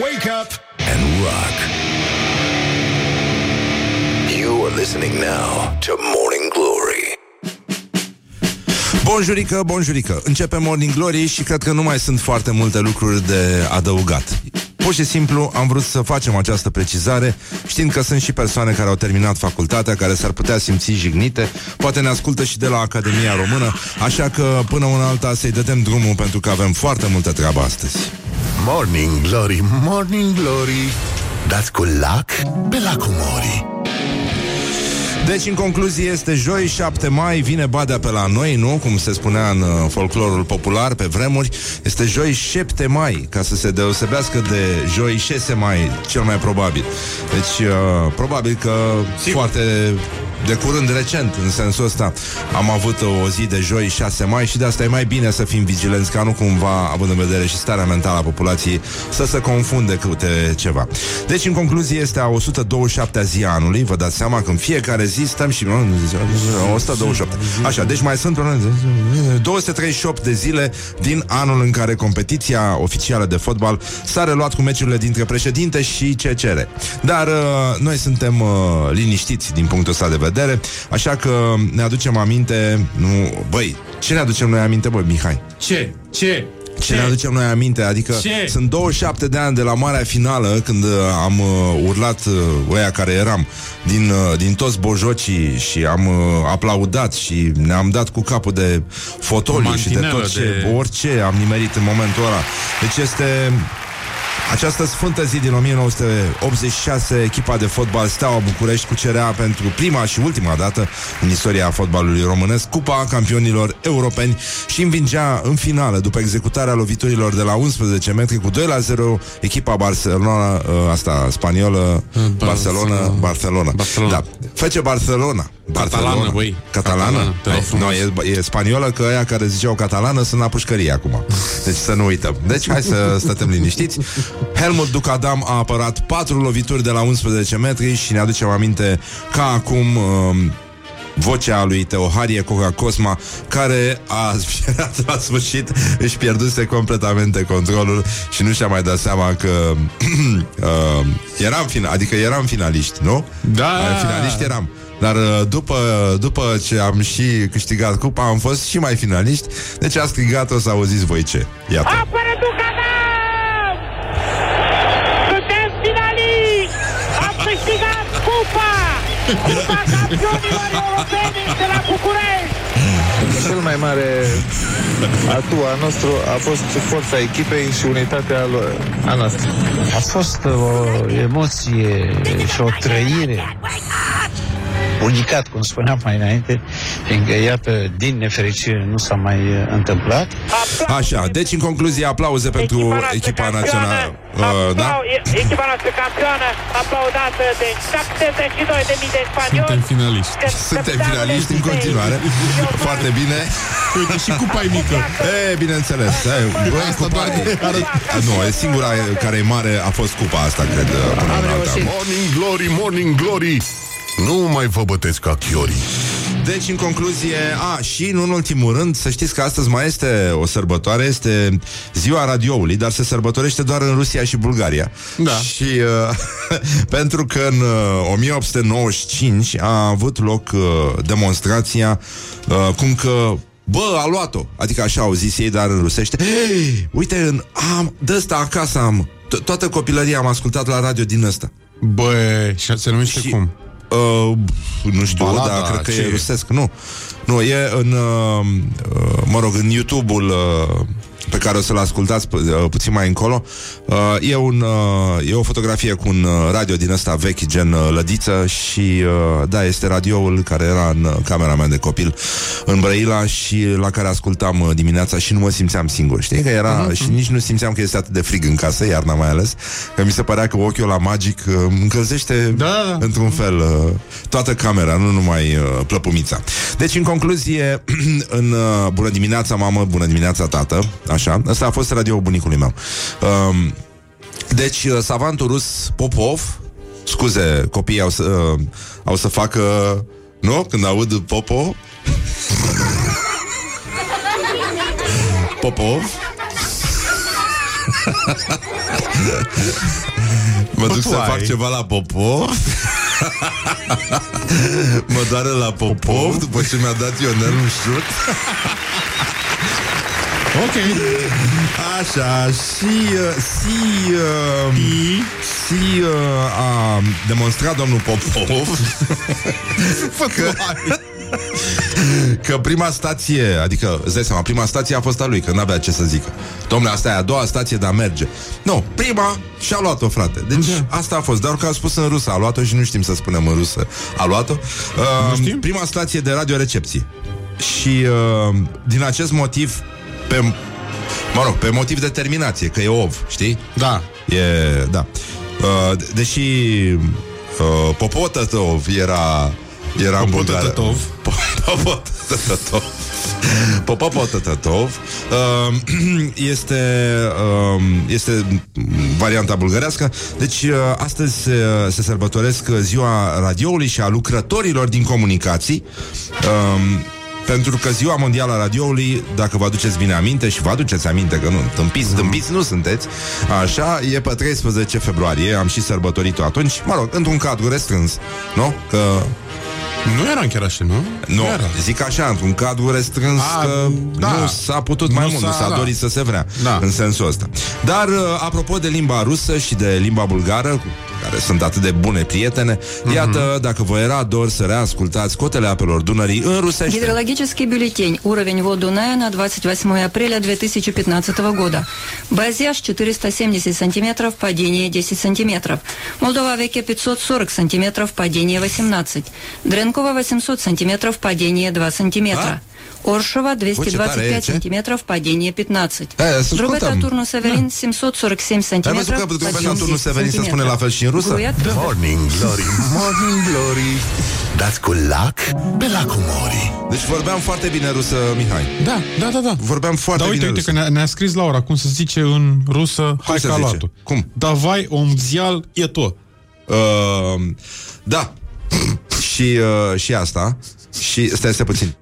Wake up and rock. You are listening now to Morning Glory. Bonjurică, bonjurică. Începe Morning Glory și cred că nu mai sunt foarte multe lucruri de adăugat. Pur și simplu am vrut să facem această precizare, știind că sunt și persoane care au terminat facultatea, care s-ar putea simți jignite. Poate ne ascultă și de la Academia Română. Așa că până una alta să-i dădem drumul, pentru că avem foarte multă treabă astăzi. Morning Glory, Morning Glory, dați cu lac pe lacul Mori. Deci, în concluzie, este joi, 7 mai, vine badea pe la noi, nu? Cum se spunea în folclorul popular pe vremuri, este joi 7 mai, ca să se deosebească de joi 6 mai, cel mai probabil. deci, probabil că sigur, foarte de curând, recent, în sensul ăsta, am avut o zi de joi 6 mai și de asta e mai bine să fim vigilenți, ca nu cumva, având în vedere și starea mentală a populației, să se confunde câte ceva. Deci, în concluzie, este a 127-a zi a anului, vă dați seama că în fiecare zi stăm și 127. Așa, deci mai sunt 238 de zile din anul în care competiția oficială de fotbal s-a reluat cu meciurile dintre președinte și CCR. Dar noi suntem liniștiți din punctul ăsta de vedere, așa că ne aducem aminte, nu, băi, ce ne aducem noi aminte, băi, Mihai? Ce ne aducem noi aminte? Adică sunt 27 de ani de la marea finală, când am urlat ăia care eram din toți bojocii și am aplaudat și ne-am dat cu capul de fotoliu și de tot ce, orice am nimerit în momentul ăla. Deci este această sfântă zi din 1986, echipa de fotbal Steaua București cucerea pentru prima și ultima dată în istoria fotbalului românesc Cupa Campionilor Europeni și învingea în finală, după executarea loviturilor de la 11 metri cu 2-0, echipa Barcelona, asta spaniolă, Barcelona. Da, FC Barcelona. Catalană, băi. Catalană? Nu, e spaniolă, că aia care ziceau catalană sunt la pușcărie acum. Deci să nu uităm. Deci hai să stăm liniștiți. Helmut Ducadam a apărat 4 lovituri de la 11 metri și ne aducem aminte ca acum vocea lui Teoharie Coca Cosma, care a spierat la sfârșit, își pierduse completamente controlul și nu și-a mai dat seama că eram finaliști, nu? Da! Finaliști eram. Dar după ce am și câștigat cupa, am fost și mai finaliști. Deci a strigat, o să auziți voi ce. Iată. Apără Ducadam! Suntem finaliști! Am câștigat cupa! Cupa Campionilor Europeni de la București! Cel mai mare atu al nostru a fost forța echipei și unitatea a noastră. A fost o emoție și o trăire unicat, cum spuneam mai înainte, fiindcă, iată, din nefericire nu s-a mai întâmplat. Așa, deci, în concluzie, aplauze pentru echipa națională. Da? Echipa noastră campioană, aplaudată de 72.000 de spanioli. Suntem finaliști în continuare. Foarte bine. Uite, și cupa e mică. E, bineînțeles. Nu, singura care e mare a fost cupa asta, cred. Morning Glory, Morning Glory! Nu mai vă bătesc ca chiorii. Deci, în concluzie, și în ultimul rând, să știți că astăzi mai este o sărbătoare, este ziua radioului, dar se sărbătorește doar în Rusia și Bulgaria. Da. Și pentru că în 1895 a avut loc demonstrația cum că, bă, a luat-o. Adică așa au zis ei, dar în rusește. Hey, uite, de-asta acasă am. Toată copilăria am ascultat la radio din ăsta. Bă, și se numește cum? Nu știu, balada, dar cred că e rusesc. Nu, e în în YouTube-ul pe care o să-l ascultați puțin mai încolo. E o fotografie cu un radio din ăsta vechi, gen lădiță. Și da, este radioul care era în camera mea de copil în Brăila și la care ascultam dimineața și nu mă simțeam singur. Știi că era, și nici nu simțeam că este atât de frig în casă, iarna mai ales, că mi se părea că ochiul la magic încălzește într-un fel toată camera, nu numai plăpumița. Deci, în concluzie, în bună dimineața, mamă, bună dimineața, tată. Așa, ăsta a fost radio bunicului meu. Deci, savantul rus Popov, scuze, copiii au să facă, nu? Când aud Popov Mă duc să fac ceva la Popov. Mă doare la Popov după ce mi-a dat Ionel un șut. Ok. Așa, și a demonstrat domnul Popov că prima stație, adică, îți dai seama, prima stație a fost a lui, că n-avea ce să zică. Dom'le, asta e a doua stație, dar merge. Nu, prima și-a luat-o, frate. Deci asta a fost, dar că a spus în rusă, a luat-o și nu știm să spunem în rusă. A luat-o. Prima stație de radiorecepție. Și din acest motiv, pe motiv de terminație, că e ov, știi? Da. Deși Popotătătov era în Bulgaria. Popotătătov este varianta bulgărească. Deci astăzi se sărbătoresc ziua radioului și a lucrătorilor din comunicații. Pentru că ziua mondială a radioului, dacă vă aduceți bine aminte, și vă aduceți aminte că nu, tâmpiți nu sunteți, așa, e pe 13 februarie, am și sărbătorit-o atunci, mă rog, într-un cadru restrâns, nu? Că... Nu era chiar așa, nu? Nu, zic așa, într-un cadru restrâns, că nu s-a putut mai mult, nu s-a dorit să se vrea, în sensul ăsta. Dar, apropo de limba rusă și de limba bulgară, cu care sunt atât de bune prietene, iată, dacă vă era dor să reascultați Cotele apelor Dunării în rusește. Hidrologический бюллетень. Уровень вод Дуная на 28 апреля 2015 года. Базяж 470 сантиметров, падение 10 сантиметров. Молдова-Веке 540 сантиметров, падение 18. Дренкова 800 сантиметров, падение 2 сантиметра. Оршева 225 сантиметров, падение 15. Другой Татурну Северин 747 сантиметров, падение 10 сантиметров. Morning Glory, Morning Glory. Dați cu lac pe lacul Mori. Deci vorbeam foarte bine rusă, Mihai. Da. Vorbeam foarte bine rusă. Uite că ne-a scris Laura cum se zice în rusă. Hai că luatul. Cum? Davai omzial e to. Da. Și asta. Și stai puțin.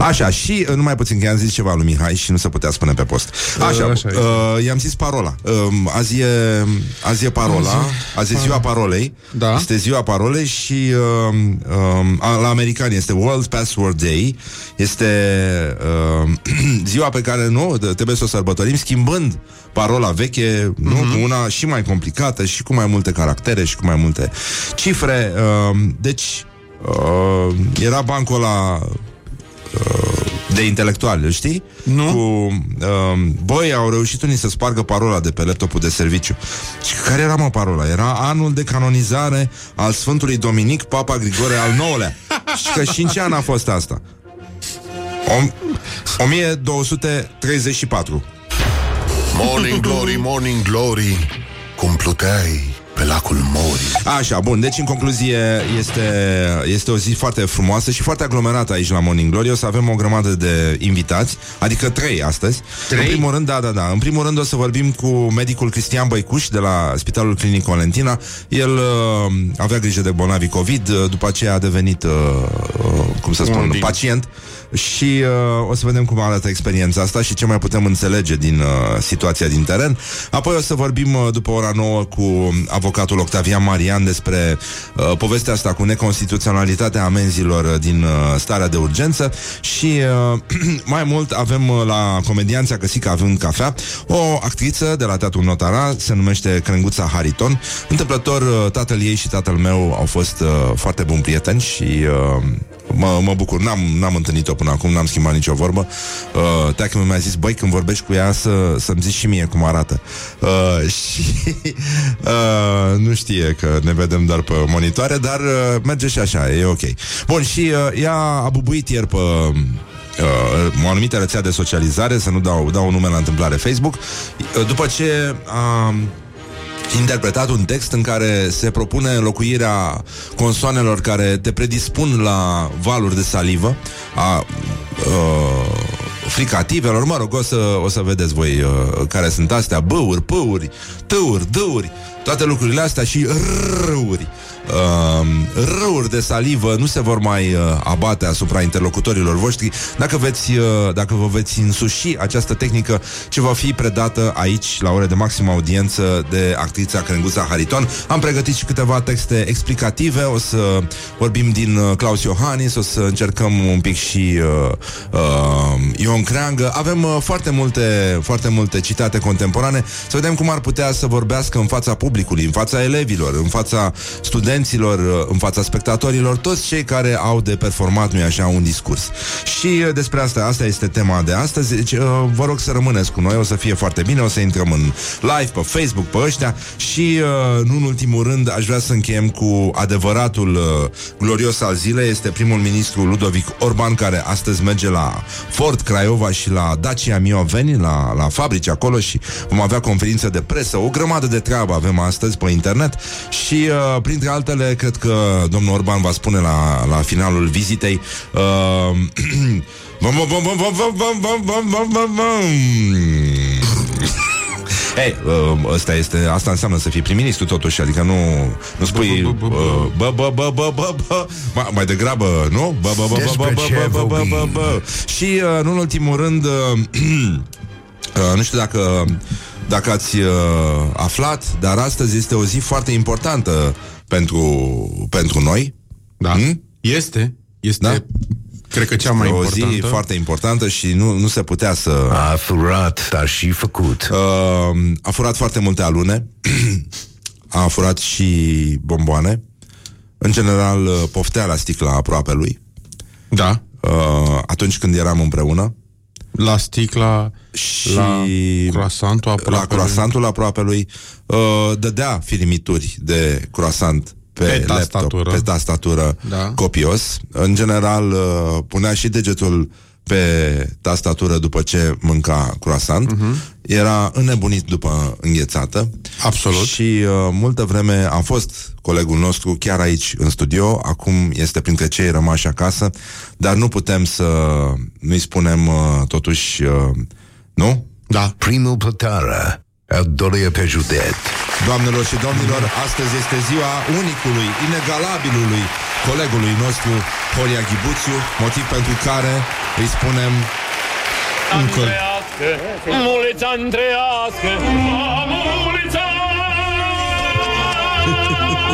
Așa, și numai puțin că i-am zis ceva lui Mihai și nu se putea spune pe post. Așa, i-am zis parola. Azi e parola. Azi e ziua parolei. Da. Este ziua parolei și la americani este World Password Day. Este ziua pe care nu trebuie să o sărbătorim schimbând parola veche, nu? Cu una și mai complicată și cu mai multe caractere și cu mai multe cifre. Deci era bancul ăla de intelectuali, știi? Nu? Băi, au reușit unii să spargă parola de pe laptopul de serviciu. Și care era, mă, parola? Era anul de canonizare al Sfântului Dominic, Papa Grigore al IX-lea. Și că și în ce an a fost asta? 1234. Morning Glory, Morning Glory, cum pluteai pe lacul Mori. Așa, bun, deci în concluzie este o zi foarte frumoasă și foarte aglomerată aici la Morning Glory. O să avem o grămadă de invitați, adică 3 astăzi. 3? În primul rând, da. În primul rând o să vorbim cu medicul Cristian Băicuș de la Spitalul Clinic Colentina. El avea grijă de bolnavi COVID, după aceea a devenit, pacient. Și o să vedem cum arată experiența asta și ce mai putem înțelege din situația din teren. Apoi o să vorbim după ora 9 cu avocatul Octavian Marian despre povestea asta cu neconstituționalitatea amenzilor din starea de urgență. Și mai mult avem la comedianța Căsica având cafea o actriță de la Teatrul Notara, se numește Crenguța Hariton. Întâmplător, tatăl ei și tatăl meu au fost foarte buni prieteni și... Mă bucur, n-am întâlnit-o până acum, n-am schimbat nicio vorbă. Taică mi-a zis, băi, când vorbești cu ea să-mi zici și mie cum arată. Nu știe că ne vedem doar pe monitoare, dar merge și așa, e ok. Bun, și ea a bubuit ieri pe... o anumită rețea de socializare, să nu dau un nume la întâmplare, Facebook, după ce a interpretat un text în care se propune înlocuirea consoanelor care te predispun la valuri de salivă a fricativelor, mă rog, o să vedeți voi care sunt astea, b-uri, p-uri, t-uri, d-uri, toate lucrurile astea și r-uri. râuri de salivă nu se vor mai abate asupra interlocutorilor voștri dacă, dacă vă veți însuși această tehnică ce va fi predată aici la ore de maximă audiență de actrița Crenguța Hariton. Am pregătit și câteva texte explicative, o să vorbim din Klaus Iohannis, o să încercăm un pic și Ion Creangă. Avem foarte multe citate contemporane, să vedem cum ar putea să vorbească în fața publicului, în fața elevilor, în fața studenților, în fața spectatorilor, toți cei care au de performat, nu-i așa, un discurs. Și despre asta este tema de astăzi. Deci, vă rog să rămâneți cu noi, o să fie foarte bine, o să intrăm în live pe Facebook, pe ăștia și, nu în ultimul rând, aș vrea să încheiem cu adevăratul glorios al zilei. Este primul ministru Ludovic Orban, care astăzi merge la Ford Craiova și la Dacia Mioveni, la fabrici acolo, și vom avea conferință de presă. O grămadă de treabă avem astăzi pe internet și, printre altele, cred că domnul Orban va spune la finalul vizitei Ei, asta înseamnă să fii prim-ministru totuși, adică nu spui mai degrabă, nu? Și, nu în ultimul rând, nu știu dacă ați aflat, dar astăzi este o zi foarte importantă pentru noi. Da. Este. Da? Cred că cea mai importantă. O zi foarte importantă și nu se putea să... A furat, dar și făcut. A furat foarte multe alune. A furat și bomboane. În general, poftea la sticla aproape lui. Da. Atunci când eram împreună. La sticla, și la croasantul aproape lui. Dădea filimituri de croasant pe laptop, pe tastatură, da. Copios. În general, punea și degetul pe tastatură după ce mânca croissant. Era înnebunit după înghețată. Absolut. Și multă vreme a fost colegul nostru chiar aici în studio. Acum este printre cei rămași acasă. Dar nu putem să nu-i spunem totuși nu? Da. Primul plătară adorie pe județ. Doamnelor și domnilor, astăzi este ziua unicului, inegalabilului colegului nostru, Horia Ghibuțiu, motiv pentru care îi spunem încă... Mulița întrească, mulița! Vreau să fiu primit,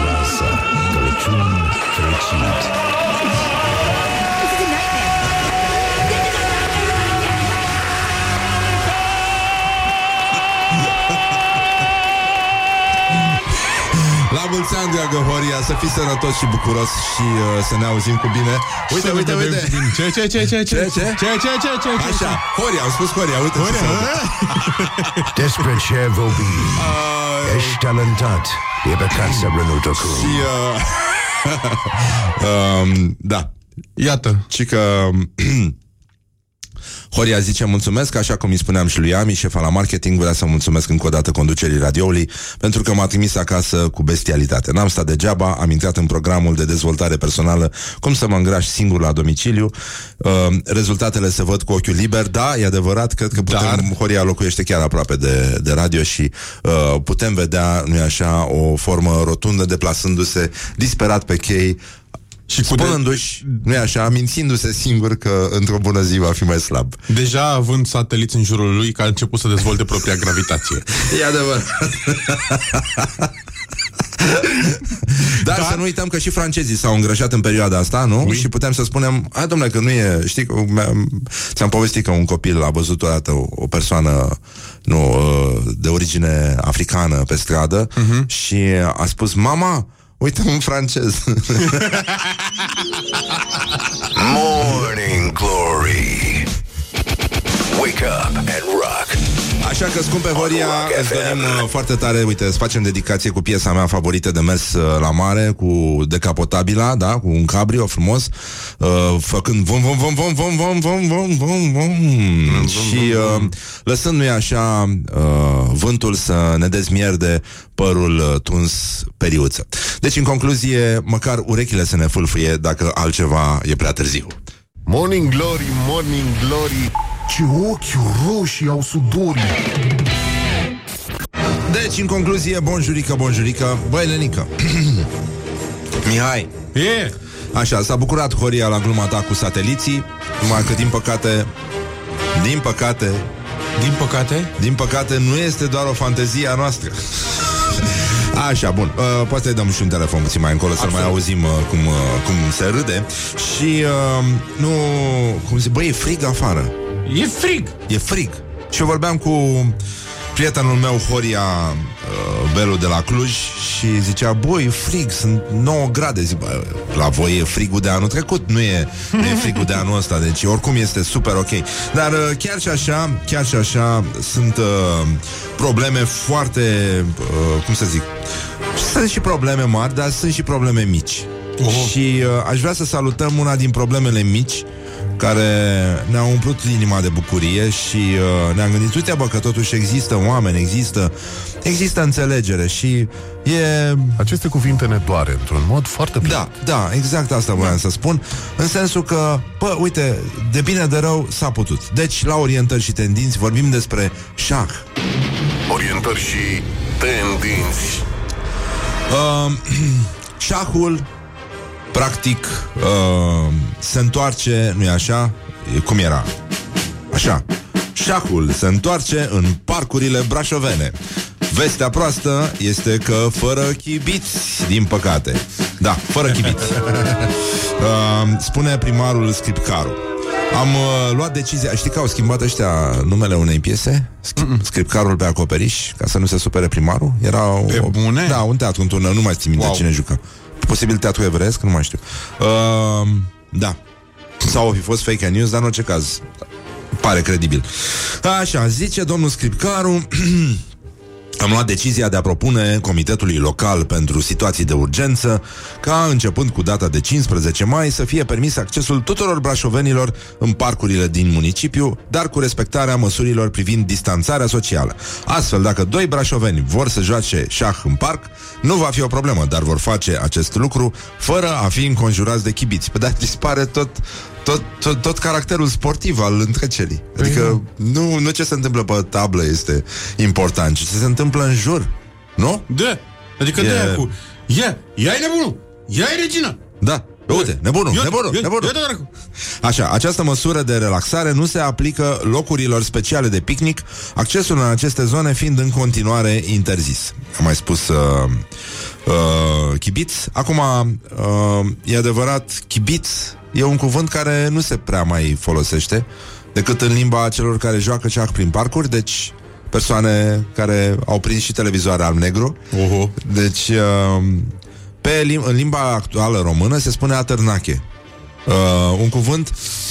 acasă, Crăciun fericit. La mulți ani, dragă Horia, să fii sănătos și bucuros și să ne auzim cu bine. Uite. Ce? Așa, Horia, am spus Horia, uite. Horia, despre ce vorbi? Ești talentat. E păcat să rănut acum. Și, da. Iată. Și că... Horia zice mulțumesc, așa cum îi spuneam și lui Ami, șefa la marketing, vrea să mulțumesc încă o dată conducerii radioului pentru că m-a trimis acasă cu bestialitate. N-am stat degeaba, am intrat în programul de dezvoltare personală, cum să mă îngraș singur la domiciliu. Rezultatele se văd cu ochiul liber, da, e adevărat, cred că putem, dar... Horia locuiește chiar aproape de radio și putem vedea, nu-i așa, o formă rotundă deplasându-se disperat pe chei, și spunându-și, nu-i așa, mințindu-se singur că într-o bună zi va fi mai slab. Deja având sateliți în jurul lui, că a început să dezvolte propria gravitație. E adevărat. Dar să nu uităm că și francezii s-au îngrășat în perioada asta, nu? Ui. Și putem să spunem, hai domnule, că nu e... Știi, ți-am povestit că un copil a văzut odată o persoană de origine africană pe stradă și a spus, mama... Uite, un francez. Morning Glory. Wake up and rock. Așa că, scumpe Horia, îți dorim foarte tare. Uite, îți facem dedicație cu piesa mea favorită de mers la mare, cu decapotabila, da? Cu un cabrio frumos, făcând vom, vom, vom, vom, vom, vom, vom, vom, vom, vom. Și lăsându-i așa vântul să ne dezmierde părul tuns periuță. Deci, în concluzie, măcar urechile să ne fâlfâie, dacă altceva e prea târziu. Morning Glory, Morning Glory, Ce ochi roșii au sudorii! Deci, în concluzie, bonjurică, bonjurică, băi, Lenică. Mihai, yeah. Așa, s-a bucurat Horia la gluma ta cu sateliții, numai că, din păcate, nu este doar o fantezie a noastră. Așa, bun, poate să-i dăm și un telefon puțin mai încolo, absolut, să mai auzim cum se râde. Și nu, cum zic, băi, e frig afară. E frig. Și vorbeam cu prietenul meu Horia Belu de la Cluj și zicea: băi, e frig, sunt 9 grade. Zic, bă, la voi e frigul de anul trecut, nu e frigul de anul ăsta. Deci oricum este super ok. Dar chiar și așa sunt probleme foarte, cum să zic, sunt și probleme mari, dar sunt și probleme mici. Și aș vrea să salutăm una din problemele mici care ne-a umplut inima de bucurie și ne-am gândit, uite bă, că totuși există oameni, există înțelegere și e... Aceste cuvinte ne doare într-un mod foarte plin. Da, exact asta voiam să spun, în sensul că, bă, uite, de bine de rău s-a putut. Deci, la orientări și tendinți vorbim despre șah. Orientări și tendinți. Șahul practic se întoarce, nu-i așa? Cum era? Așa. Șahul se întoarce în parcurile brașovene. Vestea proastă este că fără chibiți, din păcate. Da, fără chibiți. Spune primarul Scripcaru: am luat decizia... Știi că au schimbat ăștia numele unei piese? Scripcarul pe acoperiș, ca să nu se supere primarul. Era pe bune? Da, un teatru, nu mai țin minte cine jucă. Posibil teatru evresc, nu mai știu. Da. Sau o fi fost fake news, dar în orice caz pare credibil. Așa, zice domnul Scripcaru: am luat decizia de a propune Comitetului Local pentru Situații de Urgență ca, începând cu data de 15 mai, să fie permis accesul tuturor brașovenilor în parcurile din municipiu, dar cu respectarea măsurilor privind distanțarea socială. Astfel, dacă 2 brașoveni vor să joace șah în parc, nu va fi o problemă, dar vor face acest lucru fără a fi înconjurați de chibiți. Dar dispare tot caracterul sportiv al întrecerii. Adică nu ce se întâmplă pe tablă este important, ci ce se întâmplă în jur. Nu? Da. Adică de-aia cu ia-i nebunul, ia-i regina. Da, uite, nebunul. Așa, această măsură de relaxare nu se aplică locurilor speciale de picnic, accesul în aceste zone fiind în continuare interzis. Am mai spus chibiț. Acum, e adevărat, chibiț e un cuvânt care nu se prea mai folosește decât în limba celor care joacă ceac prin parcuri, deci persoane care au prins și televizoare alb-negru. Deci în limba actuală română se spune atârnache,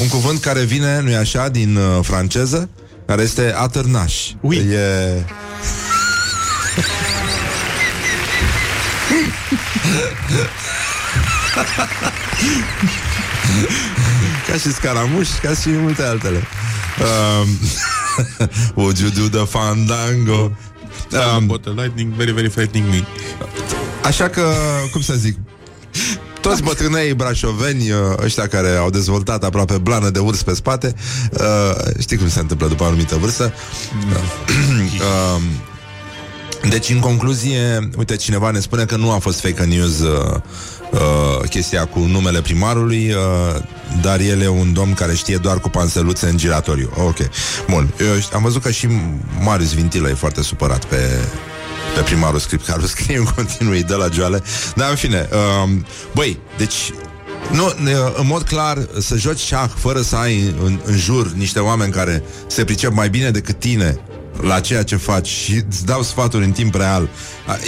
un cuvânt care vine, nu-i așa, din franceză, care este atârnaș. Ca și Scaramuș, ca și multe altele. Would you do the fandango? Lightning, very, very frightening me. Așa că, cum să zic, toți bătrânei brașoveni, ăștia care au dezvoltat aproape blană de urs pe spate, știi cum se întâmplă după o anumită vârstă. Deci, în concluzie, uite, cineva ne spune că nu a fost fake news chestia cu numele primarului, dar el e un domn care știe doar cu panseluțe în giratoriu. Ok, bun. Eu am văzut că și Marius Vintilă e foarte supărat pe primarul Scripcaru, scrie în continuu, de la joale. Dar, în fine, băi, deci... Nu, în mod clar, să joci șah fără să ai în jur niște oameni care se pricep mai bine decât tine la ceea ce faci și îți dau sfaturi în timp real.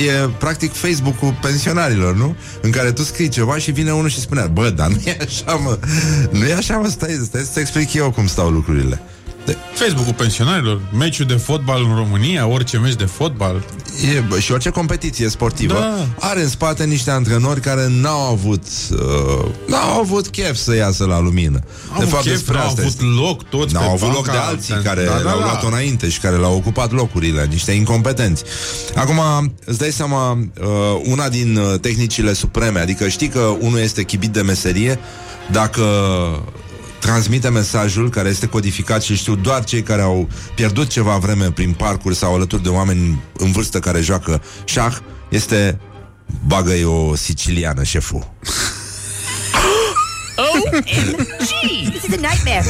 E practic Facebook-ul pensionarilor, nu? În care tu scrii ceva și vine unul și spune: bă, dar nu e așa, mă. Nu e așa, mă, stai să explic eu cum stau lucrurile. Facebook-ul pensionarilor, meciul de fotbal în România, orice meci de fotbal și orice competiție sportivă, da, are în spate niște antrenori care n-au avut chef să iasă la lumină. De fapt, despre asta este. N-au avut loc toți, n-au avut loc de alții care l-au luat înainte și care l-au ocupat locurile, niște incompetenți. Acum, îți dai seama, una din tehnicile supreme, adică știi că unul este chibit de meserie dacă transmite mesajul care este codificat și știu doar cei care au pierdut ceva vreme prin parcuri sau alături de oameni în vârstă care joacă șah, este: bagă-i o siciliană, șeful. OMG! This is a nightmare!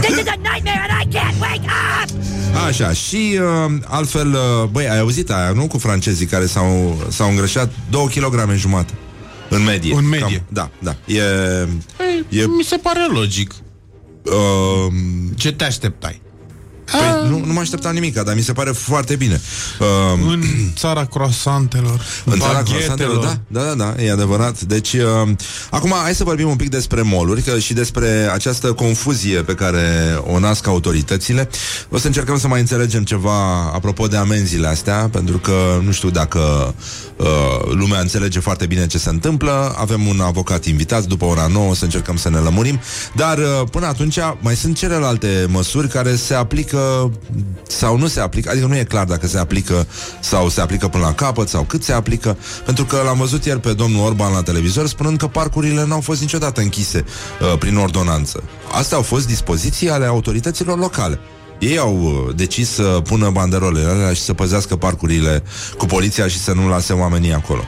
This is a nightmare and I can't wake up! Așa, și altfel, băi, ai auzit aia, nu? Cu francezii care s-au îngrășat 2,5 kg în medie. În medie. Cam, da, da. E... Mi se pare logic. Ce te așteptai? Păi, nu mă așteptam nimic, dar mi se pare foarte bine. În țara croasantelor. În țara croasantelor, da, e adevărat. Deci, acum hai să vorbim un pic despre mall-uri, că și despre această confuzie pe care o nasc autoritățile. O să încercăm să mai înțelegem ceva apropo de amenziile astea, pentru că nu știu dacă lumea înțelege foarte bine ce se întâmplă. Avem un avocat invitat după ora 9, o să încercăm să ne lămurim. Dar până atunci mai sunt celelalte măsuri care se aplică sau nu se aplică, adică nu e clar dacă se aplică sau se aplică până la capăt sau cât se aplică, pentru că l-am văzut ieri pe domnul Orban la televizor spunând că parcurile n-au fost niciodată închise prin ordonanță. Astea au fost dispoziții ale autorităților locale. Ei au decis să pună banderolele alea și să păzească parcurile cu poliția și să nu lase oamenii acolo.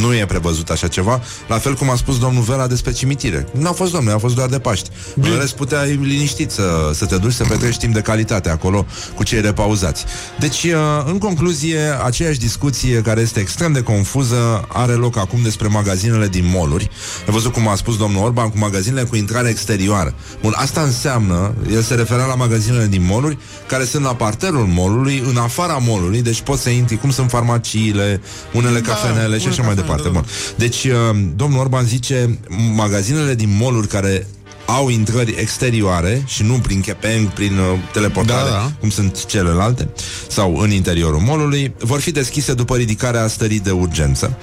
Nu e prevăzut așa ceva. La fel cum a spus domnul Vela despre cimitire. N-a fost, domnule, a fost doar de Paști. În rest puteai liniștit să te duci, să petrești timp de calitate acolo cu cei repauzați. Deci, în concluzie, aceeași discuție care este extrem de confuză are loc acum despre magazinele din mall-uri. Am văzut cum a spus domnul Orban, cu magazinele cu intrare exterioară. Bun, asta înseamnă, el se referea la magazinele din mall-uri care sunt la parterul mall-ului, în afara mall-ului, deci poți să intri, cum sunt farmaciile, unele cafenele și așa mai departe. Bun. Deci, domnul Orban zice, magazinele din mall-uri care au intrări exterioare și nu prin chepeng, prin teleportare, cum sunt celelalte, sau în interiorul mall-ului, vor fi deschise după ridicarea stării de urgență.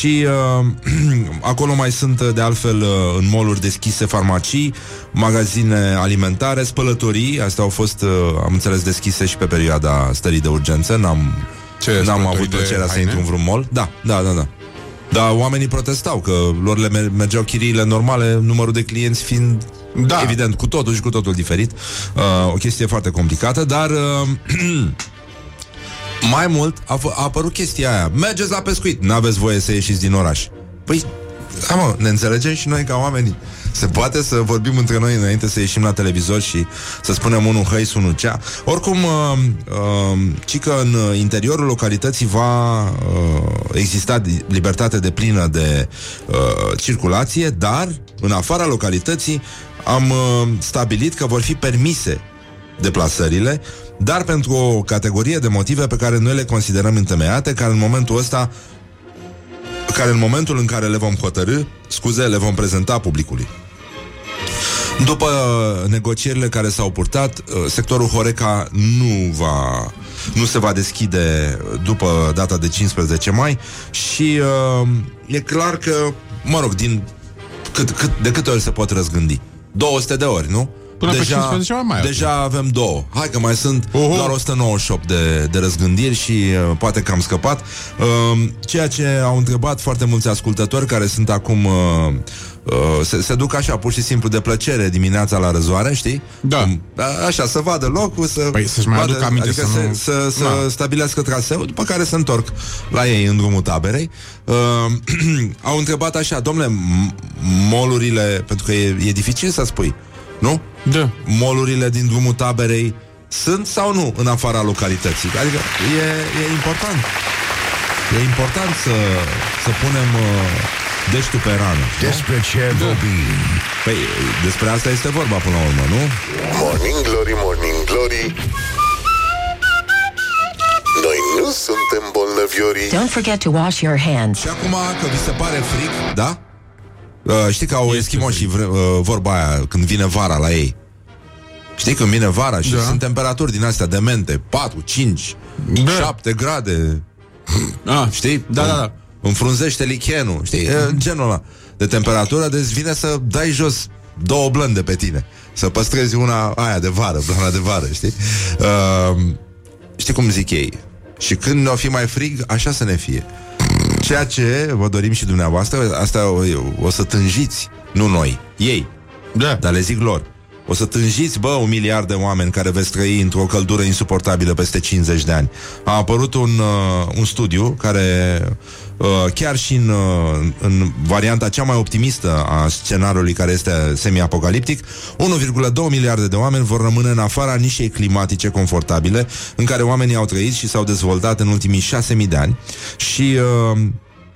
Și acolo mai sunt, de altfel, în mall-uri deschise farmacii, magazine alimentare, spălătorii. Astea au fost, am înțeles, deschise și pe perioada stării de urgență. N-am avut plăcerea să intru în vreun mall. Da. Dar oamenii protestau că lor le mergeau chiriile normale, numărul de clienți fiind, evident, cu totul diferit. O chestie foarte complicată, dar mai mult a apărut chestia aia. Mergeți la pescuit, n-aveți voie să ieșiți din oraș. Păi, mă, ne înțelegem și noi ca oamenii. Se poate să vorbim între noi înainte să ieșim la televizor și să spunem unul hăis, unul cea. Oricum, ci că în interiorul localității va exista libertate deplină de circulație, dar în afara localității am stabilit că vor fi permise deplasările, dar pentru o categorie de motive pe care noi le considerăm întemeiate, care în momentul în care le vom hotărâ, le vom prezenta publicului. După negocierile care s-au purtat, sectorul Horeca nu se va deschide după data de 15 mai și e clar că, mă rog, de câte ori se pot răzgândi? 200 de ori, nu? Deja avem 2. Hai că mai sunt doar 198 de răzgândiri și poate că am scăpat. Ceea ce au întrebat foarte mulți ascultători care sunt acum se duc așa pur și simplu de plăcere dimineața la Răz oare, știi? Da. Așa, să vadă locul, să-și mai aducă aminte, adică să stabilească traseul, după care se întorc la ei în drumul taberei. Au întrebat așa, domnule, mall-urile, pentru că e dificil să spui, nu? Da. Mall-urile din drumul taberei sunt sau nu în afara localității? Adică e important. E important să punem deștul pe rană. Despre ce vorbim? Păi, despre asta este vorba până la urmă, nu? Morning Glory, Morning Glory, noi nu suntem bolnăviorii. Don't forget to wash your hands. Și acum că vi se pare fric, da? Știi că au eschimoșii vorba aia, când vine vara la ei. Știi, când vine vara și sunt temperaturi din astea demente, 4, 5, 7 grade. Știi? Da. Înfrunzește lichenul, știi? Genul ăla de temperatură, deci vine să dai jos 2 blânde pe tine, să păstrezi una aia de vară, blana de vară, știi? Știi cum zic ei? Și când ne-o fi mai frig, așa să ne fie. Ceea ce vă dorim și dumneavoastră, asta o să tânjiți, nu noi, ei. Da. Dar le zic lor: o să tânjiți, bă, 1 miliard de oameni care veți trăi într-o căldură insuportabilă peste 50 de ani. A apărut un studiu care, chiar și în varianta cea mai optimistă a scenariului, care este semi-apocaliptic, 1,2 miliarde de oameni vor rămâne în afara nișei climatice confortabile în care oamenii au trăit și s-au dezvoltat în ultimii 6.000 de ani. Și...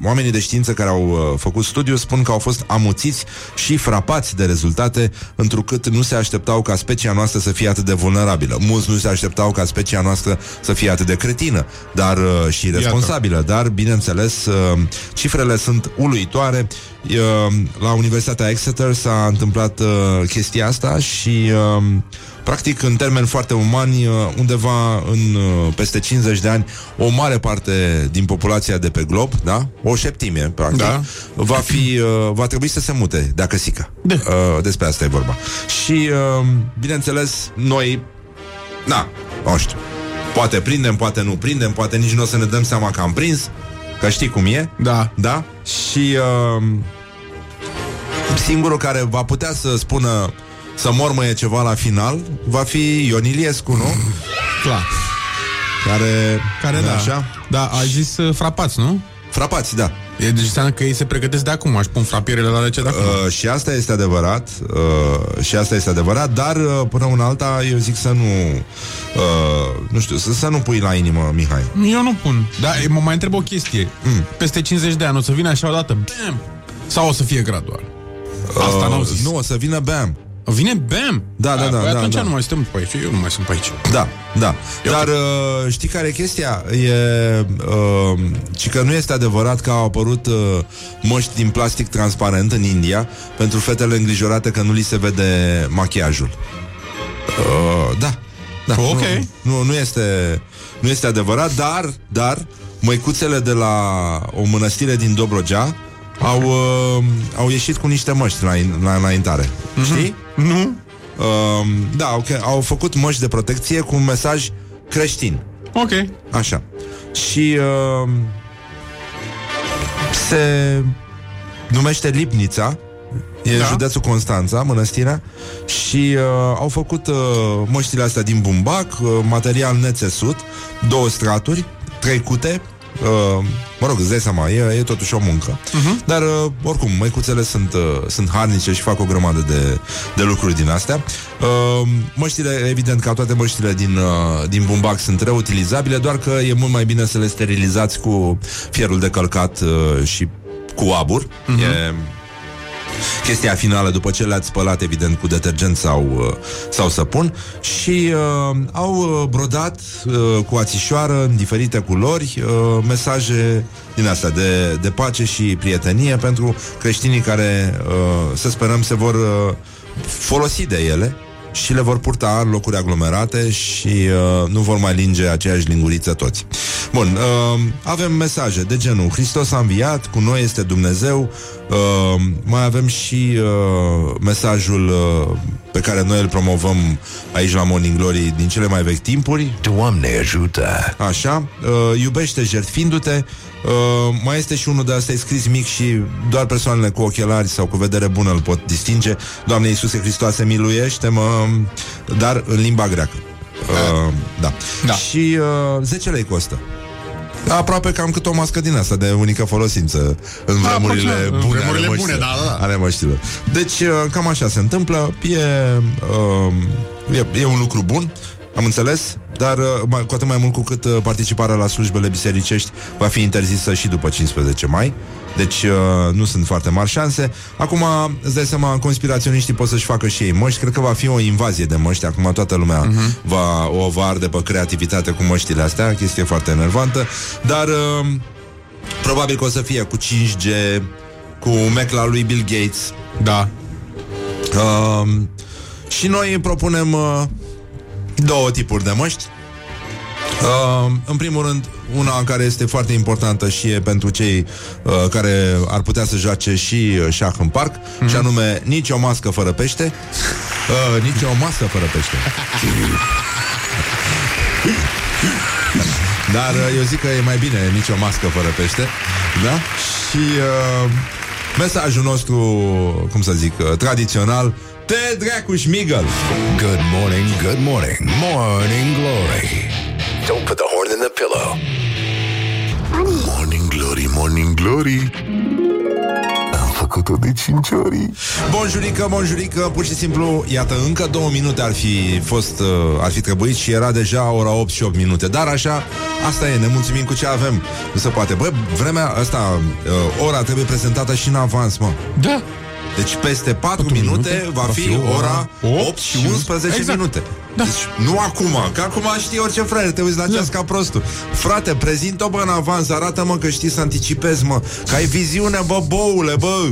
oamenii de știință care au făcut studiu spun că au fost amuțiți și frapați de rezultate, întrucât nu se așteptau ca specia noastră să fie atât de vulnerabilă. Mulți nu se așteptau ca specia noastră să fie atât de cretină, dar și responsabilă. Dar, bineînțeles, cifrele sunt uluitoare. La Universitatea Exeter s-a întâmplat chestia asta și... practic, în termeni foarte umani, undeva în peste 50 de ani, o mare parte din populația de pe glob, da? O șeptime, practic, da, va trebui să se mute de acasică. Despre asta e vorba. Și, bineînțeles, noi, nu știu, poate prindem, poate nu prindem, poate nici nu o să ne dăm seama că am prins, că știi cum e. Da. Da? Și singurul care va putea să spună să mormăie ceva la final va fi Ion Iliescu, nu? Clar. Care da, așa? Da, a zis frapați, nu? Frapați, da. Deci înseamnă că ei se pregătesc de acum, aș pun frapierele la lege de acum. Și asta este adevărat, dar până una alta eu zic să nu, nu știu, să nu pui la inimă, Mihai. Eu nu pun, dar mă mai întreb o chestie. Peste 50 de ani o să vină așa odată, bam, sau o să fie gradual? Asta n-au zis. Nu, o să vină bam. Vine bam! Da. Păi atunci nu mai suntem pe aici, eu nu mai sunt pe aici. Da. Dar știi care e chestia? Ci că nu este adevărat că au apărut măști din plastic transparent în India pentru fetele îngrijorate că nu li se vede machiajul. Da. Ok. Nu este adevărat, dar măicuțele de la o mănăstire din Dobrogea au ieșit cu niște măști la înaintare. Știi? Nu? Okay. Au făcut măști de protecție cu un mesaj creștin. Ok. Așa. Și se numește Lipnița. E județul Constanța, mănăstirea. Și au făcut măștile astea din bumbac, material nețesut, 2 straturi, 3 cute. Mă rog, îți dai seama, e totuși o muncă. Dar, oricum, măicuțele sunt harnice și fac o grămadă de lucruri din astea. Măștile, evident, ca toate măștile din bumbac, sunt reutilizabile, doar că e mult mai bine să le sterilizați cu fierul de călcat și cu abur. E chestia finală, după ce le-ați spălat, evident, cu detergent sau săpun. Și au brodat cu ațișoară în diferite culori mesaje din astea de pace și prietenie pentru creștinii care, să sperăm, se vor folosi de ele și le vor purta în locuri aglomerate și nu vor mai linge aceeași linguriță toți. Bun, avem mesaje de genul: Hristos a înviat, cu noi este Dumnezeu. Mai avem și mesajul pe care noi îl promovăm aici la Morning Glory din cele mai vechi timpuri: Doamne ajută! Așa, iubește jertfindu-te. Mai este și unul de asta, e scris mic și doar persoanele cu ochelari sau cu vedere bună îl pot distinge: Doamne Iisuse Hristoase, miluiește-mă, dar în limba greacă. Da. Și 10 lei costă. Aproape cam cât o mască din asta de unică folosință în vremurile bune ale măștilor. Deci cam așa se întâmplă. E un lucru bun, am înțeles, dar cu atât mai mult cu cât participarea la slujbele bisericești va fi interzisă și după 15 mai. Deci nu sunt foarte mari șanse. Acum, îți dai seama, conspiraționiștii pot să-și facă și ei măști. Cred că va fi o invazie de măști. Acum toată lumea va arde pe creativitate cu măștile astea. Chestie foarte enervantă. Dar probabil că o să fie cu 5G, cu mecla lui Bill Gates. Da. Și noi propunem 2 tipuri de măști. În primul rând, una care este foarte importantă și e pentru cei care ar putea să joace și șah în parc, și anume: nici o mască fără pește. Nici o mască fără pește. Dar eu zic că e mai bine nici o mască fără pește. Da? Și Mesajul nostru, cum să zic, tradițional: te dracu șmigăl! Good morning, good morning, Morning Glory. Don't put the horn in the pillow. Morning Glory, Morning Glory. De 5 ori. Bonjurică, bonjurică, pur și simplu, iată, încă 2 minute ar fi trebuit și era deja ora 8 și 8 minute. Dar așa, asta e, ne mulțumim cu ce avem. Nu se poate, bă, vremea asta, ora trebuie prezentată și în avans, mă. Da. Deci peste 4 minute va fi ora 8 și 11 exact. Minute. Da. Deci, nu acum, că acum știi orice fraier, te uiți la ceas ca prostul. Frate, prezint-o, bă, în avans, arată-mă că știi să anticipezi, mă, că ai viziune, bă, boule, bă.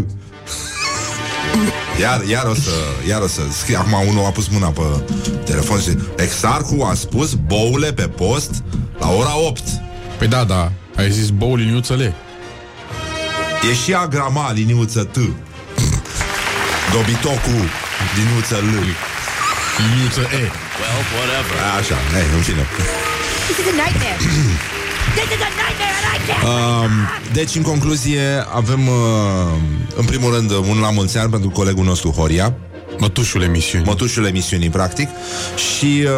Iar o să scrie, acum unul a pus mâna pe telefon și exarhul a spus boule pe post la ora 8. Păi da, da, ai zis boule liniuță le. E și agrama liniuță t. Dobitocul liniuță l. Liniuță e. Well, whatever. Așa, hai, în fine. This is a nightmare. This is a nightmare and I can't. Deci, în concluzie, avem, în primul rând, un la mulți ani pentru colegul nostru, Horia. Mătușul emisiunii, practic. Și...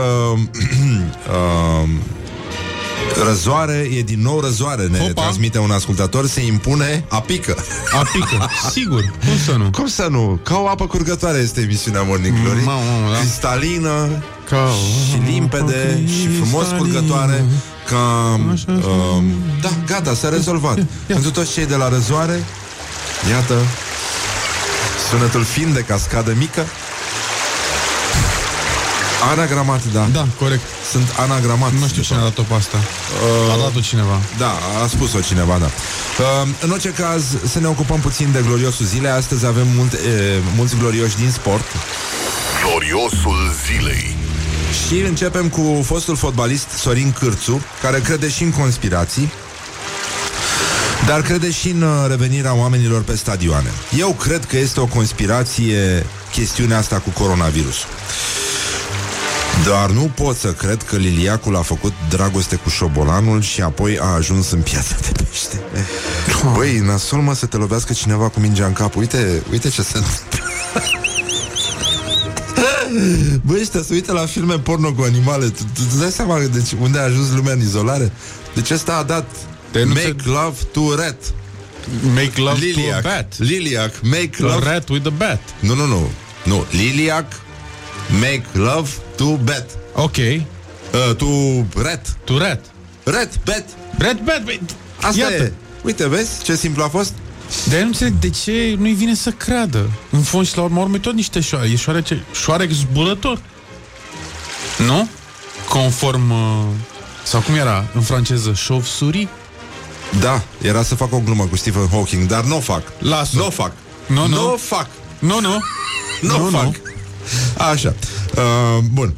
răzoare, e din nou răzoare. Ne transmite un ascultător, se impune apică, sigur. Cum să nu? Ca o apă curgătoare este emisiunea Morning Glory. Cristalină și limpede și frumos curgătoare. Da, gata, s-a rezolvat. Pentru toți cei de la răzoare, iată, sunetul fin de cascadă mică. Anagramat, da. Da, corect. Sunt anagramat. Nu știu cine a dat-o pe asta. A dat-o cineva. Da, a spus-o cineva, da. În orice caz, să ne ocupăm puțin de gloriosul zilei. Astăzi avem mulți glorioși din sport. Gloriosul zilei. Și începem cu fostul fotbalist Sorin Cârțu, care crede și în conspirații, dar crede și în revenirea oamenilor pe stadioane. Eu cred că este o conspirație chestiunea asta cu coronavirusul. Dar nu pot să cred că Liliacul a făcut dragoste cu șobolanul și apoi a ajuns în piața de pește. Băi, nasol, mă, să te lovească cineva cu mingea în cap. Uite ce se întâmplă. Băi, ăștia se uită la filme porno cu animale. Tu dai seama unde a ajuns lumea în izolare? Deci ăsta a dat Make Love to Rat. Make Love to Bat. Liliac, Make Love Rat with a Bat. Nu, Liliac Make Love to Bat. Ok. To rat. Rat bat. Asta iată. E. Uite, vezi ce simplu a fost? Dar eu nu înțeleg de ce nu-i vine să creadă. În fond și la urmă tot niște șoare. E șoarec zburător. Nu? Conform... sau cum era în franceză? Chauve-souris? Da, era să fac o glumă cu Stephen Hawking, dar nu o fac. Las-o. Nu o fac. Așa. Bun.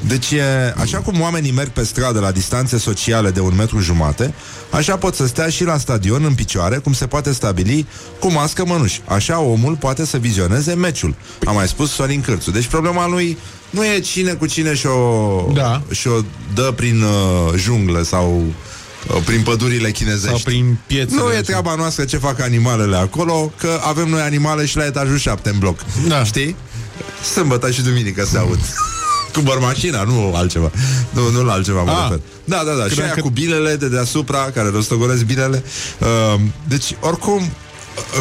Deci, așa cum oamenii merg pe stradă la distanțe sociale de 1,5 metri, așa pot să stea și la stadion în picioare, cum se poate stabili cu mască mănuși. Așa omul poate să vizioneze meciul. A mai spus Sorin Cârțu. Deci problema lui nu e cine cu cine și-o dă prin junglă sau prin pădurile chinezești. Sau prin piețele. Nu e treaba noastră ce fac animalele acolo, că avem noi animale și la etajul 7 în bloc. Da. Știi? Sâmbătă și duminică se aud. Cu bărmașina, nu altceva. Nu la altceva mă refer. Da, și aia cu bilele de deasupra, care rostogolesc bilele. Deci, oricum,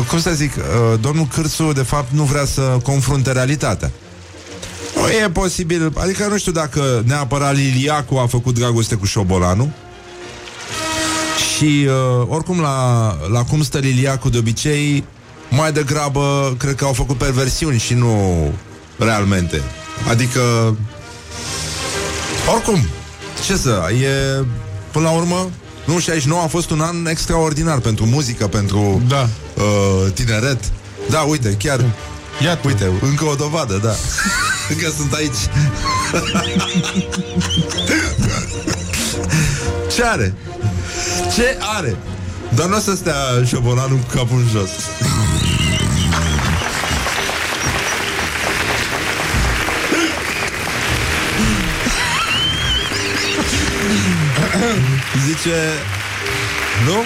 cum să zic, domnul Cârțu, de fapt, nu vrea să confrunte realitatea. Nu e posibil. Adică nu știu dacă neapărat Liliacu a făcut dragoste cu șobolanul. Și, oricum, la cum stă Liliacu de obicei, mai degrabă, cred că au făcut perversiuni și nu realmente. Adică, oricum, ce să, e, până la urmă, 69 a fost un an extraordinar pentru muzică, pentru tineret. Da, uite, chiar, iată. Uite, încă o dovadă, da. Încă sunt aici. Ce are? Dar nu o să stea șobolanul cu capul în jos. Zice... Nu?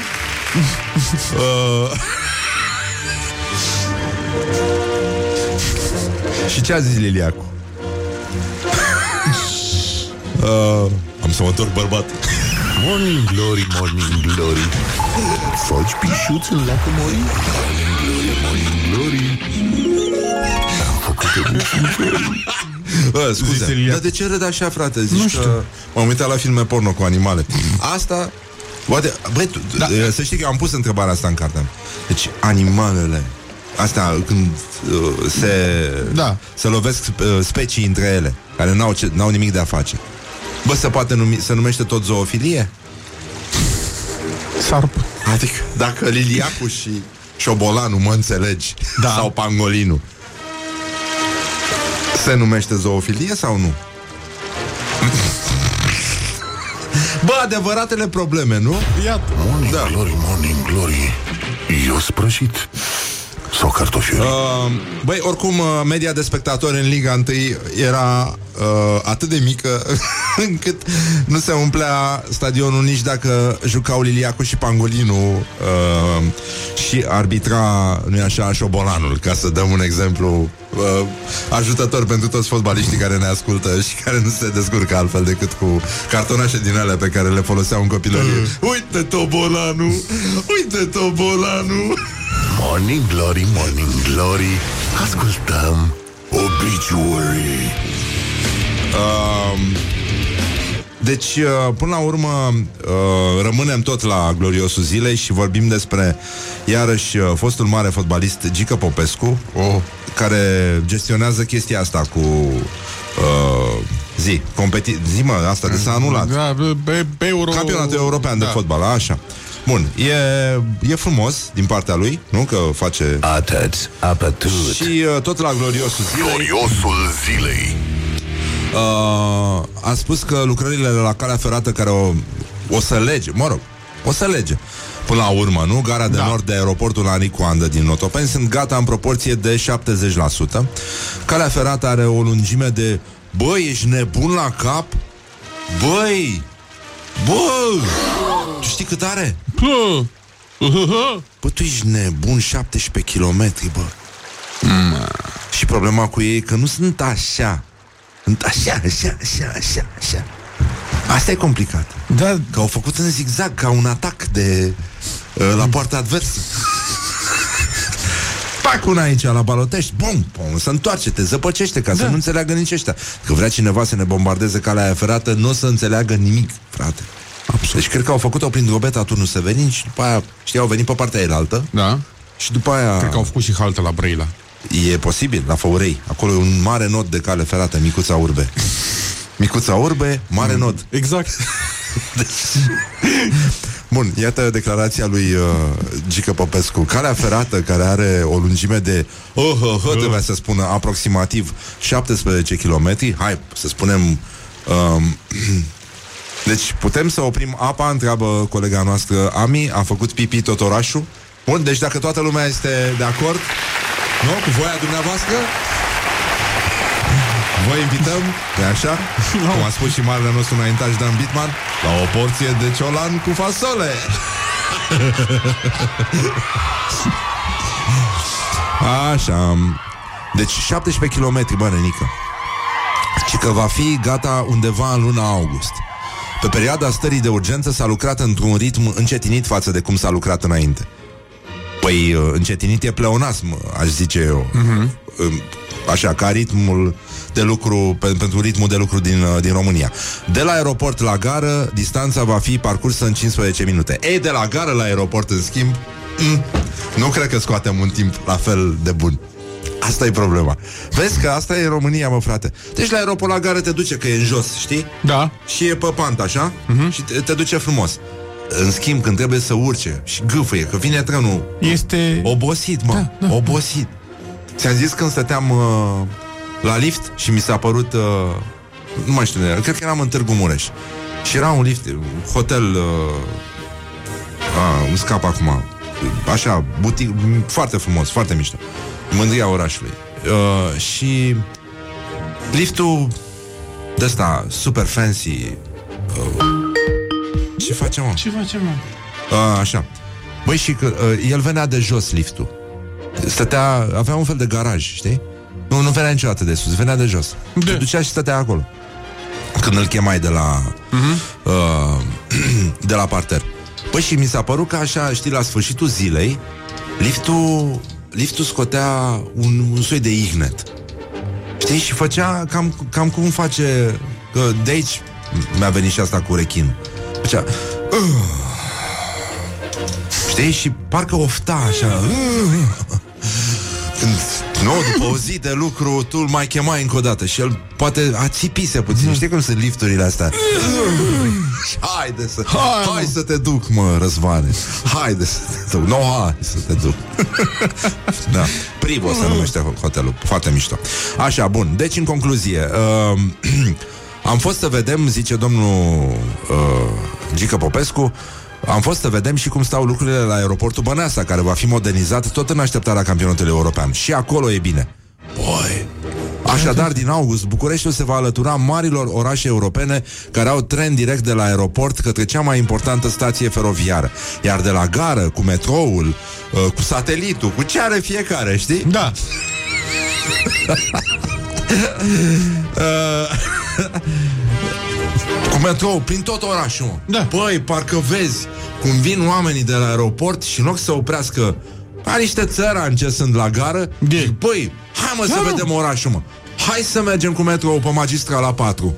Și ce a zis Liliacu? Am să mă întorc bărbat. Morning glory, morning glory, faci pișuți în lacul mori. Morning glory, morning glory, am făcut-o bucuri. Scuze, dar de ce râd așa, frate? Zici, nu știu, că m-am uitat la filme porno cu animale. Asta poate... Băi, da. Să știi că eu am pus întrebarea asta în cartea. Deci animalele astea când se lovesc specii între ele care n-au nimic de a face. Bă, se poate se numește tot zoofilie? Sarp. Adică dacă Liliacu și Șobolanul, mă înțelegi, da. Sau Pangolinul, se numește zoofilie sau nu? Bă, adevăratele probleme, nu? Iată. Morning, da. Glory, morning glory, eu sprășit sau cartofiuri? Băi, oricum, media de spectatori în Liga 1 era atât de mică încât nu se umplea stadionul nici dacă jucau Liliacu și Pangolinu și arbitra, nu-i așa, Șobolanul, ca să dăm un exemplu ajutător pentru toți fotbaliștii care ne ascultă și care nu se descurcă altfel decât cu cartonașe din alea pe care le foloseau în copilărie. Uite Tobolanul! Uite Tobolanul! Morning glory, morning glory, ascultăm obituary. Deci, până la urmă, rămânem tot la gloriosul zilei și vorbim despre, iarăși, fostul mare fotbalist Gică Popescu, care gestionează chestia asta cu... zi, asta de s-a anulat. Da, Campionatul European de fotbal, așa. Bun, e frumos din partea lui, nu? Că face... Atât, apătut. Și tot la gloriosul zilei... a spus că lucrările la calea ferată care o să lege, până la urmă, nu? Gara de nord de aeroportul la Nicoandă din Otopeni sunt gata în proporție de 70%. Calea ferată are o lungime de... Băi, ești nebun la cap? Băi! Bă! Tu știi cât are? Bă, tu ești nebun, 17 km, bă. Și problema cu ei e că nu sunt așa. Sunt așa. Asta e complicat. Da. Că au făcut în zigzag, ca un atac de la poarta adversă. Pac una aici, la Balotești, bum, să întoarce, te zăpăcește, ca să nu înțeleagă nici ăștia. Că vrea cineva să ne bombardeze calea aia ferată, nu o să înțeleagă nimic, frate. Absolut. Deci cred că au făcut-o prin Drobeta Turnul Severin și după aia, știi, au venit pe partea elaltă. Da. Și după aia... Cred că au făcut și haltă la Brăila. E posibil, la Făurei. Acolo e un mare nod de cale ferată, Micuța Urbe. Micuța Urbe, mare nod. Exact. Deci... Bun, iată declarația lui Gică Popescu. Calea ferată, care are o lungime de trebuia să spună aproximativ 17 km. Hai, să spunem... Deci putem să oprim apa, întreabă colega noastră Ami, a făcut pipi tot orașul. Bun, deci dacă toată lumea este de acord, nu, cu voia dumneavoastră, vă invităm, e așa, cum a spus și marele nostru înaintaș Dan Bitman, la o porție de ciolan cu fasole. Așa. Deci 17 km, bă, nenică. Și că va fi gata undeva în luna august. Pe perioada stării de urgență s-a lucrat într-un ritm încetinit față de cum s-a lucrat înainte. Păi, încetinit e pleonasm, aș zice eu. Așa, ca ritmul de lucru, pentru ritmul de lucru din România. De la aeroport la gară, distanța va fi parcursă în 15 minute. Ei, de la gară la aeroport, în schimb, nu cred că scoatem un timp la fel de bun. Asta e problema. Vezi că asta e România, mă, frate. Deci la aeroport la gară te duce, că e în jos, știi? Da. Și e pe pant, așa? Și te duce frumos. În schimb, când trebuie să urce și gâfâie, că vine trenul, este... obosit, mă, da. Obosit. Ți-am zis când stăteam la lift și mi s-a părut, nu mai știu, cred că eram în Târgu Mureș. Și era un lift, hotel, îmi scap acum, așa, butic, foarte frumos, foarte mișto, mândria orașului. Și liftul de ăsta, super fancy. Ce facem, mă? Așa. Băi, și că el venea de jos liftul. Stătea, avea un fel de garaj, știi? Nu, nu venea niciodată de sus, venea de jos. Te ducea și stătea acolo când îl chemai de la de la parter. Păi și mi s-a părut că așa, știi, la sfârșitul zilei liftul scotea un soi de ignet, știi, și făcea cam cum face că de aici mi-a venit și asta cu rechin. Făcea știi, și parcă ofta așa. Când, nu, după o zi de lucru tu îl mai chemai încă o dată și el poate a țipise puțin. Știi cum sunt lifturile astea? Haide să, hai să te duc, mă, Răzvane. Haide să te duc. Hai să te duc. Da. Privo se numește hotelul. Foarte mișto. Așa, bun. Deci, în concluzie, am fost să vedem, zice domnul Gică Popescu, am fost să vedem și cum stau lucrurile la aeroportul Băneasa, care va fi modernizat tot în așteptarea campionatului european. Și acolo e bine. Băi! Așadar, din august, Bucureștiul se va alătura marilor orașe europene care au tren direct de la aeroport către cea mai importantă stație feroviară. Iar de la gară, cu metroul, cu satelitul, cu ce are fiecare, știi? Da. Cu metrou, prin tot orașul. Da. Păi, parcă vezi cum vin oamenii de la aeroport și în loc să oprească la niște țărani ce sunt la gară, zic, păi, hai mă să vedem orașul, mă. Hai să mergem cu metrou pe Magistrala 4.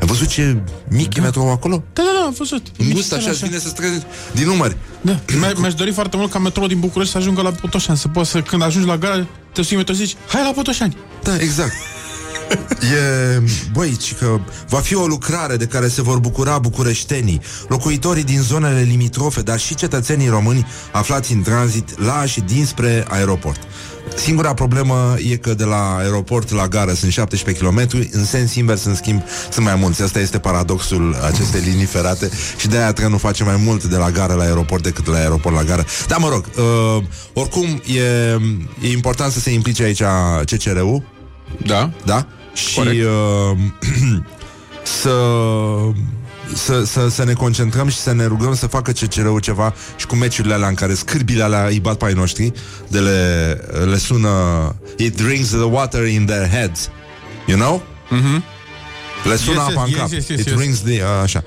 Ai văzut ce mic e metrou acolo? Da, da, da, am văzut. Îngust așa, îți vine să străzi din numări. Da. Mi-aș dori foarte mult ca metrou din București să ajungă la Botoșani, să poți să, când ajungi la gară, te sui metrou și zici, hai la Botoșani. Da, exact. E, băi, că va fi o lucrare de care se vor bucura bucureștenii, locuitorii din zonele limitrofe, dar și cetățenii români aflați în tranzit la și dinspre aeroport. Singura problemă e că de la aeroport la gară sunt 17 km, în sens invers, în schimb, sunt mai mulți. Asta este paradoxul acestei linii ferate și de-aia trenul face mai mult de la gară la aeroport decât de la aeroport la gară. Dar mă rog, oricum e important să se implice aici CCR-ul. Da, da. Și să ne concentrăm și să ne rugăm să facă CCR-ul ceva și cu meciurile alea în care scârbile alea îi bat pe ai noștri, de le sună It rings the water in their heads, you know? Le sună apa în cap. It rings the... așa.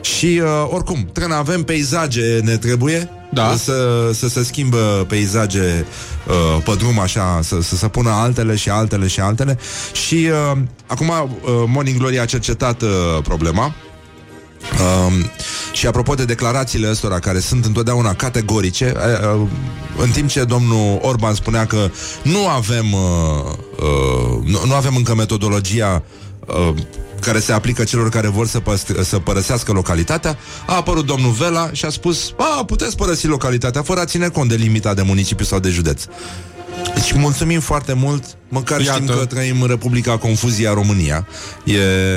Și oricum, trebuie avem peisaje, ne trebuie să se schimbă peisaje pe drum așa, să se pună altele și altele și altele. Și acum Morning Glory a cercetat problema. Și apropo de declarațiile ăstora care sunt întotdeauna categorice, în timp ce domnul Orban spunea că nu avem încă metodologia care se aplică celor care vor să părăsească localitatea, a apărut domnul Vela și a spus: "A, puteți părăsi localitatea fără a ține cont de limita de municipiu sau de județ." Deci mulțumim foarte mult, măcar știm că trăim în Republica Confuzia România.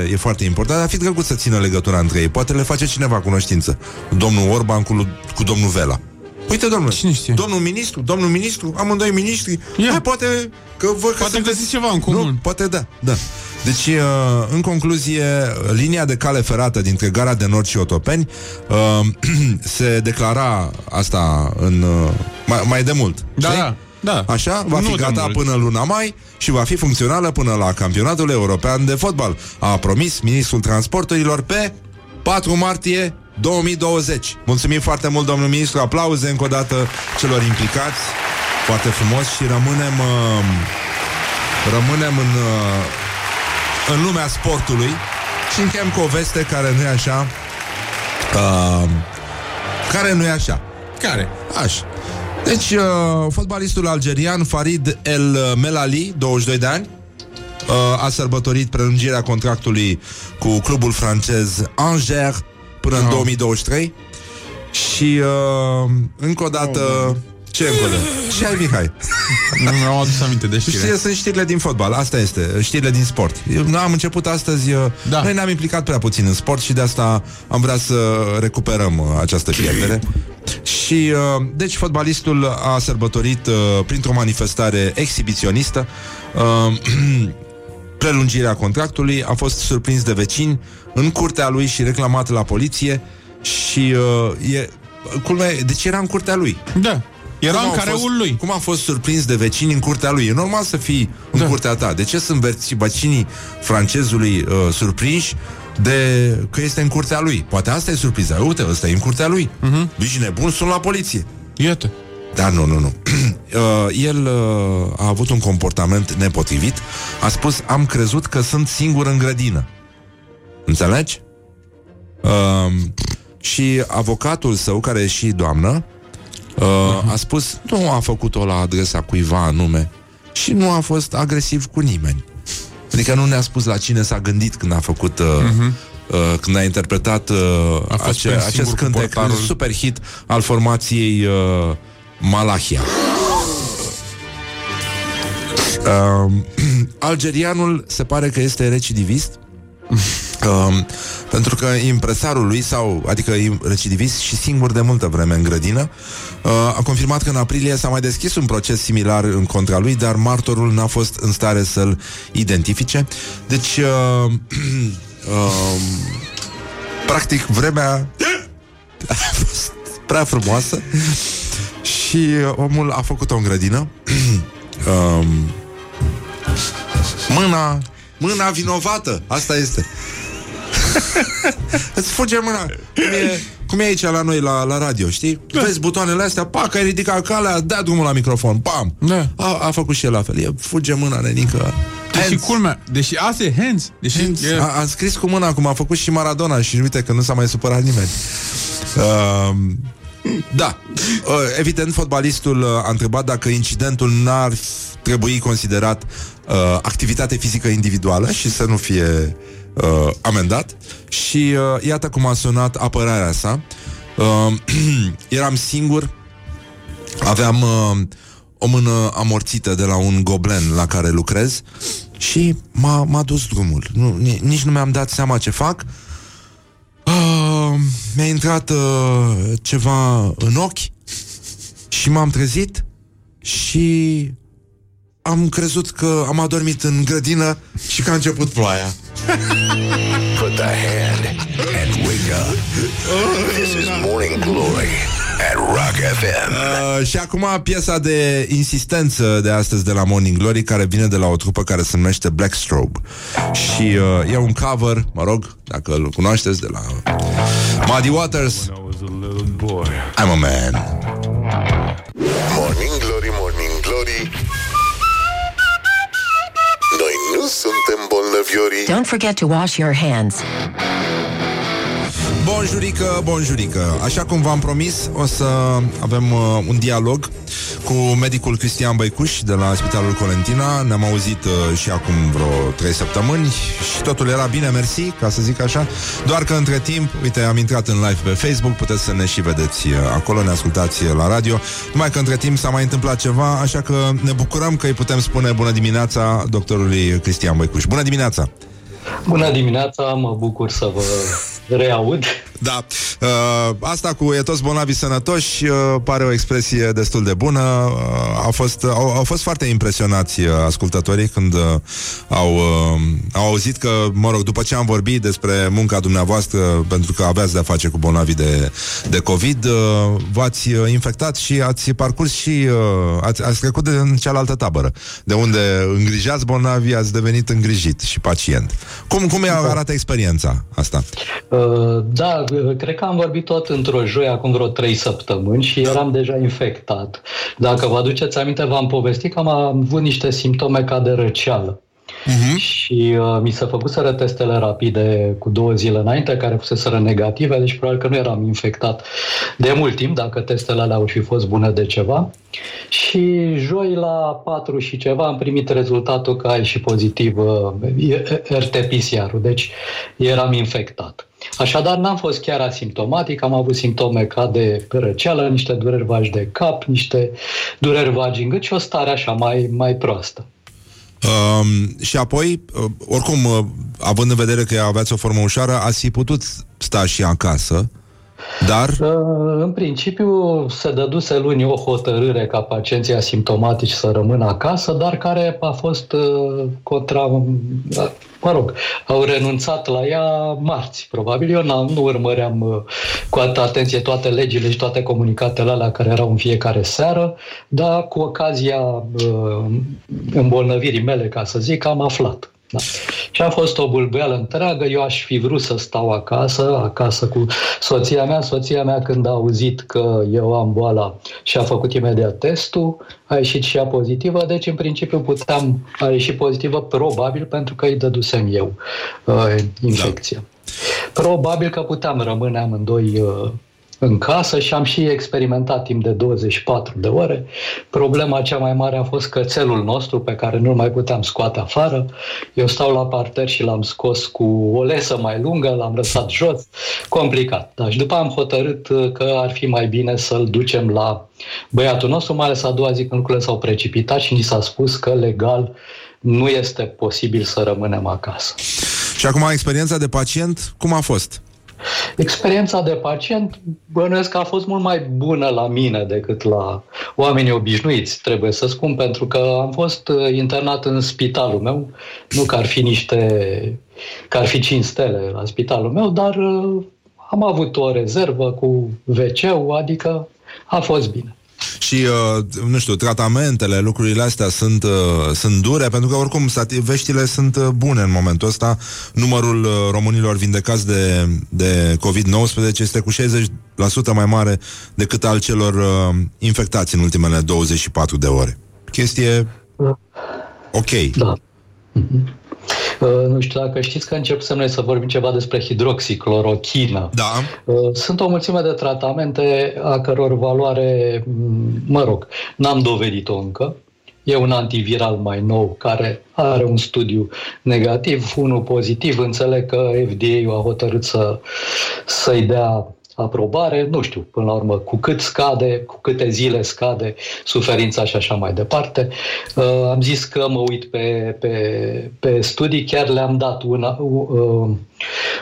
E foarte important, dar fi drăguț să țină legătura între ei. Poate le face cineva cunoștință. Domnul Orban cu domnul Vela. Uite, domnule, domnul ministru, amândoi miniștri. Hai, poate că vă găsiți ceva în comun. Nu, poate da. Deci, în concluzie, linia de cale ferată dintre Gara de Nord și Otopeni se declara asta în mai de mult. Da. Așa, va fi gata până luna mai și va fi funcțională până la Campionatul European de Fotbal, a promis ministrul transporturilor pe 4 martie 2020. Mulțumim foarte mult, domnul ministru, aplauze încă o dată celor implicați. Foarte frumos și rămânem în lumea sportului și încheiem cu o veste care nu e așa. Așa. Deci, fotbalistul algerian Farid El Melali, 22 de ani, a sărbătorit prelungirea contractului cu clubul francez Angers până în 2023 și încă o dată... Ce ai, Mihai? Nu mi-am adus aminte de știre. Sunt știrile din fotbal, asta este, știrile din sport. Am început astăzi, noi ne-am implicat prea puțin în sport și de asta am vrea să recuperăm această pierdere. Și, deci, fotbalistul a sărbătorit printr-o manifestare exhibiționistă prelungirea contractului, a fost surprins de vecini în curtea lui și reclamat la poliție și culmea, deci era în curtea lui. Da. Era în careul lui. Cum a fost surprins de vecini în curtea lui? E normal să fii în curtea ta. De ce sunt vecinii francezului surprinși de că este în curtea lui? Poate asta e surpriza. Uite, ăsta e în curtea lui. Deci nebun, sunt la poliție. Iată. Dar nu. El a avut un comportament nepotrivit. A spus, am crezut că sunt singur în grădină. Înțelegi? Și avocatul său, care e și doamnă, a spus, nu a făcut-o la adresa cuiva anume și nu a fost agresiv cu nimeni. Adică nu ne-a spus la cine s-a gândit când a făcut când a interpretat acest cântec super hit al formației Malahia. Algerianul se pare că este recidivist. Pentru că impresarul lui, sau, adică recidivist și singur de multă vreme în grădină, a confirmat că în aprilie s-a mai deschis un proces similar în contra lui, dar martorul n-a fost în stare să-l identifice. Deci practic vremea a fost prea frumoasă și omul a făcut-o în grădină. Mâna vinovată, asta este. Îți fuge mâna. Cum e aici la noi la radio, știi? Da. Vezi butoanele astea, pac, ai ridicat calea, a dat drumul la microfon, pam. Da. A făcut și el la fel. E fuge mâna, nenică. Deși culmea, deși asta e hands, deși hands. A scris cu mâna cum a făcut și Maradona și uite că nu s-a mai supărat nimeni. Da. Evident, fotbalistul a întrebat dacă incidentul n-ar trebui considerat activitate fizică individuală și să nu fie amendat. Și iată cum a sunat apărarea sa. Eram singur. Aveam o mână amorțită de la un goblen la care lucrez și m-a dus drumul. Nu, nici nu mi-am dat seama ce fac. Mi-a intrat ceva în ochi și m-am trezit și am crezut că am adormit în grădină și că a început ploaia. Put the hand and wake up. This is Morning Glory at Rock FM. Și acum piesa de insistență de astăzi de la Morning Glory, care vine de la o trupă care se numește Black Strobe. Și e un cover, mă rog, dacă îl cunoașteți, de la Muddy Waters. I'm a man. Morning Glory, Morning Glory, noi nu suntem bolnăviorii. Don't forget to wash your hands. Bonjurică, bonjurică. Așa cum v-am promis, o să avem un dialog cu medicul Cristian Băicuș de la Spitalul Colentina. Ne-am auzit și acum vreo 3 săptămâni și totul era bine, mersi, ca să zic așa. Doar că între timp, uite, am intrat în live pe Facebook, puteți să ne și vedeți acolo, ne ascultați la radio. Numai că între timp s-a mai întâmplat ceva, așa că ne bucurăm că îi putem spune bună dimineața doctorului Cristian Băicuș. Bună dimineața! Bună dimineața, mă bucur să vă reaud. Da, asta cu e toți bolnavi sănătoși pare o expresie destul de bună. Au fost foarte impresionați ascultătorii când au auzit că, mă rog, după ce am vorbit despre munca dumneavoastră, pentru că aveați de-a face cu bolnavi de COVID, v-ați infectat și ați parcurs și ați trecut în cealaltă tabără, de unde îngrijați bolnavi, ați devenit îngrijit și pacient. Cum arată experiența asta? Da, cred că am vorbit tot într-o joi, acum vreo 3 săptămâni și eram deja infectat. Dacă vă aduceți aminte, v-am povestit că am avut niște simptome ca de răceală. Și mi se făcuseră testele rapide cu 2 zile înainte, care fuseseră negative, deci probabil că nu eram infectat de mult timp, dacă testele alea au fi fost bune de ceva. Și joi la 4 și ceva am primit rezultatul că a ieșit pozitiv RT-PCR-ul, deci eram infectat. Așadar, n-am fost chiar asimptomatic, am avut simptome ca de răceală, niște dureri vagi de cap, niște dureri vagi în gât și o stare așa mai proastă. Și apoi, oricum, având în vedere că aveați o formă ușoară, ați fi putut sta și acasă Dar? În principiu se dăduse luni o hotărâre ca pacienții asimptomatici să rămână acasă, dar care a fost au renunțat la ea marți, probabil. Eu nu urmăream cu atâta atenție toate legile și toate comunicatele alea care erau în fiecare seară, dar cu ocazia îmbolnăvirii mele, ca să zic, am aflat. Da. Și a fost o bulbeală întreagă. Eu aș fi vrut să stau acasă cu soția mea. Soția mea, când a auzit că eu am boala, și-a făcut imediat testul, a ieșit și ea pozitivă, deci în principiu a ieșit pozitivă probabil pentru că îi dădusem eu infecția. Da. Probabil că puteam rămâne amândoi în casă și am și experimentat timp de 24 de ore. Problema cea mai mare a fost cățelul nostru, pe care nu-l mai puteam scoate afară. Eu stau la parter și l-am scos cu o lesă mai lungă, l-am lăsat jos. Complicat. Dar și după am hotărât că ar fi mai bine să-l ducem la băiatul nostru, mai ales a doua zi când lucrurile s-au precipitat și ni s-a spus că legal nu este posibil să rămânem acasă. Și acum experiența de pacient, cum a fost? Experiența de pacient, bănuiesc că a fost mult mai bună la mine decât la oamenii obișnuiți, trebuie să spun, pentru că am fost internat în spitalul meu, nu că ar fi că ar fi 5 stele la spitalul meu, dar am avut o rezervă cu WC-ul, adică a fost bine. Și, nu știu, tratamentele, lucrurile astea sunt dure, pentru că, oricum, veștile sunt bune în momentul ăsta. Numărul românilor vindecați de COVID-19 este cu 60% mai mare decât al celor infectați în ultimele 24 de ore. Chestie ok. Da. Mm-hmm. Nu știu dacă știți că începem noi să vorbim ceva despre hidroxiclorochină. Da. Sunt o mulțime de tratamente a căror valoare, n-am dovedit-o încă. E un antiviral mai nou care are un studiu negativ, unul pozitiv. Înțeleg că FDA-ul a hotărât să-i dea aprobare, nu știu, până la urmă, cu câte zile scade suferința și așa mai departe. Am zis că mă uit pe studii, chiar le-am dat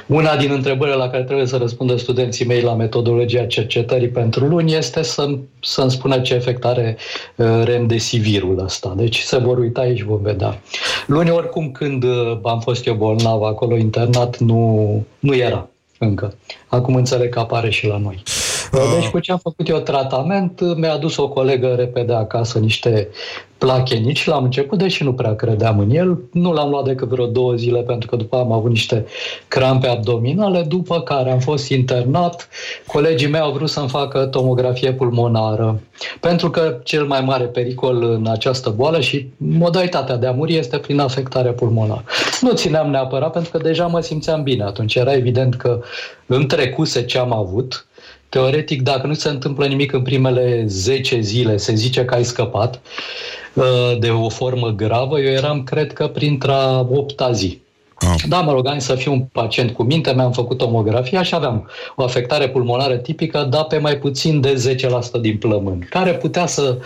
una din întrebările la care trebuie să răspundă studenții mei la metodologia cercetării pentru luni este să-mi spună ce efect are remdesivirul ăsta. Deci se vor uita aici, vom vedea. Luni, oricum, când am fost eu bolnav acolo internat, nu era încă. Acum înțeleg că apare și la noi. Deci cu ce am făcut eu tratament, mi-a adus o colegă repede acasă niște plachenici. La început, deși nu prea credeam în el, nu l-am luat decât vreo 2 zile, pentru că după am avut niște crampe abdominale, după care am fost internat. Colegii mei au vrut să-mi facă tomografie pulmonară, pentru că cel mai mare pericol în această boală și modalitatea de a muri este prin afectare pulmonară. Nu țineam neapărat, pentru că deja mă simțeam bine atunci. Era evident că îmi trecuse ce am avut. Teoretic, dacă nu se întâmplă nimic în primele 10 zile, se zice că ai scăpat de o formă gravă. Eu eram, cred că, printre 8-a zi. Da, am să fiu un pacient cu minte, mi-am făcut tomografia și aveam o afectare pulmonară tipică, dar pe mai puțin de 10% din plămâni, care putea să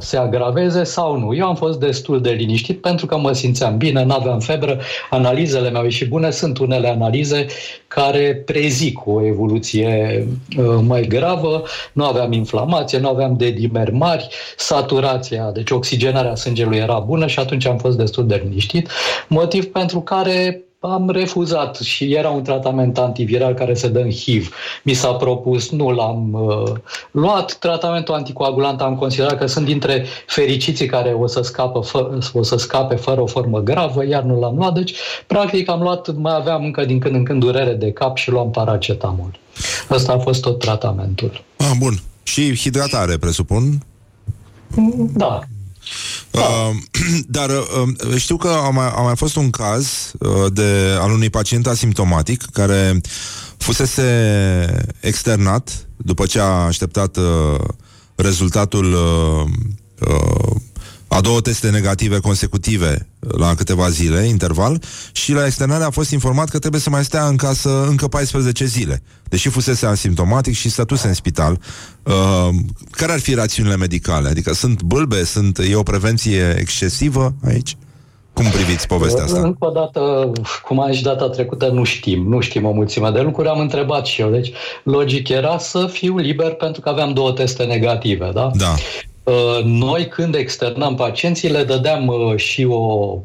se agraveze sau nu. Eu am fost destul de liniștit pentru că mă simțeam bine, n-aveam febră, analizele mi-au ieșit bune, sunt unele analize care prezic o evoluție mai gravă, nu aveam inflamație, nu aveam dedimeri mari, saturația, deci oxigenarea sângelui era bună și atunci am fost destul de liniștit. Motiv pentru care am refuzat și era un tratament antiviral care se dă în HIV. Mi s-a propus, nu l-am luat. Tratamentul anticoagulant am considerat că sunt dintre fericiții care o să scape fără o formă gravă, iar nu l-am luat. Deci, practic, mai aveam încă din când în când durere de cap și luam paracetamol. Ăsta a fost tot tratamentul. Ah, bun. Și hidratare, presupun? Da. Dar știu că a mai fost un caz al unui pacient asimptomatic care fusese externat după ce a așteptat rezultatul a 2 teste negative consecutive la câteva zile, interval, și la externare a fost informat că trebuie să mai stea în casă încă 14 zile, deși fusese asimptomatic și stătuse în spital. Care ar fi rațiunile medicale? Adică sunt bâlbe? E o prevenție excesivă aici? Cum priviți povestea asta? Încă o dată, cum am zis data trecută, nu știm o mulțime de lucruri, am întrebat și eu. Deci, logic era să fiu liber pentru că aveam 2 teste negative, da? Da. Noi, când externam pacienții, le dădeam și o...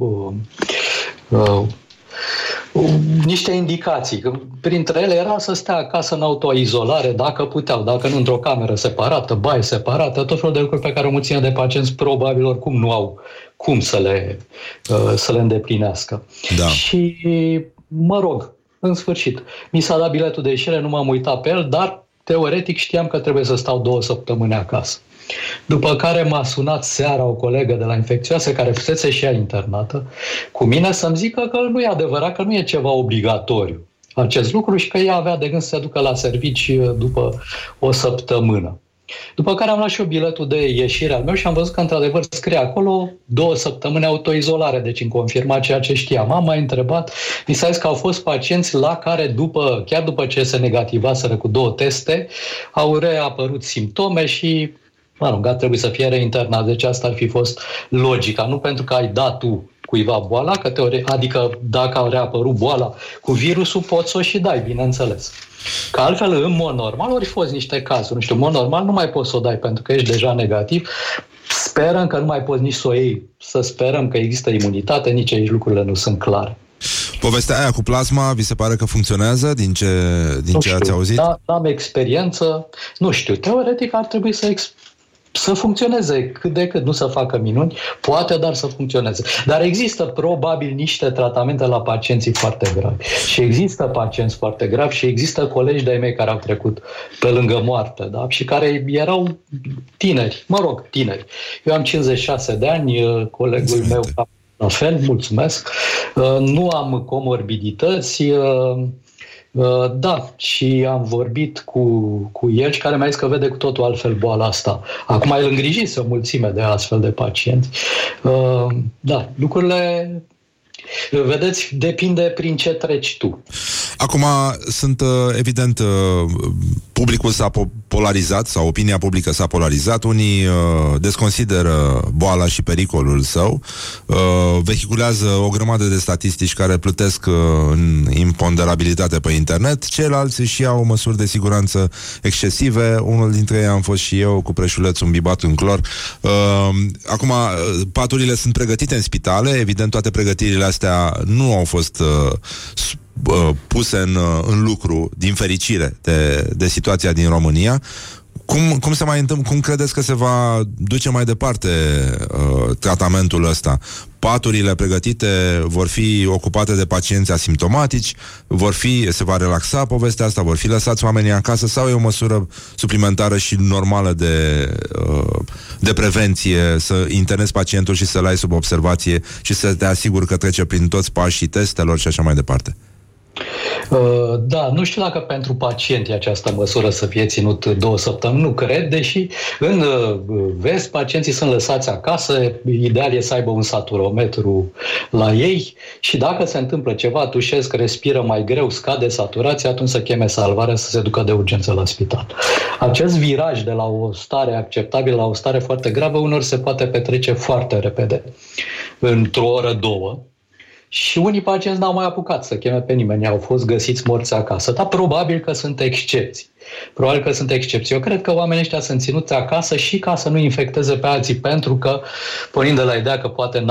niște indicații. Printre ele era să stea acasă în autoizolare, dacă puteau, dacă nu într-o cameră separată, baie separată, tot felul de lucruri pe care o mulțime de pacienți probabil oricum nu au cum să le îndeplinească. Da. Și, mă rog, în sfârșit, mi s-a dat biletul de ieșire, nu m-am uitat pe el, dar teoretic știam că trebuie să stau 2 săptămâni acasă. După care m-a sunat seara o colegă de la infecțioase, care fusese și ea internată, cu mine să-mi zică că nu e adevărat, că nu e ceva obligatoriu acest lucru și că ea avea de gând să se ducă la servicii după 1 săptămână. După care am luat și eu biletul de ieșire al meu și am văzut că într-adevăr scrie acolo 2 săptămâni autoizolare, deci îmi confirma ceea ce știam. Am mai întrebat, mi s-a zis că au fost pacienți la care chiar după ce se negativaseră cu 2 teste, au reapărut simptome și mă rog, trebuie să fie reinternat. Deci asta ar fi fost logica. Nu pentru că ai dat tu cuiva boala, adică dacă a reapărut boala cu virusul, poți să o și dai, bineînțeles. Că altfel, în mod normal, ori fost niște cazuri, nu știu, în mod normal nu mai poți să o dai pentru că ești deja negativ. Sperăm că nu mai poți nici să o iei. Să sperăm că există imunitate, nici aici lucrurile nu sunt clare. Povestea aia cu plasma, vi se pare că funcționează din ce ați auzit? Da, am experiență. Nu știu, teoretic ar trebui să funcționeze cât de cât, nu să facă minuni, poate, dar să funcționeze. Dar există probabil niște tratamente la pacienții foarte gravi. Și există pacienți foarte gravi și există colegi de-ai mei care au trecut pe lângă moarte, da? Și care erau tineri, tineri. Eu am 56 de ani, colegul meu la fel, mulțumesc. Nu am comorbidități, da, și am vorbit cu el și care mi-a zis că vede cu totul altfel boala asta. Acum el îngrijise o mulțime de astfel de pacienți. Da, lucrurile, vedeți, depinde prin ce treci tu. Acum, sunt evident, publicul s-a polarizat, sau opinia publică s-a polarizat, unii desconsideră boala și pericolul său, vehiculează o grămadă de statistici care plutesc în imponderabilitate pe internet, ceilalți își iau măsuri de siguranță excesive, unul dintre ei am fost și eu, cu preșulețul îmbibat în clor. Acum, paturile sunt pregătite în spitale, evident, toate pregătirile astea nu au fost puse în lucru, din fericire, de situația din România. Cum se mai întâmplă? Cum credeți că se va duce mai departe tratamentul ăsta? Paturile pregătite vor fi ocupate de pacienți asimptomatici, se va relaxa povestea asta, vor fi lăsați oamenii acasă sau e o măsură suplimentară și normală de prevenție să internezi pacientul și să-l ai sub observație și să te asiguri că trece prin toți pașii testelor și așa mai departe? Da, nu știu dacă pentru pacienți această măsură să fie ținut 2 săptămâni, nu cred, deși în vest pacienții sunt lăsați acasă, ideal e să aibă un saturometru la ei și dacă se întâmplă ceva, tușesc, respiră mai greu, scade saturația, atunci să cheme salvarea să se ducă de urgență la spital. Acest viraj de la o stare acceptabilă la o stare foarte gravă, unor se poate petrece foarte repede, într-o oră, 2. Și unii pacienți n-au mai apucat să cheme pe nimeni, au fost găsiți morți acasă. Dar probabil că sunt excepții. Eu cred că oamenii ăștia sunt ținuți acasă și ca să nu infecteze pe alții, pentru că, pornind de la ideea că poate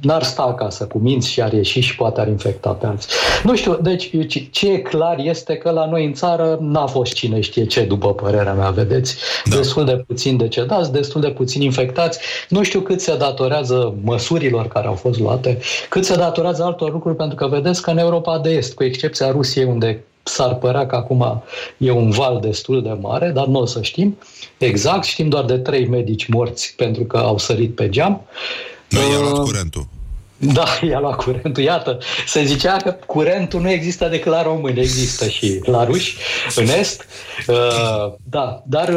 n-ar sta acasă cu minți și ar ieși și poate ar infecta pe alții. Nu știu, deci ce e clar este că la noi în țară n-a fost cine știe ce, după părerea mea, vedeți. Da. Destul de puțin decedați, destul de puțin infectați. Nu știu cât se datorează măsurilor care au fost luate, cât se datorează altor lucruri, pentru că vedeți că în Europa de Est, cu excepția Rusiei, unde s-ar părea că acum e un val destul de mare, dar nu o să știm exact, știm doar de 3 medici morți pentru că au sărit pe geam. Da, i-a luat curentul. Da, i-a luat curentul, iată. Se zicea că curentul nu există decât la români, există și la ruși, în Est. Da, dar...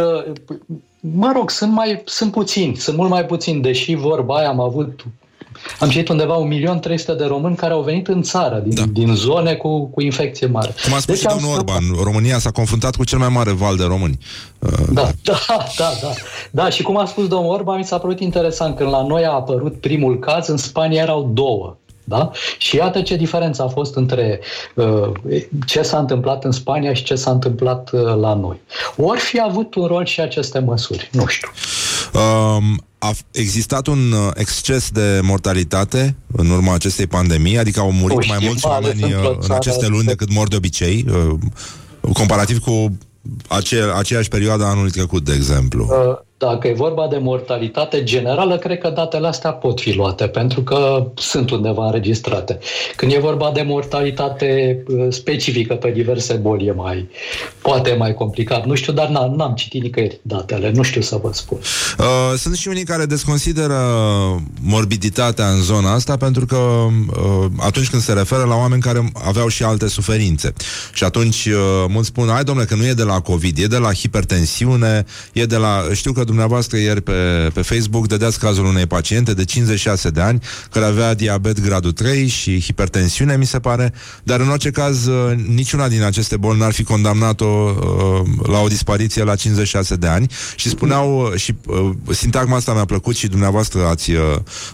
sunt mult mai puțini, deși vorba aia am avut Am citit undeva 1.300.000 de români care au venit în țară, din zone cu infecție mare. Cum a spus și domnul Orban, România s-a confruntat cu cel mai mare val de români. Da, și cum a spus domnul Orban, mi s-a părut interesant, când la noi a apărut primul caz, în Spania erau 2. Da? Și iată ce diferență a fost între ce s-a întâmplat în Spania și ce s-a întâmplat la noi. Ori fi avut un rol și aceste măsuri, nu știu. A existat un exces de mortalitate în urma acestei pandemii? Adică au murit mai mulți oameni în aceste luni decât mor de obicei, comparativ cu aceeași perioadă a anului trecut, de exemplu. Dacă e vorba de mortalitate generală, cred că datele astea pot fi luate, pentru că sunt undeva înregistrate. Când e vorba de mortalitate specifică pe diverse boli, poate e mai complicat. Nu știu, dar n-am citit nicăieri datele, nu știu să vă spun. Sunt și unii care desconsideră morbiditatea în zona asta, pentru că atunci când se referă la oameni care aveau și alte suferințe. Și atunci mulți spun, hai domnule, că nu e de la COVID, e de la hipertensiune, e de la... Știu că dumneavoastră ieri pe Facebook dădeați cazul unei paciente de 56 de ani care avea diabet gradul 3 și hipertensiune, mi se pare, dar în orice caz niciuna din aceste boli n-ar fi condamnat-o la o dispariție la 56 de ani. Și spuneau, și sintagma asta mi-a plăcut și dumneavoastră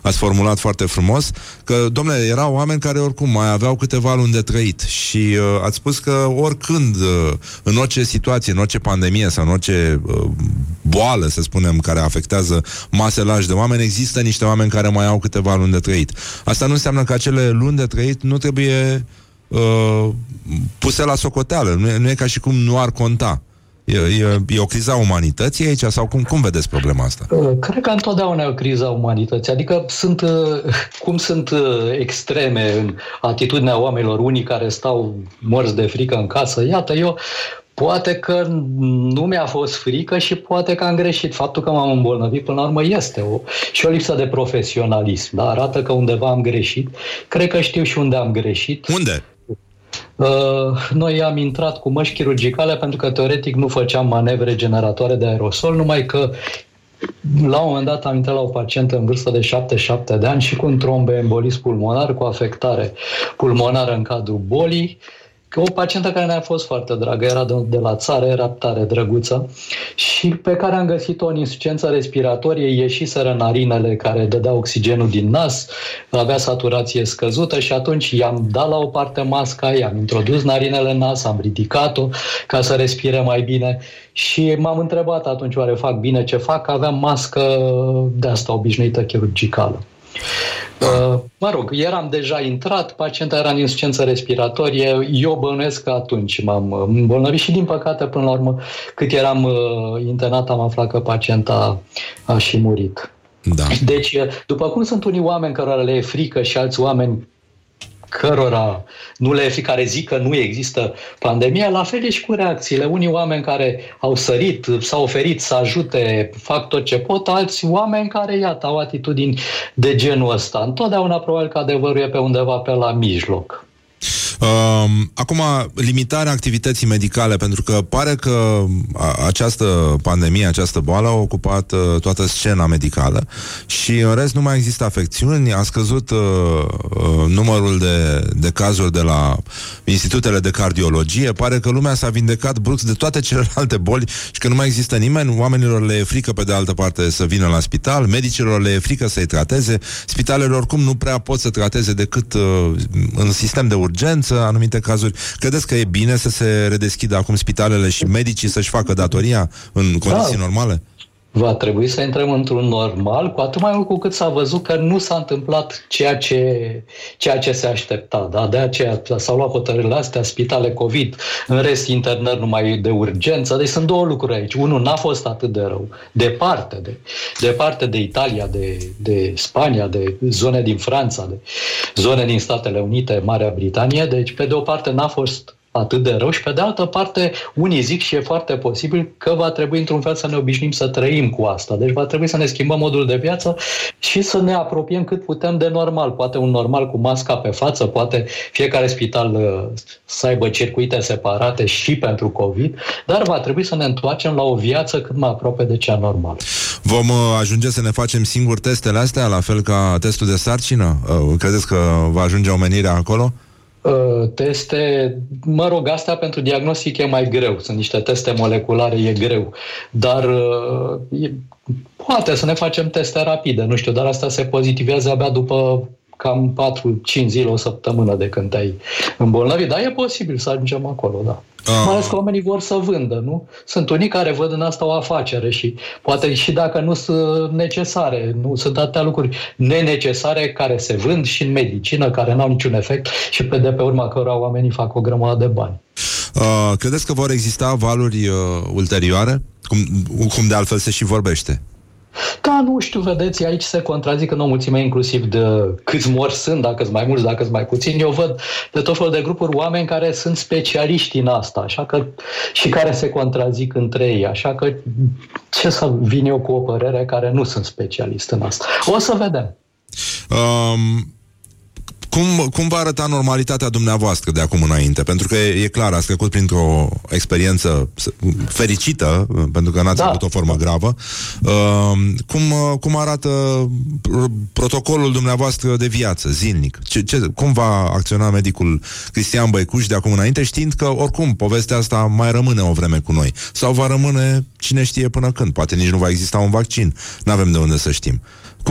ați formulat foarte frumos, că, domnule, erau oameni care oricum mai aveau câteva luni de trăit și ați spus că oricând, în orice situație, în orice pandemie sau în orice boală, să spunem, care afectează mase largi de oameni, există niște oameni care mai au câteva luni de trăit. Asta nu înseamnă că acele luni de trăit nu trebuie puse la socoteală. Nu e ca și cum nu ar conta. E o criză a umanității aici? Sau cum vedeți problema asta? Cred că întotdeauna e o criză a umanității. Adică sunt extreme în atitudinea oamenilor, unii care stau morți de frică în casă. Iată, poate că nu mi-a fost frică și poate că am greșit. Faptul că m-am îmbolnăvit, până la urmă, este și o lipsă de profesionalism. Da? Arată că undeva am greșit. Cred că știu și unde am greșit. Unde? Noi am intrat cu măști chirurgicale pentru că, teoretic, nu făceam manevre generatoare de aerosol, numai că la un moment dat am intrat la o pacientă în vârstă de 77 de ani și cu un tromboembolism pulmonar, cu afectare pulmonară în cadrul bolii. O pacientă care ne-a fost foarte dragă, era de la țară, era tare drăguță și pe care am găsit-o în insuficiență respiratorie, ieșiseră narinele care dădea oxigenul din nas, avea saturație scăzută și atunci i-am dat la o parte masca, i-am introdus narinele în nas, am ridicat-o ca să respire mai bine și m-am întrebat atunci oare fac bine ce fac, aveam mască de asta obișnuită chirurgicală. Mă rog, eram deja intrat, pacienta era în insuficiență respiratorie, eu bănuiesc că atunci m-am îmbolnăvit și, din păcate, până la urmă, cât eram internat, am aflat că pacienta a și murit. Da. Deci, după cum sunt unii oameni cărora le e frică și alți oameni cărora nu le e frică, care zic că nu există pandemia, la fel e și cu reacțiile. Unii oameni care au sărit, s-au oferit să ajute, fac tot ce pot, alți oameni care, iată, au atitudini de genul ăsta. Întotdeauna probabil că adevărul e pe undeva pe la mijloc. Acum, limitarea activității medicale, pentru că pare că această pandemie, această boală a ocupat toată scena medicală și în rest nu mai există afecțiuni, a scăzut numărul de cazuri de la institutele de cardiologie, pare că lumea s-a vindecat brusc de toate celelalte boli și că nu mai există nimeni, oamenilor le e frică pe de altă parte să vină la spital, medicilor le e frică să-i trateze, spitalele oricum nu prea pot să trateze decât în sistem de urgență, anumite cazuri. Credeți că e bine să se redeschidă acum spitalele și medicii să-și facă datoria în condiții normale? Va trebui să intrăm într-un normal, cu atât mai mult cu cât s-a văzut că nu s-a întâmplat ceea ce se aștepta. Da? De aceea s-au luat hotărârile astea, spitale COVID, în rest internări numai de urgență. Deci sunt două lucruri aici. Unul, n-a fost atât de rău. Departe de Italia, de Spania, de zone din Franța, de zone din Statele Unite, Marea Britanie. Deci, pe de o parte, n-a fost atât de rău și pe de altă parte unii zic și e foarte posibil că va trebui într-un fel să ne obișnim să trăim cu asta. Deci va trebui să ne schimbăm modul de viață și să ne apropiem cât putem de normal. Poate un normal cu masca pe față, poate fiecare spital să aibă circuite separate și pentru COVID, dar va trebui să ne întoarcem la o viață cât mai aproape de cea normală. Vom ajunge să ne facem singuri testele astea, la fel ca testul de sarcină? Credeți că va ajunge omenirea acolo? Teste, mă rog, asta pentru diagnostic e mai greu, sunt niște teste moleculare, e greu, dar poate să ne facem teste rapide, nu știu, dar asta se pozitivează abia după cam 4-5 zile, o săptămână de când te-ai îmbolnăvit, dar e posibil să ajungem acolo, da. Mai ales că oamenii vor să vândă, nu? Sunt unii care văd în asta o afacere și poate și dacă nu sunt necesare, nu sunt atâtea lucruri nenecesare care se vând și în medicină, care n-au niciun efect și pe de pe urma cărora oamenii fac o grămadă de bani. Credeți că vor exista valuri ulterioare? Cum de altfel se și vorbește? Da, nu știu, vedeți, aici se contrazic în o mulțime inclusiv de câți mori sunt, dacă sunt mai mulți, dacă sunt mai puțini. Eu văd de tot felul de grupuri oameni care sunt specialiști în asta, așa că și care se contrazic între ei, așa că ce să vin eu cu o părere care nu sunt specialist în asta. O să vedem. Cum va arăta normalitatea dumneavoastră de acum înainte? Pentru că e clar, ați trecut printr-o experiență fericită, pentru că n-ați avut o formă gravă. Cum arată protocolul dumneavoastră de viață, zilnic? Cum va acționa medicul Cristian Băicuș de acum înainte, știind că, oricum, povestea asta mai rămâne o vreme cu noi? Sau va rămâne, cine știe până când? Poate nici nu va exista un vaccin. N-avem de unde să știm.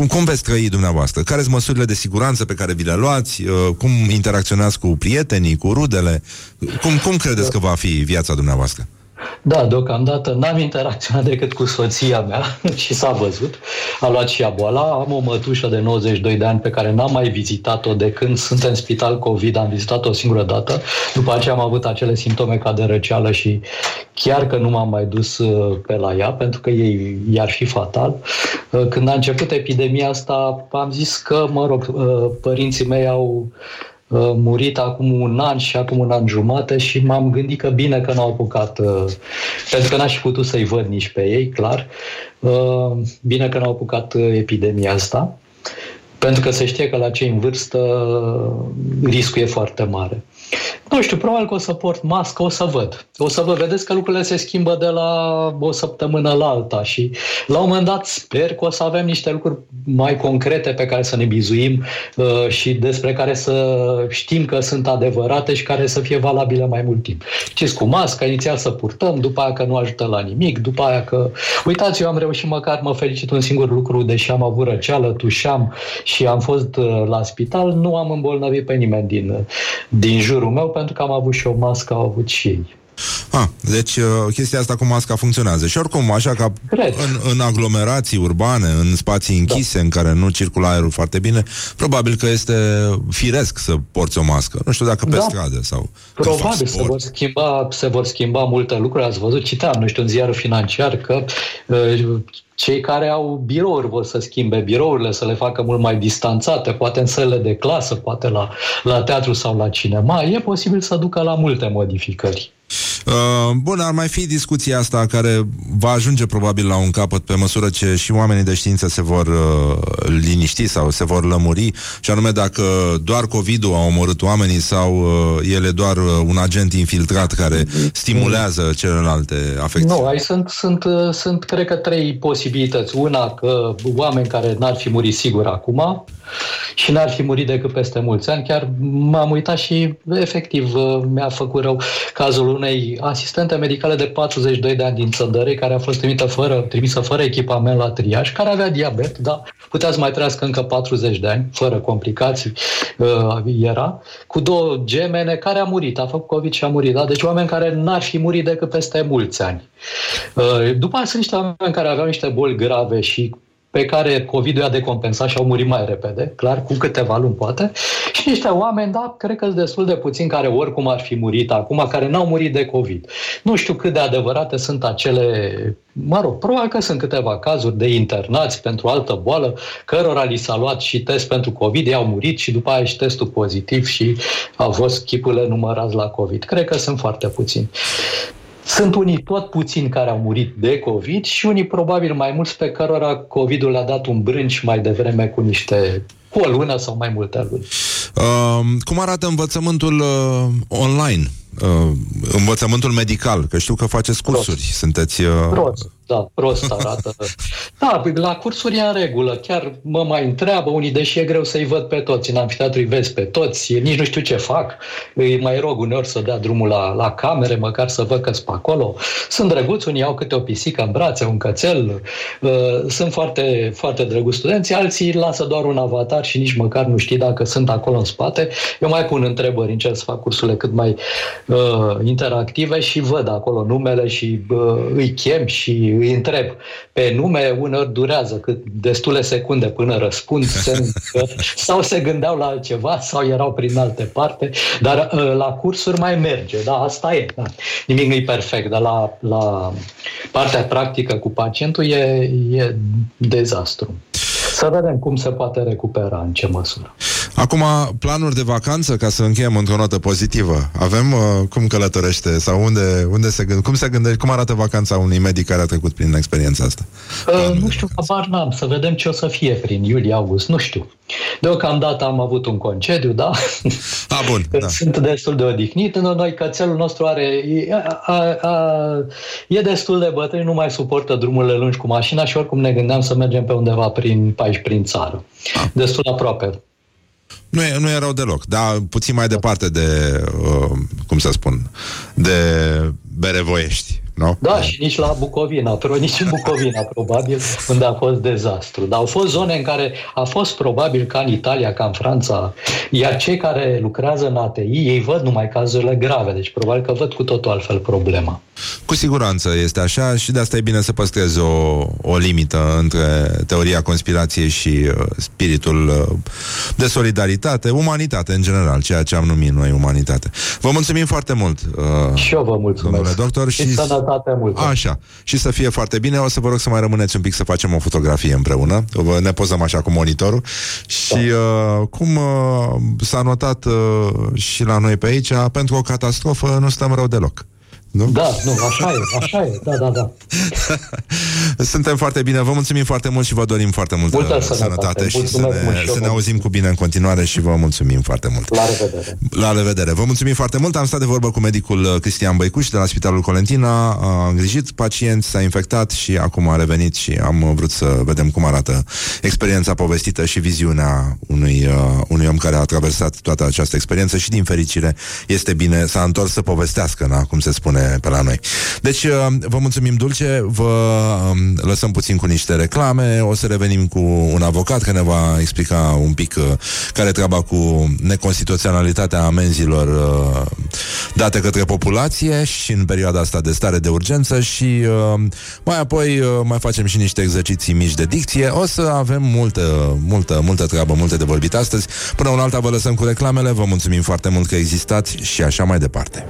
Cum veți trăi dumneavoastră? Care sunt măsurile de siguranță pe care vi le luați? Cum interacționați cu prietenii, cu rudele? Cum credeți că va fi viața dumneavoastră? Da, deocamdată n-am interacționat decât cu soția mea și s-a văzut. A luat și ea boala. Am o mătușă de 92 de ani pe care n-am mai vizitat-o de când sunt în spital COVID. Am vizitat-o o singură dată. După aceea am avut acele simptome ca de răceală și chiar că nu m-am mai dus pe la ea pentru că ei i-ar fi fatal. Când a început epidemia asta, am zis că, mă rog, părinții mei au murit acum un an și acum un an jumate și m-am gândit că bine că n-au apucat, pentru că n-aș fi putut să-i văd nici pe ei, clar, bine că n-au apucat epidemia asta, pentru că se știe că la cei în vârstă riscul e foarte mare. Nu știu, probabil că o să port mască, o să văd. O să vă vedeți că lucrurile se schimbă de la o săptămână la alta și la un moment dat sper că o să avem niște lucruri mai concrete pe care să ne bizuim și despre care să știm că sunt adevărate și care să fie valabile mai mult timp. Știți, cu masca, inițial să purtăm, după aia că nu ajută la nimic, după aia că... Uitați, eu am reușit măcar, mă felicit un singur lucru, deși am avut răceală, tușeam și am fost la spital, nu am îmbolnăvit pe nimeni din jurul meu, pentru că am avut și o mască, au avut și ei. Deci chestia asta cu masca funcționează. Și oricum, așa ca în aglomerații urbane, în spații închise în care nu circulă aerul foarte bine, probabil că este firesc să porți o mască. Nu știu dacă pe stradă sau... Probabil se vor schimba multe lucruri. Ați văzut, citam, nu știu, în ziarul financiar că cei care au birouri vor să schimbe birourile, să le facă mult mai distanțate, poate în sălile de clasă, poate la teatru sau la cinema. E posibil să ducă la multe modificări. Bun, ar mai fi discuția asta care va ajunge probabil la un capăt pe măsură ce și oamenii de știință se vor liniști sau se vor lămuri, și anume dacă doar COVID-ul a omorât oamenii sau el e doar un agent infiltrat care stimulează celelalte afecțiuni. Nu, aici sunt cred că trei posibilități. Una, că oameni care n-ar fi murit sigur acum și n-ar fi murit decât peste mulți ani. Chiar m-am uitat și efectiv mi-a făcut rău cazul unei asistente medicale de 42 de ani din Țăndărei, care a fost trimisă fără echipament la triaj, care avea diabet, dar putea să mai trăiască încă 40 de ani, fără complicații, era, cu două gemene, care a murit, a făcut COVID și a murit. Da? Deci oameni care n-ar fi murit decât peste mulți ani. După aceea sunt niște oameni care aveau niște boli grave și pe care COVID-ul i-a decompensat și au murit mai repede, clar, cu câteva luni poate, și niște oameni, da, cred că sunt destul de puțini care oricum ar fi murit acum, care n-au murit de COVID. Nu știu cât de adevărate sunt acele, mă rog, probabil că sunt câteva cazuri de internați pentru altă boală, cărora li s-a luat și test pentru COVID, ei au murit și după aia și testul pozitiv și au fost chipurile numărați la COVID. Cred că sunt foarte puțini. Sunt unii tot puțini care au murit de COVID și unii probabil mai mulți pe cărora COVID-ul le-a dat un brânci mai devreme cu niște, cu o lună sau mai multe luni. Cum arată învățământul online? Învățământul medical, că știu că faceți cursuri. Prost. Sunteți... Prost arată. Da, la cursuri e în regulă. Chiar mă mai întreabă unii, deși e greu să-i văd pe toți. În amfiteatru îi vezi pe toți, nici nu știu ce fac. Îi mai rog uneori să dea drumul la camere, măcar să văd că-s pe acolo. Sunt drăguți, unii au câte o pisică în brațe, un cățel. Sunt foarte, foarte drăguți studenții. Alții lasă doar un avatar și nici măcar nu știi dacă sunt acolo în spate. Eu mai pun întrebări, încerc să fac cursurile cât mai interactive și văd acolo numele și îi chem și îi întreb pe nume, uneori durează destule secunde până răspund, sau se gândeau la altceva sau erau prin alte parte, dar la cursuri mai merge, da, asta e, da. Nimic nu-i perfect, dar la partea practică cu pacientul e dezastru. Să vedem cum se poate recupera, în ce măsură. Acum, planuri de vacanță, ca să încheiem într-o notă pozitivă. Avem cum călătorește sau unde se gândește? Cum se gândește? Cum arată vacanța unui medic care a trecut prin experiența asta? Nu știu, habar n-am. Să vedem ce o să fie prin iulie-august. Nu știu. Deocamdată am avut un concediu, da? A, bun, da. Sunt destul de odihnit. Noi, cățelul nostru e destul de bătrân, nu mai suportă drumurile lungi cu mașina și oricum ne gândeam să mergem pe undeva prin țară. A. Destul de aproape. Nu e rău deloc, dar puțin mai departe de, de Berevoiești, nu? Da, și nici la Bucovina, nici în Bucovina, probabil, unde a fost dezastru. Dar au fost zone în care a fost probabil ca în Italia, ca în Franța, iar cei care lucrează în ATI, ei văd numai cazurile grave, deci probabil că văd cu totul altfel problema. Cu siguranță este așa și de asta e bine să păstrezi o limită între teoria conspirației și spiritul de solidaritate, umanitate în general, ceea ce am numit noi umanitate. Vă mulțumim foarte mult. Și eu vă mulțumesc. Domnule doctor, și sănătate multă. Așa. Și să fie foarte bine. O să vă rog să mai rămâneți un pic să facem o fotografie împreună. Ne pozăm așa cu monitorul. Și cum s-a notat și la noi pe aici, pentru o catastrofă nu stăm rău deloc. Nu? Da, așa e, da. Suntem foarte bine, vă mulțumim foarte mult și vă dorim foarte multă sănătate și să ne auzim cu bine în continuare și vă mulțumim foarte mult. La revedere. La revedere. Vă mulțumim foarte mult, am stat de vorbă cu medicul Cristian Băicuș de la Spitalul Colentina, a îngrijit pacienți, s-a infectat și acum a revenit și am vrut să vedem cum arată experiența povestită și viziunea unui om care a traversat toată această experiență și din fericire este bine, s-a întors să povestească, na, cum se spune pe la noi. Deci, vă mulțumim, Dulce, vă lăsăm puțin cu niște reclame, o să revenim cu un avocat care ne va explica un pic care treaba cu neconstituționalitatea amenzilor date către populație și în perioada asta de stare de urgență și mai apoi mai facem și niște exerciții mici de dicție. O să avem multă treabă, multe de vorbit astăzi. Până una alta vă lăsăm cu reclamele, vă mulțumim foarte mult că existați și așa mai departe.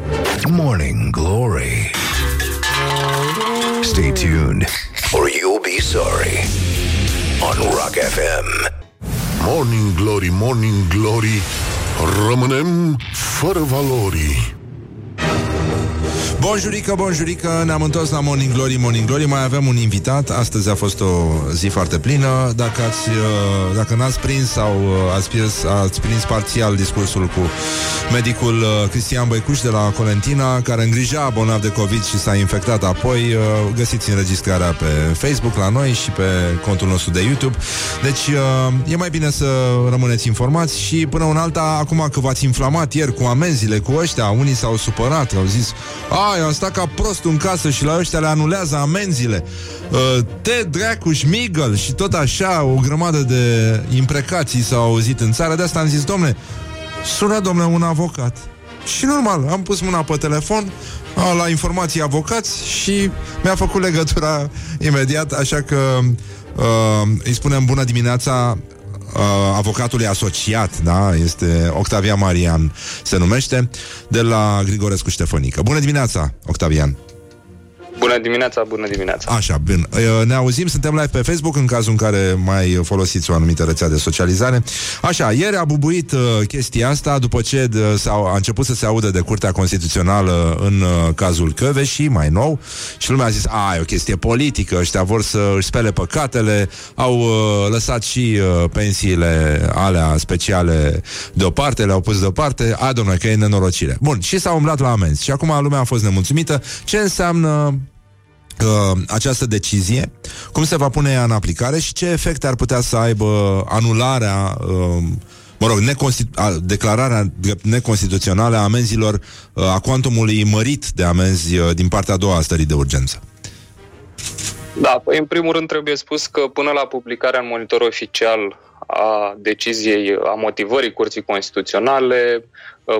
Morning Glory. Stay tuned, or you'll be sorry. On Rock FM. Morning Glory, Morning Glory. Rămânem fără valori. Bonjurică, ne-am întors la Morning Glory, Morning Glory. Mai avem un invitat, astăzi a fost o zi foarte plină. Dacă n-ați prins sau ați prins parțial discursul cu medicul Cristian Băicuș de la Colentina, care îngrija bolnav de COVID și s-a infectat apoi, găsiți înregistrarea pe Facebook la noi și pe contul nostru de YouTube. Deci e mai bine să rămâneți informați și până una alta, acum că v-ați inflamat ieri cu amenzile, cu ăștia, unii s-au supărat, au zis: eu am stat ca prost în casă și la ăștia le anulează amenzile. Te dracu, șmigăl și tot așa, o grămadă de imprecații s-au auzit în țară. De asta am zis: domne, sună, domne, un avocat Și normal, am pus mâna pe telefon la informații avocați și mi-a făcut legătura imediat, așa că îi spunem bună dimineața avocatului asociat, da? Este Octavian Marian, se numește, de la Grigorescu Ștefănică. Bună dimineața, Octavian! Bună dimineața, bună dimineața. Așa, bine. Ne auzim, suntem live pe Facebook în cazul în care mai folosiți o anumită rețea de socializare. Așa, ieri a bubuit chestia asta după ce a început să se audă de Curtea Constituțională în cazul Căveșii, mai nou, și lumea a zis, a, e o chestie politică, ăștia vor să își spele păcatele, au lăsat și pensiile alea speciale deoparte, le-au pus deoparte, a, dom'le, că e nenorocire. Bun, și s-a umblat la amenzi și acum lumea a fost nemulțumită. Ce înseamnă această decizie, cum se va pune ea în aplicare și ce efecte ar putea să aibă anularea, declararea neconstituțională a amenzilor, a cuantumului mărit de amenzi din partea a doua a stării de urgență? Da, păi în primul rând trebuie spus că până la publicarea în Monitor Oficial a deciziei, a motivării Curții Constituționale,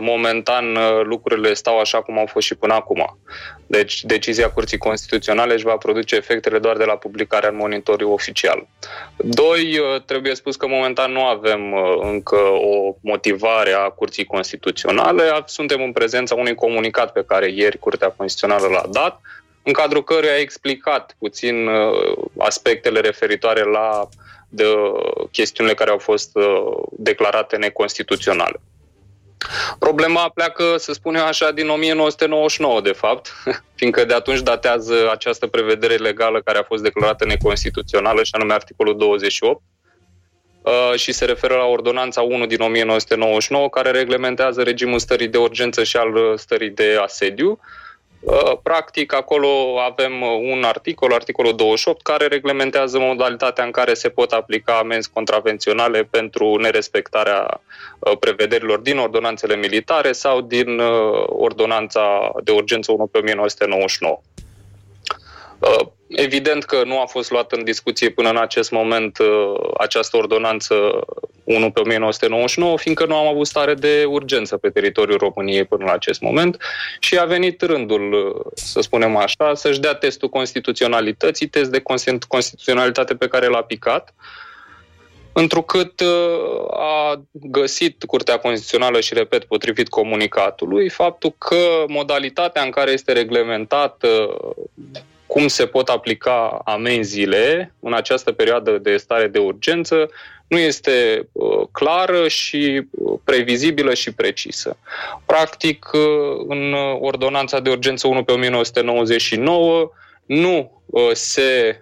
momentan lucrurile stau așa cum au fost și până acum. Deci decizia Curții Constituționale își va produce efectele doar de la publicarea în Monitorul Oficial. Doi, trebuie spus că momentan nu avem încă o motivare a Curții Constituționale. Suntem în prezența unui comunicat pe care ieri Curtea Constituțională l-a dat, în cadrul căruia a explicat puțin aspectele referitoare la de chestiunile care au fost declarate neconstituționale. Problema pleacă, să spunem așa, din 1999, de fapt, fiindcă de atunci datează această prevedere legală care a fost declarată neconstituțională, și anume articolul 28, și se referă la Ordonanța 1 din 1999, care reglementează regimul stării de urgență și al stării de asediu. Practic, acolo avem un articol, articolul 28, care reglementează modalitatea în care se pot aplica amenzi contravenționale pentru nerespectarea prevederilor din ordonanțele militare sau din ordonanța de urgență 1/1999. Evident că nu a fost luată în discuție până în acest moment această ordonanță 1/1999, fiindcă nu am avut stare de urgență pe teritoriul României până la acest moment și a venit rândul, să spunem așa, să-și dea testul constituționalității, test de constituționalitate pe care l-a picat, întrucât a găsit Curtea Constituțională și, repet, potrivit comunicatului, faptul că modalitatea în care este reglementată cum se pot aplica amenziile în această perioadă de stare de urgență nu este clară și previzibilă și precisă. Practic, în Ordonanța de Urgență 1/1999 nu se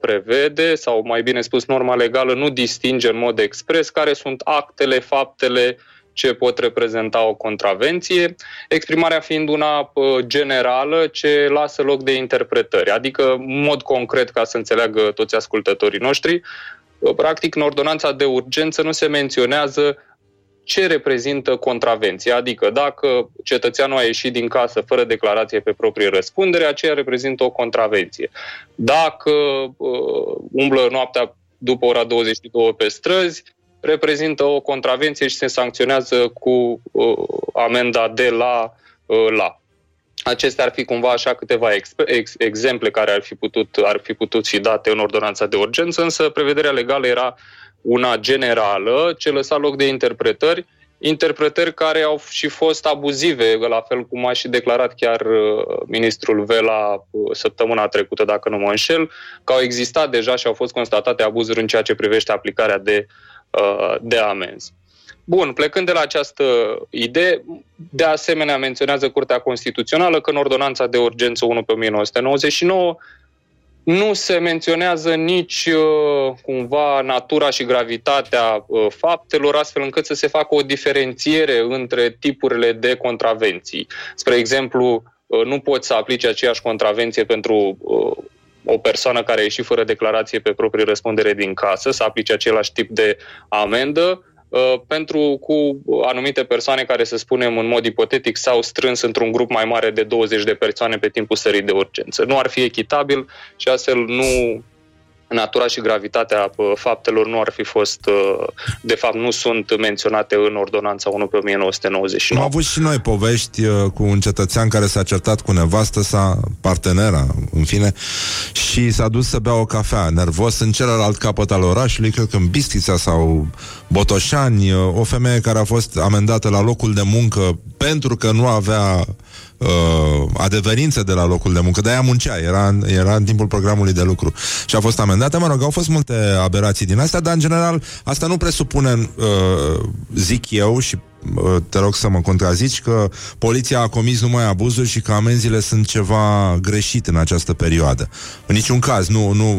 prevede, sau mai bine spus, norma legală nu distinge în mod expres care sunt actele, faptele ce pot reprezenta o contravenție, exprimarea fiind una generală ce lasă loc de interpretări. Adică, în mod concret, ca să înțeleagă toți ascultătorii noștri, practic, în ordonanța de urgență nu se menționează ce reprezintă contravenția. Adică, dacă cetățeanul a ieșit din casă fără declarație pe proprie răspundere, aceea reprezintă o contravenție. Dacă umblă noaptea după ora 22 pe străzi, reprezintă o contravenție și se sancționează cu amenda de la la. Acestea ar fi cumva așa câteva exemple care ar fi putut fi date în ordonanța de urgență, însă prevederea legală era una generală, ce lăsa loc de interpretări care au și fost abuzive, la fel cum a și declarat chiar ministrul Vela săptămâna trecută, dacă nu mă înșel, că au existat deja și au fost constatate abuzuri în ceea ce privește aplicarea de amenzi. Bun, plecând de la această idee, de asemenea menționează Curtea Constituțională că în Ordonanța de Urgență 1/1999 nu se menționează nici cumva natura și gravitatea faptelor, astfel încât să se facă o diferențiere între tipurile de contravenții. Spre exemplu, nu poți să aplici aceeași contravenție pentru o persoană care a ieșit fără declarație pe proprie răspundere din casă, să aplice același tip de amendă cu anumite persoane care, să spunem, în mod ipotetic s-au strâns într-un grup mai mare de 20 de persoane pe timpul stării de urgență. Nu ar fi echitabil și astfel nu natura și gravitatea faptelor nu ar fi fost, de fapt nu sunt menționate în Ordonanța 1/1999. Am avut și noi povești cu un cetățean care s-a certat cu nevastă sa, partenera, în fine, și s-a dus să bea o cafea, nervos, în celălalt capăt al orașului, cred că în Bistrița sau Botoșani, o femeie care a fost amendată la locul de muncă pentru că nu avea adeverință de la locul de muncă, de aia muncea, era în timpul programului de lucru și a fost amendată. Mă rog, au fost multe aberații din astea, dar în general asta nu presupune, zic eu, și te rog să mă contrazici, că poliția a comis numai abuzuri și că amenziile sunt ceva greșit în această perioadă. În niciun caz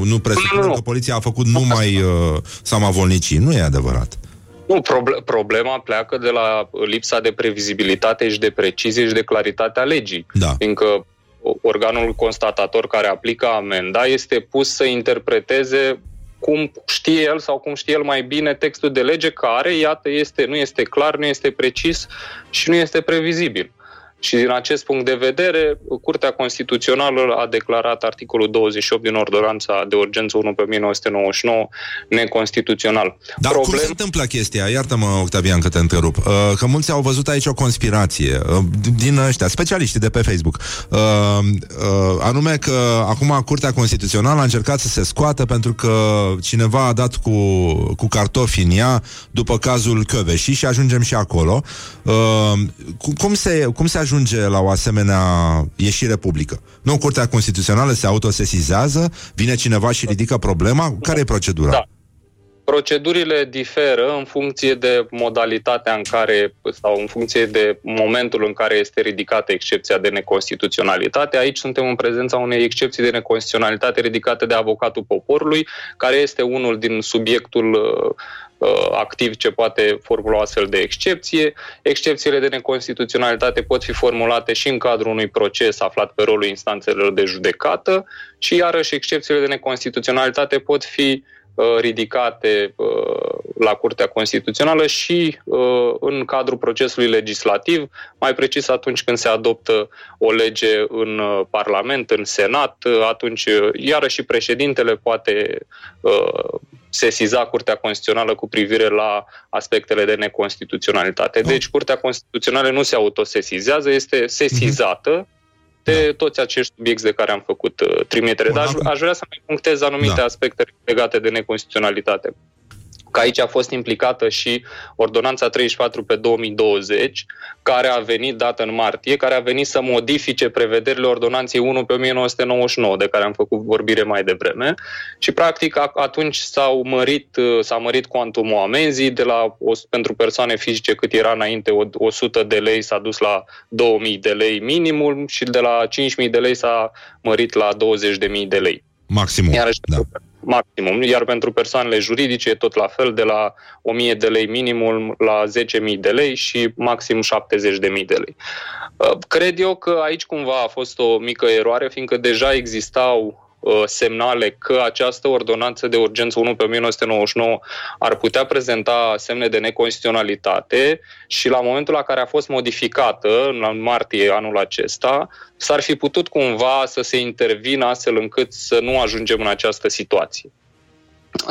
nu presupune că poliția a făcut numai samavolnicii. Nu e adevărat. Nu, problema pleacă de la lipsa de previzibilitate și de precizie și de claritate a legii. Da. Fiindcă organul constatator care aplică amenda este pus să interpreteze cum știe el sau cum știe el mai bine textul de lege care, iată, nu este clar, nu este precis și nu este previzibil. Și din acest punct de vedere, Curtea Constituțională a declarat articolul 28 din Ordonanța de Urgență 1/1999 neconstituțional. Dar cum se întâmplă chestia? Iartă-mă, Octavian, că te întrerup. Că mulți au văzut aici o conspirație din ăștia, specialiștii de pe Facebook. Anume că acum Curtea Constituțională a încercat să se scoată pentru că cineva a dat cu cartofi în ea după cazul Căveșii și ajungem și acolo. Cum se ajunge la o asemenea ieșire publică? Nu, Curtea Constituțională se autosesizează, vine cineva și ridică problema? Care e procedura? Da. Procedurile diferă în funcție de modalitatea în care, sau în funcție de momentul în care este ridicată excepția de neconstituționalitate. Aici suntem în prezența unei excepții de neconstituționalitate ridicate de avocatul poporului, care este unul din subiectul activ ce poate formula astfel de excepție. Excepțiile de neconstituționalitate pot fi formulate și în cadrul unui proces aflat pe rolul instanțelor de judecată și iarăși excepțiile de neconstituționalitate pot fi ridicate la Curtea Constituțională și în cadrul procesului legislativ, mai precis atunci când se adoptă o lege în Parlament, în Senat, atunci iarăși președintele poate sesiza Curtea Constituțională cu privire la aspectele de neconstituționalitate. Deci Curtea Constituțională nu se autosesizează, este sesizată de toți acești subiecti de care am făcut trimitere. Dar aș vrea să mai punctez anumite aspecte legate de neconstituționalitate. Că aici a fost implicată și Ordonanța 34/2020, care a venit dată în martie, care a venit să modifice prevederile Ordonanței 1/1999, de care am făcut vorbire mai devreme. Și, practic, atunci s-a mărit cuantumul amenzii de la, pentru persoane fizice, cât era înainte 100 de lei, s-a dus la 2000 de lei minimul și de la 5000 de lei s-a mărit la 20.000 de lei. Maximum, maximum, iar pentru persoanele juridice e tot la fel, de la 1000 de lei minimul la 10.000 de lei și maxim 70.000 de lei. Cred eu că aici cumva a fost o mică eroare, fiindcă deja existau semnale că această ordonanță de urgență 1/1999 ar putea prezenta semne de neconstituționalitate și la momentul la care a fost modificată, în martie anul acesta, s-ar fi putut cumva să se intervină astfel încât să nu ajungem în această situație.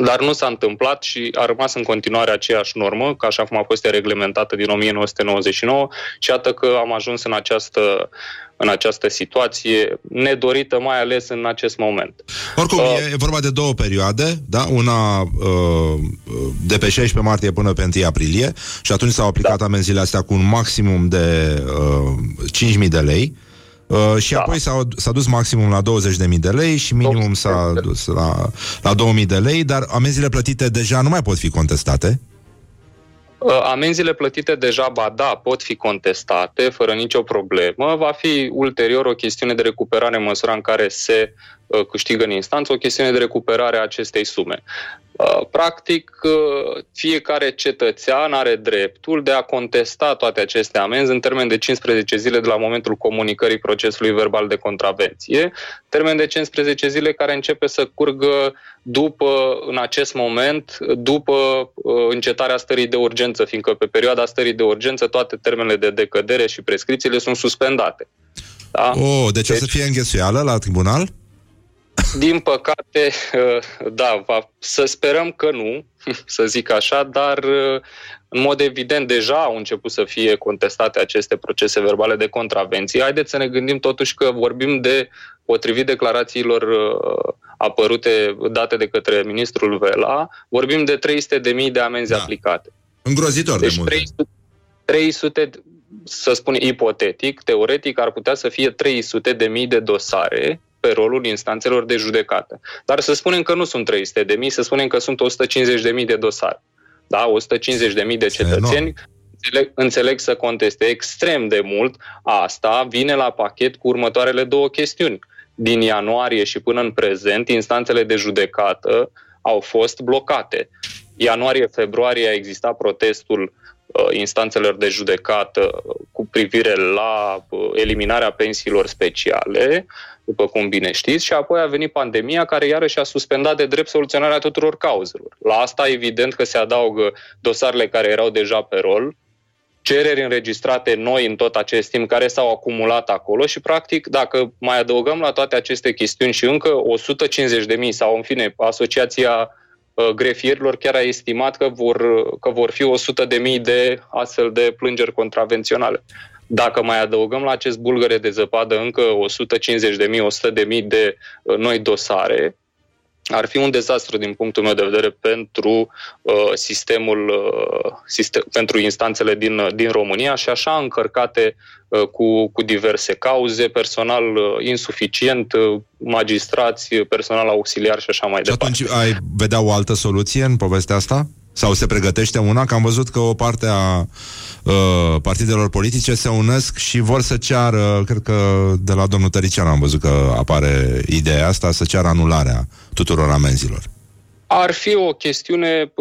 Dar nu s-a întâmplat și a rămas în continuare aceeași normă, că așa cum a fost reglementată din 1999, și iată că am ajuns în această situație nedorită, mai ales în acest moment. Oricum, e vorba de două perioade, da? Una de pe 16 martie până pe 1 aprilie și atunci s-au aplicat amenziile astea cu un maximum de 5.000 de lei. Și apoi s-a dus maximum la 20.000 de lei și minimum s-a dus la 2.000 de lei, dar amenziile plătite deja nu mai pot fi contestate? Amenziile plătite deja, pot fi contestate fără nicio problemă. Va fi ulterior o chestiune de recuperare în măsura în care se câștigă în instanță, o chestiune de recuperare a acestei sume. Practic, fiecare cetățean are dreptul de a contesta toate aceste amenzi în termen de 15 zile de la momentul comunicării procesului verbal de contravenție, termen de 15 zile care începe să curgă în acest moment, după încetarea stării de urgență, fiindcă pe perioada stării de urgență toate termenele de decădere și prescripțiile sunt suspendate. Da? Deci o să fie înghesuială la tribunal? Din păcate, da, să sperăm că nu, să zic așa, dar în mod evident deja au început să fie contestate aceste procese verbale de contravenție. Haideți să ne gândim totuși că vorbim de, potrivit declarațiilor apărute, date de către ministrul Vela, vorbim de 300.000 de amenzi aplicate. Îngrozitor deci de multe. 300, să spun ipotetic, teoretic ar putea să fie 300.000 de dosare pe rolul instanțelor de judecată. Dar să spunem că nu sunt 300.000, să spunem că sunt 150.000 de dosare. Da? 150.000 de cetățeni înțeleg să conteste extrem de mult. Asta vine la pachet cu următoarele două chestiuni. Din ianuarie și până în prezent, instanțele de judecată au fost blocate. Ianuarie-februarie a existat protestul instanțelor de judecată cu privire la eliminarea pensiilor speciale, după cum bine știți, și apoi a venit pandemia, care iarăși a suspendat de drept soluționarea tuturor cauzelor. La asta, evident, că se adaugă dosarele care erau deja pe rol, cereri înregistrate noi în tot acest timp, care s-au acumulat acolo și, practic, dacă mai adăugăm la toate aceste chestiuni și încă 150.000 sau, în fine, Asociația grefierilor chiar a estimat că vor fi 100.000 de astfel de plângeri contravenționale. Dacă mai adăugăm la acest bulgăre de zăpadă încă 150.000-100.000 de noi dosare, ar fi un dezastru din punctul meu de vedere pentru pentru instanțele din România, și așa încărcate cu diverse cauze, personal insuficient, magistrați, personal auxiliar și așa mai departe. Și atunci ai vedea o altă soluție în povestea asta? Sau se pregătește una? Că am văzut că o parte a partidelor politice se unesc și vor să ceară, cred că de la domnul Tărician am văzut că apare ideea asta, să ceară anularea tuturor amenzilor. Ar fi o chestiune,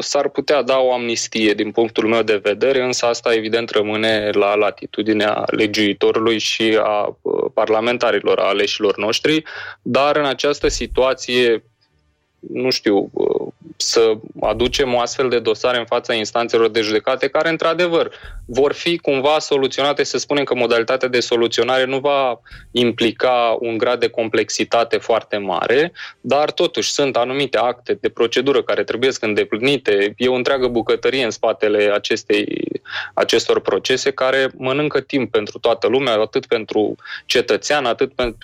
s-ar putea da o amnistie din punctul meu de vedere, însă asta evident rămâne la latitudinea legiuitorului și a parlamentarilor, a aleșilor noștri, dar în această situație, nu știu, să aducem o astfel de dosare în fața instanțelor de judecate, care, într-adevăr, vor fi cumva soluționate. Să spunem că modalitatea de soluționare nu va implica un grad de complexitate foarte mare, dar totuși sunt anumite acte de procedură care trebuie să îndeplinite. E o întreagă bucătărie în spatele acestor procese care mănâncă timp pentru toată lumea, atât pentru cetățean,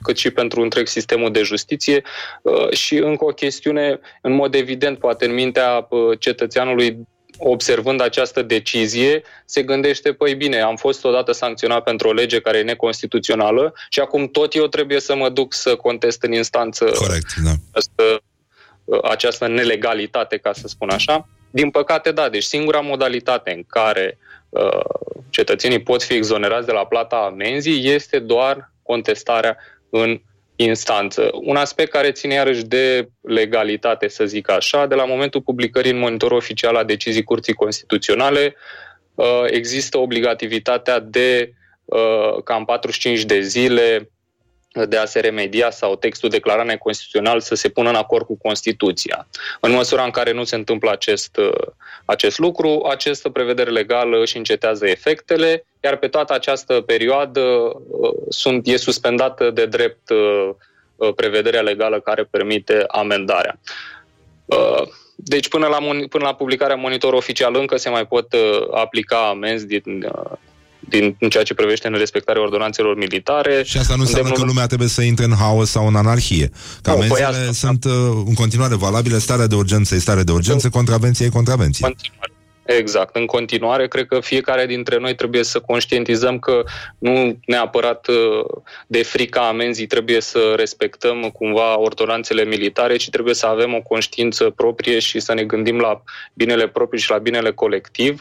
cât și pentru întreg sistemul de justiție. Și încă o chestiune, în mod evident, poate în mintea cetățeanului, observând această decizie, se gândește, păi bine, am fost odată sancționat pentru o lege care e neconstituțională și acum tot eu trebuie să mă duc să contest în instanță această nelegalitate, ca să spun așa. Din păcate, da, deci singura modalitate în care cetățenii pot fi exonerați de la plata amenzii este doar contestarea în instanță. Un aspect care ține iarăși de legalitate, să zic așa, de la momentul publicării în monitorul oficial a decizii Curții Constituționale, există obligativitatea de cam 45 de zile de a se remedia sau textul declarat neconstituțional să se pună în acord cu Constituția. În măsura în care nu se întâmplă acest lucru, această prevedere legală își încetează efectele, iar pe toată această perioadă e suspendată de drept prevederea legală care permite amendarea. Deci până la publicarea monitorului oficial încă se mai pot aplica amenzi în ceea ce privește în respectarea ordonanțelor militare. Și asta nu înseamnă că lumea trebuie să intre în haos sau în anarhie. Că amenzile sunt în continuare valabile, starea de urgență e stare de urgență, contravenție e contravenție. Exact. În continuare, cred că fiecare dintre noi trebuie să conștientizăm că nu neapărat de frica amenzii trebuie să respectăm cumva ordonanțele militare, ci trebuie să avem o conștiință proprie și să ne gândim la binele propriu și la binele colectiv.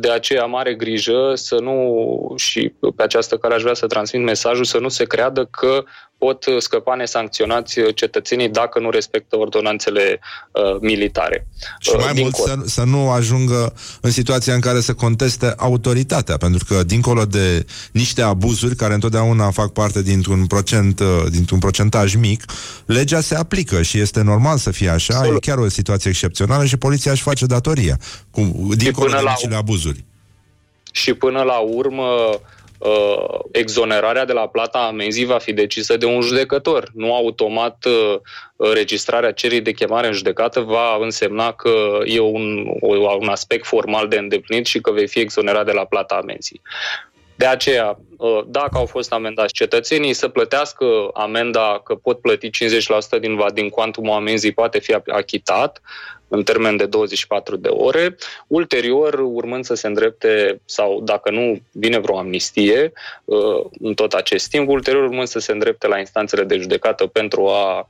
De aceea, mare grijă să nu, și pe această cale aș vrea să transmit mesajul, să nu se creadă că pot scăpa nesancționați cetățenii dacă nu respectă ordonanțele militare. Și mai mult să nu ajungă în situația în care să conteste autoritatea, pentru că, dincolo de niște abuzuri, care întotdeauna fac parte dintr-un procentaj mic, legea se aplică și este normal să fie așa, absolut. E chiar o situație excepțională și poliția își face datoria, dincolo de micile abuzuri. Și până la urmă, exonerarea de la plata amenzii va fi decisă de un judecător. Nu automat registrarea cererii de chemare în judecată va însemna că e un aspect formal de îndeplinit și că vei fi exonerat de la plata amenzii. De aceea, dacă au fost amendați cetățenii, să plătească amenda, că pot plăti 50% din cuantumul amenzii, poate fi achitat în termen de 24 de ore, ulterior urmând să se îndrepte, sau dacă nu vine vreo amnistie în tot acest timp, ulterior urmând să se îndrepte la instanțele de judecată pentru a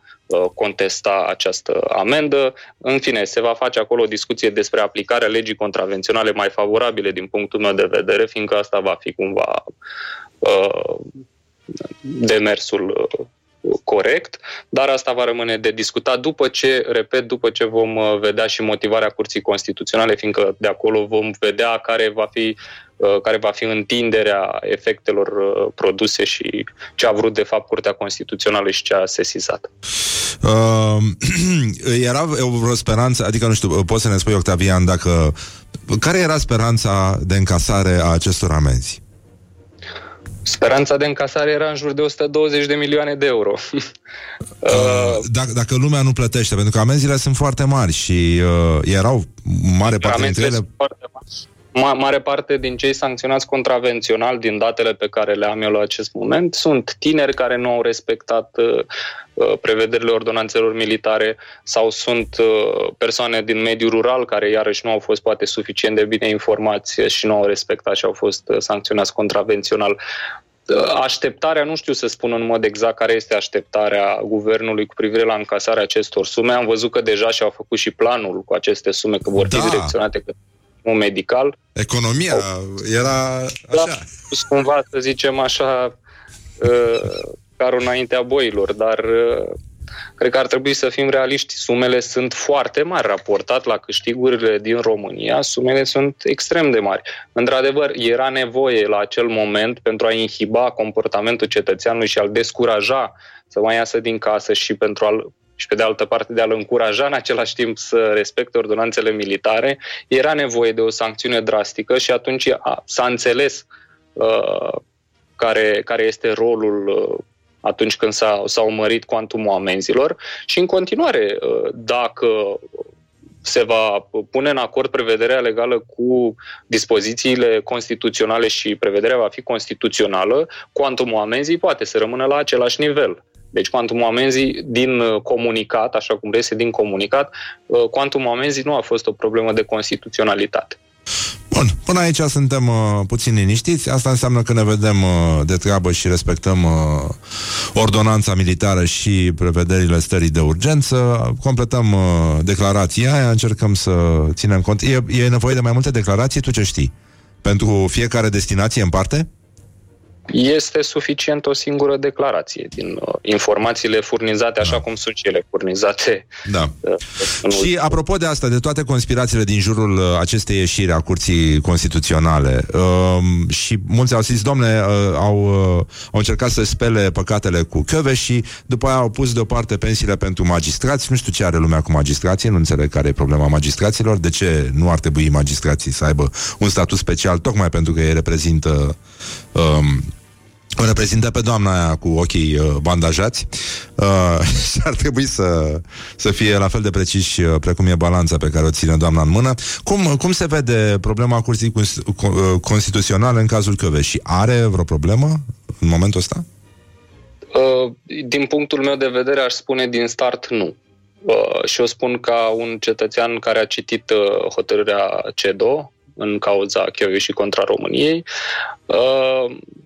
contesta această amendă. În fine, se va face acolo o discuție despre aplicarea legii contravenționale mai favorabile din punctul meu de vedere, fiindcă asta va fi cumva demersul corect, dar asta va rămâne de discutat după ce vom vedea și motivarea Curții Constituționale, fiindcă de acolo vom vedea care va fi întinderea efectelor produse și ce a vrut de fapt Curtea Constituțională și ce a sesizat. Era o speranță, adică nu știu, poți să ne spui, Octavian, care era speranța de încasare a acestor amenzi? Speranța de încasare era în jur de 120 de milioane de euro. Dacă lumea nu plătește, pentru că amenziile sunt foarte mari și erau mare parte dintre ele... Mare parte din cei sancționați contravențional, din datele pe care le am eu la acest moment, sunt tineri care nu au respectat prevederile ordonanțelor militare sau sunt persoane din mediul rural care iarăși nu au fost poate suficient de bine informați și nu au respectat și au fost sancționați contravențional. Așteptarea, nu știu să spun în mod exact care este așteptarea guvernului cu privire la încasarea acestor sume. Am văzut că deja și-au făcut și planul cu aceste sume, că vor fi direcționate către medical. Economia era așa. Cumva, să zicem așa, chiar înaintea boilor, dar cred că ar trebui să fim realiști. Sumele sunt foarte mari. Raportat la câștigurile din România, sumele sunt extrem de mari. Într-adevăr, era nevoie la acel moment pentru a inhiba comportamentul cetățeanului și a-l descuraja să mai iasă din casă și pentru a-l și pe de altă parte de a-l încuraja în același timp să respecte ordonanțele militare, era nevoie de o sancțiune drastică și atunci s-a înțeles care este rolul atunci când s-a mărit cuantumul amenzilor și în continuare, dacă se va pune în acord prevederea legală cu dispozițiile constituționale și prevederea va fi constituțională, cuantumul amenzii poate să rămână la același nivel. Deci cuantumul amenzii din comunicat, așa cum reiese din comunicat, cuantumul amenzii nu a fost o problemă de constituționalitate. Bun, până aici suntem puțin liniștiți. Asta înseamnă că ne vedem de treabă și respectăm ordonanța militară și prevederile stării de urgență. Completăm declarația aia, încercăm să ținem cont. E nevoie de mai multe declarații, tu ce știi? Pentru fiecare destinație în parte? Este suficient o singură declarație din informațiile furnizate, așa cum sunt cele furnizate. Da. Și apropo de asta, de toate conspirațiile din jurul acestei ieșiri a Curții Constituționale, și mulți au zis, domne, au încercat să spele păcatele cu Chiove și după aia au pus deoparte pensiile pentru magistrați. Nu știu ce are lumea cu magistrații, nu înțeleg care e problema magistraților, de ce nu ar trebui magistrații să aibă un statut special, tocmai pentru că ei reprezintă pe doamna aia cu ochii bandajați și ar trebui să fie la fel de preciși precum e balanța pe care o ține doamna în mână. Cum se vede problema Curții Constituționale în cazul Căveși? Are vreo problemă în momentul ăsta? Din punctul meu de vedere aș spune din start nu. Și o spun ca un cetățean care a citit hotărârea CEDO în cauza Chioviu și contra României.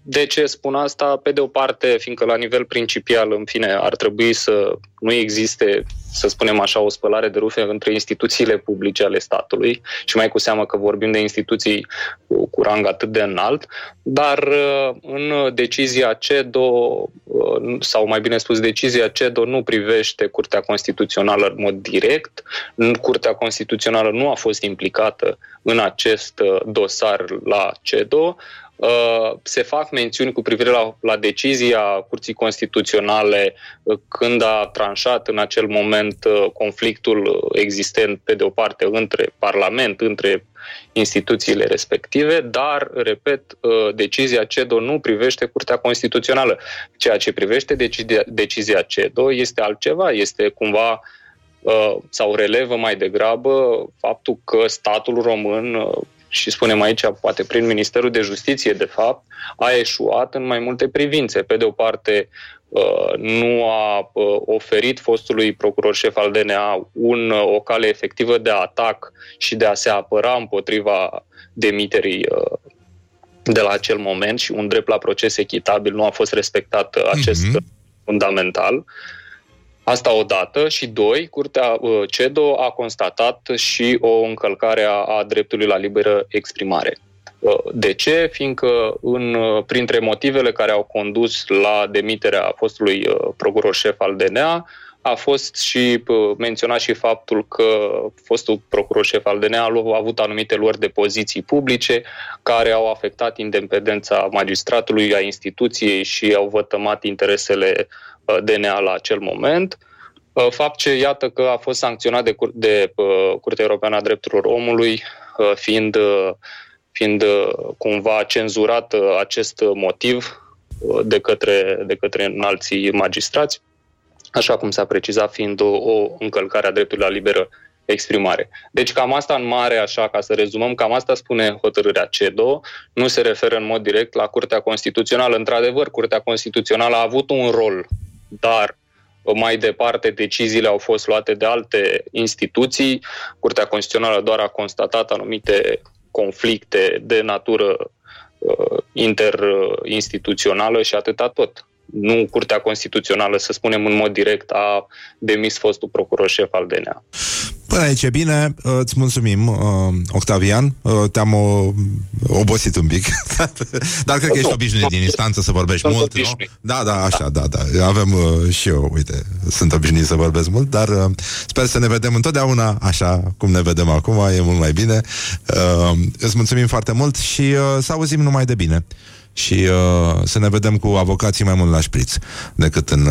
De ce spun asta? Pe de o parte, fiindcă la nivel principial, în fine, ar trebui să nu existe, să spunem așa, o spălare de rufe între instituțiile publice ale statului și mai cu seamă că vorbim de instituții cu rang atât de înalt, dar în decizia CEDO, sau mai bine spus, decizia CEDO nu privește Curtea Constituțională în mod direct. Curtea Constituțională nu a fost implicată în acest dosar la CEDO. se fac mențiuni cu privire la decizia Curții Constituționale când a tranșat în acel moment conflictul existent, pe de o parte, între Parlament, între instituțiile respective, dar, repet, decizia CEDO nu privește Curtea Constituțională. Ceea ce privește decizia CEDO este altceva, este cumva sau relevă mai degrabă faptul că statul român, și spunem aici, poate prin Ministerul de Justiție, de fapt, a eșuat în mai multe privințe. Pe de o parte, nu a oferit fostului procuror șef al DNA o cale efectivă de atac și de a se apăra împotriva demiterii de la acel moment, și un drept la proces echitabil nu a fost respectat, acest fundamental. Asta odată, și doi, Curtea CEDO a constatat și o încălcare a dreptului la liberă exprimare. De ce? Fiindcă printre motivele care au condus la demiterea fostului procuror șef al DNA a fost și menționat și faptul că fostul procuror șef al DNA a avut anumite luări de poziții publice care au afectat independența magistratului, a instituției, și au vătămat interesele DNA la acel moment. Fapt ce, iată, că a fost sancționat de Curtea Europeană a Drepturilor Omului, fiind cumva cenzurat acest motiv de către înalții magistrați, așa cum s-a precizat, fiind o încălcare a dreptului la liberă exprimare. Deci cam asta în mare, așa, ca să rezumăm, cam asta spune hotărârea CEDO, nu se referă în mod direct la Curtea Constituțională. Într-adevăr, Curtea Constituțională a avut un rol, dar mai departe deciziile au fost luate de alte instituții. Curtea Constituțională doar a constatat anumite conflicte de natură interinstituțională și atâta tot. Nu Curtea Constituțională, să spunem, în mod direct a demis fostul procuror șef al DNA. Până aici e bine, îți mulțumim, Octavian, te-am obosit un pic, dar cred că ești obișnuit din instanță să vorbești mult, obișnuit. Nu? Da, avem și eu, uite, sunt obișnuit să vorbesc mult, dar sper să ne vedem întotdeauna așa cum ne vedem acum, e mult mai bine. Îți mulțumim foarte mult și să auzim numai de bine. Și să ne vedem cu avocații mai mult la șpriț decât în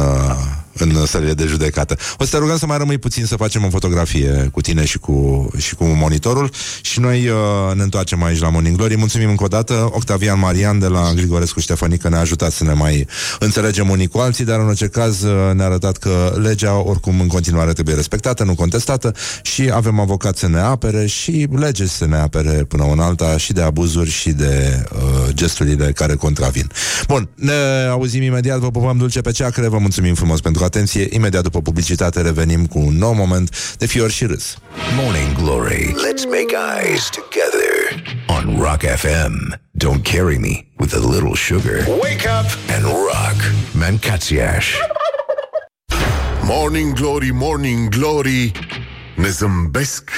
sălile de judecată. O să te rugăm să mai rămâi puțin, să facem o fotografie cu tine și cu monitorul. Și noi ne întoarcem aici la Morning Glory. Mulțumim încă o dată. Octavian Marian de la Grigorescu Ștefănică ne-a ajutat să ne mai înțelegem unii cu alții, dar în orice caz ne-a arătat că legea oricum în continuare trebuie respectată, nu contestată, și avem avocați să ne apere și lege să ne apere până în alta și de abuzuri și de gesturile care contravin. Bun, ne auzim imediat, vă pupăm dulce pe ceacre, vă mulțumim frumos pentru atenție. Imediat după publicitate revenim cu un nou moment de fior și râs. Morning Glory. Let's make eyes together on Rock FM. Don't carry me with a little sugar. Wake up and rock. Mancațiaș. Morning Glory, Morning Glory. Ne zâmbesc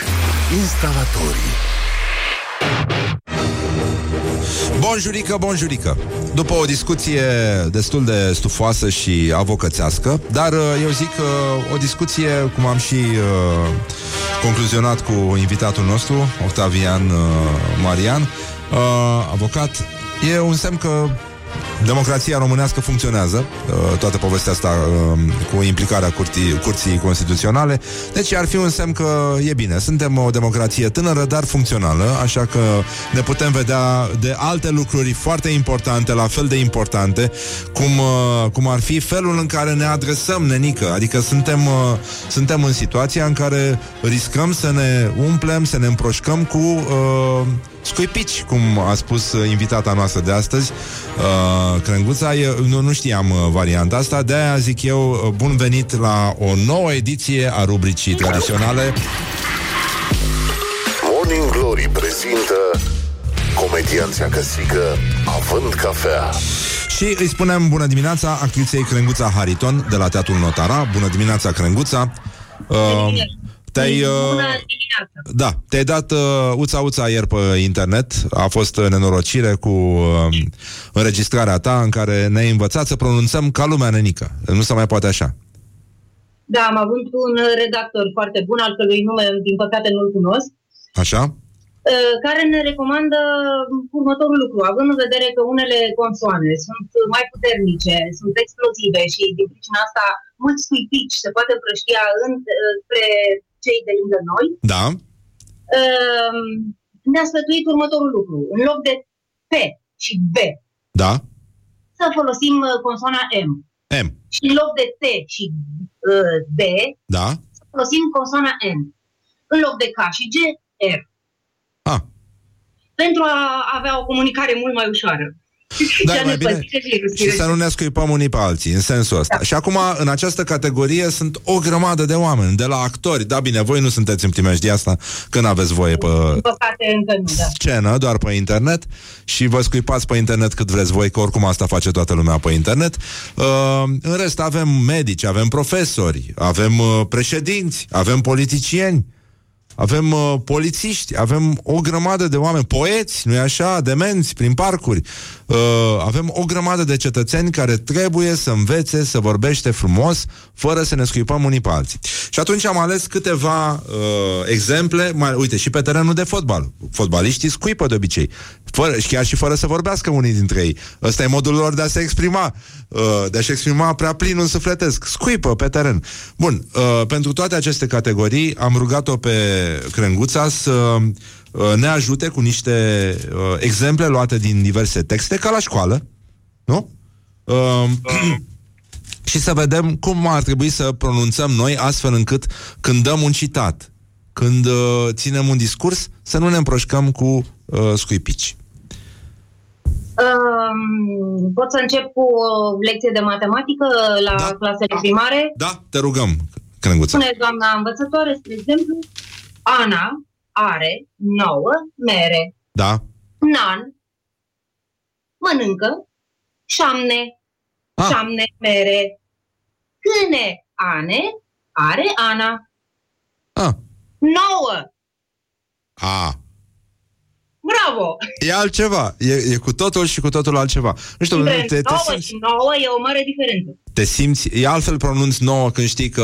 instalatorii. Bonjurică, bonjurică. După o discuție destul de stufoasă și avocățească, dar eu zic că o discuție, cum am și concluzionat cu invitatul nostru, Octavian Marian, avocat, e un semn că democrația românească funcționează, toată povestea asta cu implicarea curții constituționale. Deci ar fi un semn că e bine. Suntem o democrație tânără, dar funcțională, așa că ne putem vedea de alte lucruri foarte importante, la fel de importante, cum ar fi felul în care ne adresăm, nenică. Adică suntem în situația în care riscăm să ne umplem, să ne împroșcăm cu... scuipici, cum a spus invitata noastră de astăzi, Crenguța. Nu știam varianta asta, de-aia zic eu, bun venit la o nouă ediție a rubricii tradiționale. Morning Glory prezintă comedianța căsică având cafea. Și îi spunem bună dimineața actriței Crenguța Hariton de la Teatrul Notara. Bună dimineața, Crenguța! Te-ai dat uța ieri pe internet. A fost nenorocire cu înregistrarea ta, în care ne-ai învățat să pronunțăm ca lumea, nenică. Nu se mai poate așa. Da, am avut un redactor foarte bun, al cărui nume, din păcate, nu-l cunosc. Așa? care ne recomandă următorul lucru, având în vedere că unele consoane sunt mai puternice, sunt explozive și din pricina asta mulți cuipici se poate prăștia între cei de lângă noi, da. Ne-a sfătuit următorul lucru. În loc de P și B, da, să folosim consoana M. M. Și în loc de T și D, da, să folosim consoana N. În loc de K și G, R. Ah. Pentru a avea o comunicare mult mai ușoară. Da, mai bine. Și să nu ne scuipăm unii pe alții, în sensul ăsta. Da. Și acum, în această categorie sunt o grămadă de oameni, de la actori. Da, bine, voi nu sunteți în primejdia asta, că n-aveți voie pe scenă, doar pe internet. Și vă scuipați pe internet cât vreți voi, că oricum asta face toată lumea pe internet. În rest, avem medici, avem profesori, avem președinți, avem politicieni, avem polițiști, avem o grămadă de oameni, poeți, nu-i așa, demenți prin parcuri, avem o grămadă de cetățeni care trebuie să învețe să vorbește frumos, fără să ne scuipăm unii pe alții. Și atunci am ales câteva exemple, mai, uite, și pe terenul de fotbal. Fotbaliștii scuipă de obicei, chiar și fără să vorbească unii dintre ei. Ăsta e modul lor de a se exprima, de a-și exprima prea plinul sufletesc. Scuipă pe teren. Bun, pentru toate aceste categorii am rugat-o pe Crenguța să ne ajute cu niște exemple luate din diverse texte, ca la școală, nu? Și să vedem cum ar trebui să pronunțăm noi, astfel încât când dăm un citat, când ținem un discurs, să nu ne împroșcăm cu scuipici. Pot să încep cu o lecție de matematică la clasele primare? Da, te rugăm, Crenguța. Spune doamna învățătoare, spre exemplu, Ana are 9 mere. Da. Nan mănâncă șamne mere. Câine ane are Ana. 9. Bravo! E altceva. E cu totul și cu totul altceva. Nu știu, te 9 simți... și 9 e o mare diferență. Te simți... E altfel pronunți 9 când știi că...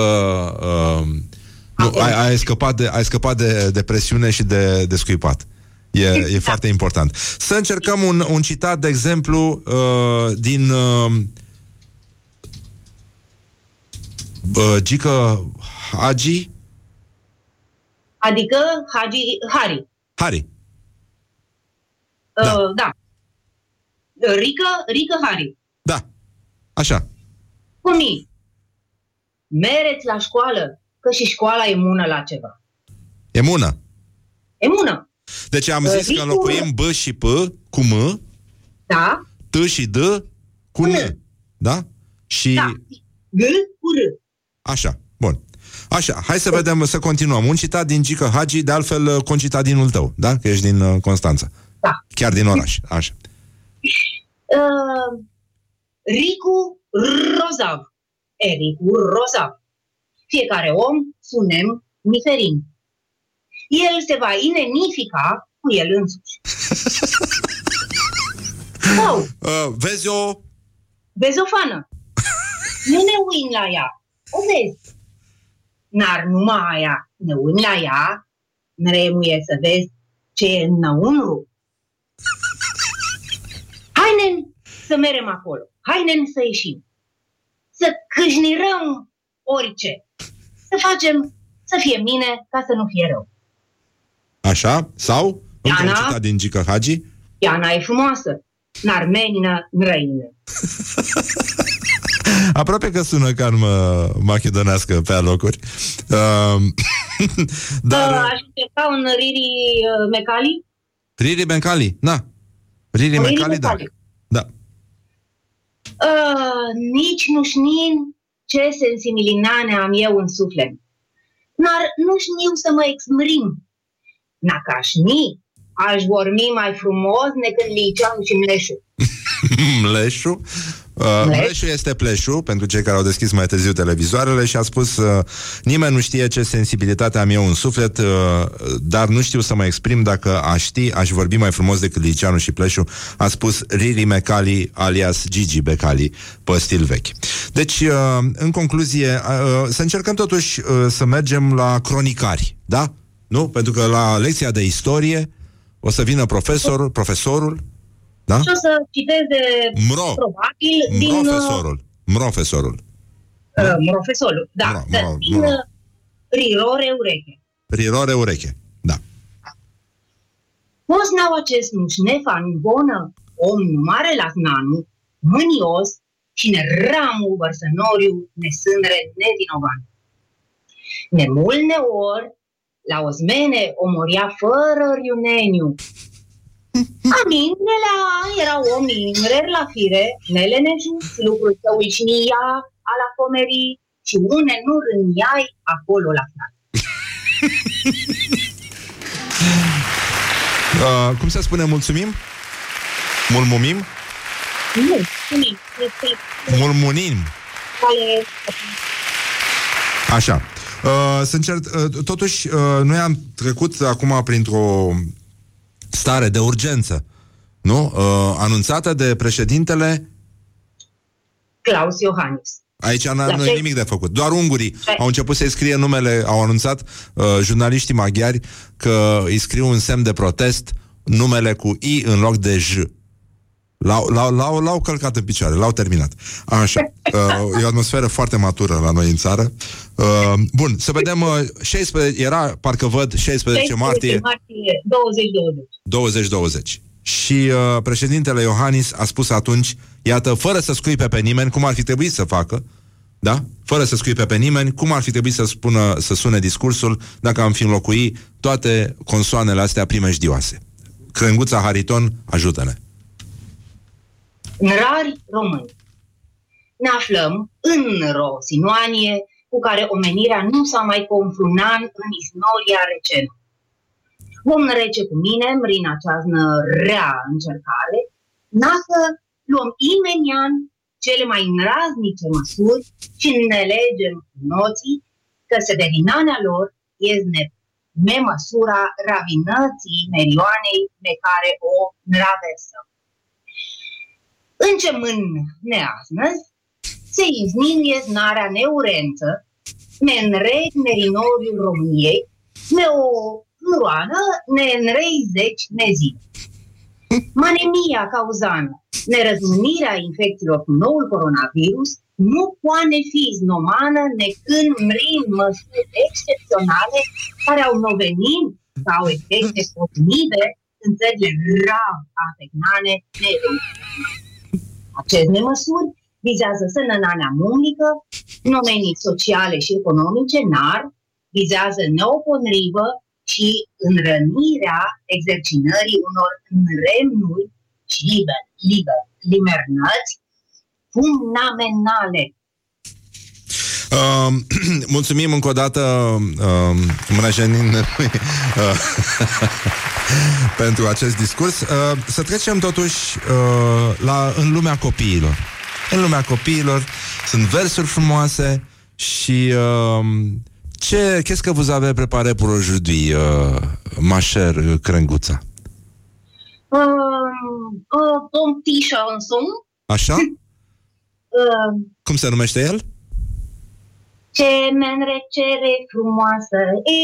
ai scăpat de depresiune și de scuipat. E foarte important. Să încercăm un citat, de exemplu, din Gică Hagi. Adică Hari. Da. Rică Hari. Da. Așa. Cumii, mereți la școală, că și școala e mună la ceva. E mună. Deci am zis că înlocuim B și P cu M. Da. T și D cu N. Da? Și... Da. G cu R. Așa. Bun. Așa. Hai să vedem, să continuăm. Un citat din Gică Hagi, de altfel concitadinul tău, da? Că ești din Constanța. Da. Chiar din oraș. Așa. Ricu Rozav. Ricu Rozav. Fiecare om sunem niferim. El se va inenifica cu el însuși. Wow. Vezi o fană. Nu ne uim la ea. O vezi. N-ar numai aia. Ne uim la ea. Trebuie să vezi ce e înăuntru. Hainem să merem acolo. Hainem să ieșim. Să câșnirăm orice. Să facem să fie bine, ca să nu fie rău. Așa? Sau? Încă o citat din Gică Hagi. Iana e frumoasă. N-armenină, n-răină. Aproape că sună ca în macedonească pe alocuri. Dar... Aș încerca un Riri Bencali? Na. Riri Bencali, da. Da. Nici nu șnin ce sensibilitate am eu în suflet. Dar nu știu să mă exmrim. Dacă aș ști, aș vorbi mai frumos decât liceam și mleșu. Mleșu? Mleșu este pleșu, pentru cei care au deschis mai târziu televizoarele, și a spus nimeni nu știe ce sensibilitate am eu în suflet, dar nu știu să mă exprim, dacă aș ști, aș vorbi mai frumos decât Liceanu și Pleșu, a spus Riri Mecali, alias Gigi Becali, pe stil vechi. Deci, în concluzie, să încercăm totuși să mergem la cronicari, da? Nu? Pentru că la lecția de istorie O să vină profesorul, da? Și o să citeze probabil din... Profesorul, da. Din Rirore ureche, da. Poți n-au acest mușnefa în bonă, om mare la znanu, mânios, cine ramu vărsănoriu ne sândre nedinovan. Nemul neor, la ozmene omoria fără riuneniu. Amin, era om ingrer la fire, nele nejus, lucrul său ișnia, ala comerii, și une nu râniai acolo la frat. Cum se spune mulțumim? Mulmumim? Mulmunim. Așa. Totuși, noi am trecut acum printr-o stare de urgență, nu? Anunțată de președintele Klaus Iohannis. Aici nu e nimic de făcut. Doar ungurii au început să-i scrie numele, au anunțat jurnaliștii maghiari că îi scriu un semn de protest numele cu I în loc de J. L-au călcat în picioare, l-au terminat. Așa, e o atmosferă foarte matură la noi în țară. Bun, să vedem, 16, era, parcă văd, 16 martie 2020. Și președintele Iohannis a spus atunci, iată, fără să scuipe pe nimeni, cum ar fi trebuit să facă, da? Fără să scuipe pe nimeni, cum ar fi trebuit să sune discursul dacă am fi înlocui toate consoanele astea primejdioase. Crenguța Hariton, ajută-ne! Rari români. Ne aflăm în rosinoanie cu care omenirea nu s-a mai confruntat în istoria recentă. Vom rece cu mine prin această rea încercare, să luăm imediat cele mai înraznice măsuri și ne legem cu noții că sederinarea lor este măsura ravinății merioanei pe care o traversăm. Încemân neasnăs, se izninuie znarea neurență, ne înreg merinoriul României, ne o nuroană, ne înrei zeci nezi. Manemia cauzană, nerăzmânirea infecțiilor cu noul coronavirus, nu poate fi znomană necând mrin măsuri excepționale care au novenit sau efecte potrivite în țările grav afecnane de aceste măsuri vizează sănătatea publică, nomenii sociale și economice nar, vizează neopotrivă și înrănirea exercinării unor îndreptățiri și libertăți fundamentale. Mulțumim încă o dată mânăjenin pentru acest discurs. Să trecem totuși în lumea copiilor. În lumea copiilor sunt versuri frumoase și ce crezi că vă avea preparé pour aujourd'hui, ma chère Crenguța? Un petit chanson. Așa? Cum se numește el? Ce menrecere frumoasă, e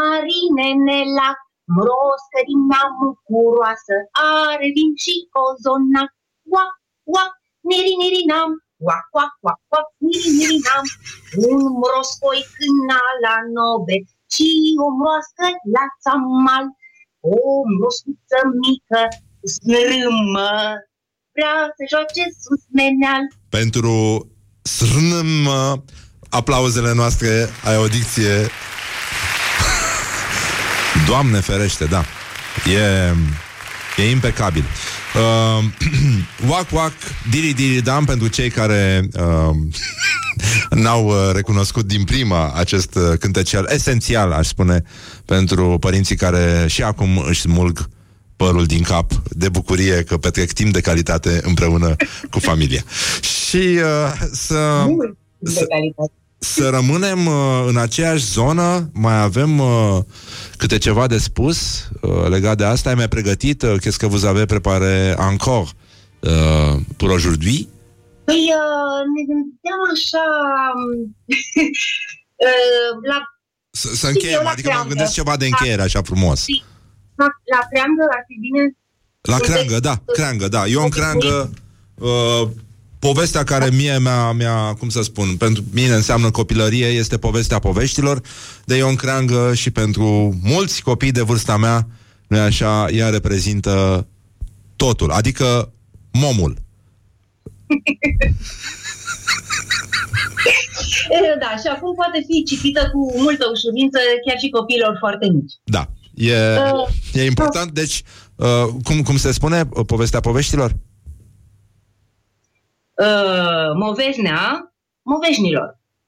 marinenela, mroscă din namucuroasă, are vin și cozona, ua, ua, neri-neri-nam, ua, ua, ua, ua, neri-neri-nam. Un mroscoi câna la nobe, și o mroască la țamal, o mroscuță mică, zrâmă, vrea să joace sus meneal. Pentru zrâmă, aplauzele noastre, ai o dicție. Doamne ferește, da. E impecabil. Wac, wac, diri, diri, dam, pentru cei care n-au recunoscut din prima acest cântecel esențial, aș spune, pentru părinții care și acum își smulg părul din cap de bucurie că petrec timp de calitate împreună cu familia. Și să... Să rămânem în aceeași zonă. Mai avem câte ceva de spus legat de asta. Ai mai pregătit? Qu'est-ce que vous avez préparé encore pour aujourd'hui? Păi, ne gândeam așa la... Să încheiem, adică mă gândesc ceva de încheiere așa frumos. La Creangă ar fi bine... La Creangă, da, Creangă, da. Ion Creangă, povestea care mie mi-a, cum să spun, pentru mine înseamnă copilărie, este povestea poveștilor de Ion Creangă și pentru mulți copii de vârsta mea, nu-i așa, ea reprezintă totul, adică momul. Da, și acum poate fi citită cu multă ușurință chiar și copiilor foarte mici. Da, e important. Deci, cum se spune povestea poveștilor?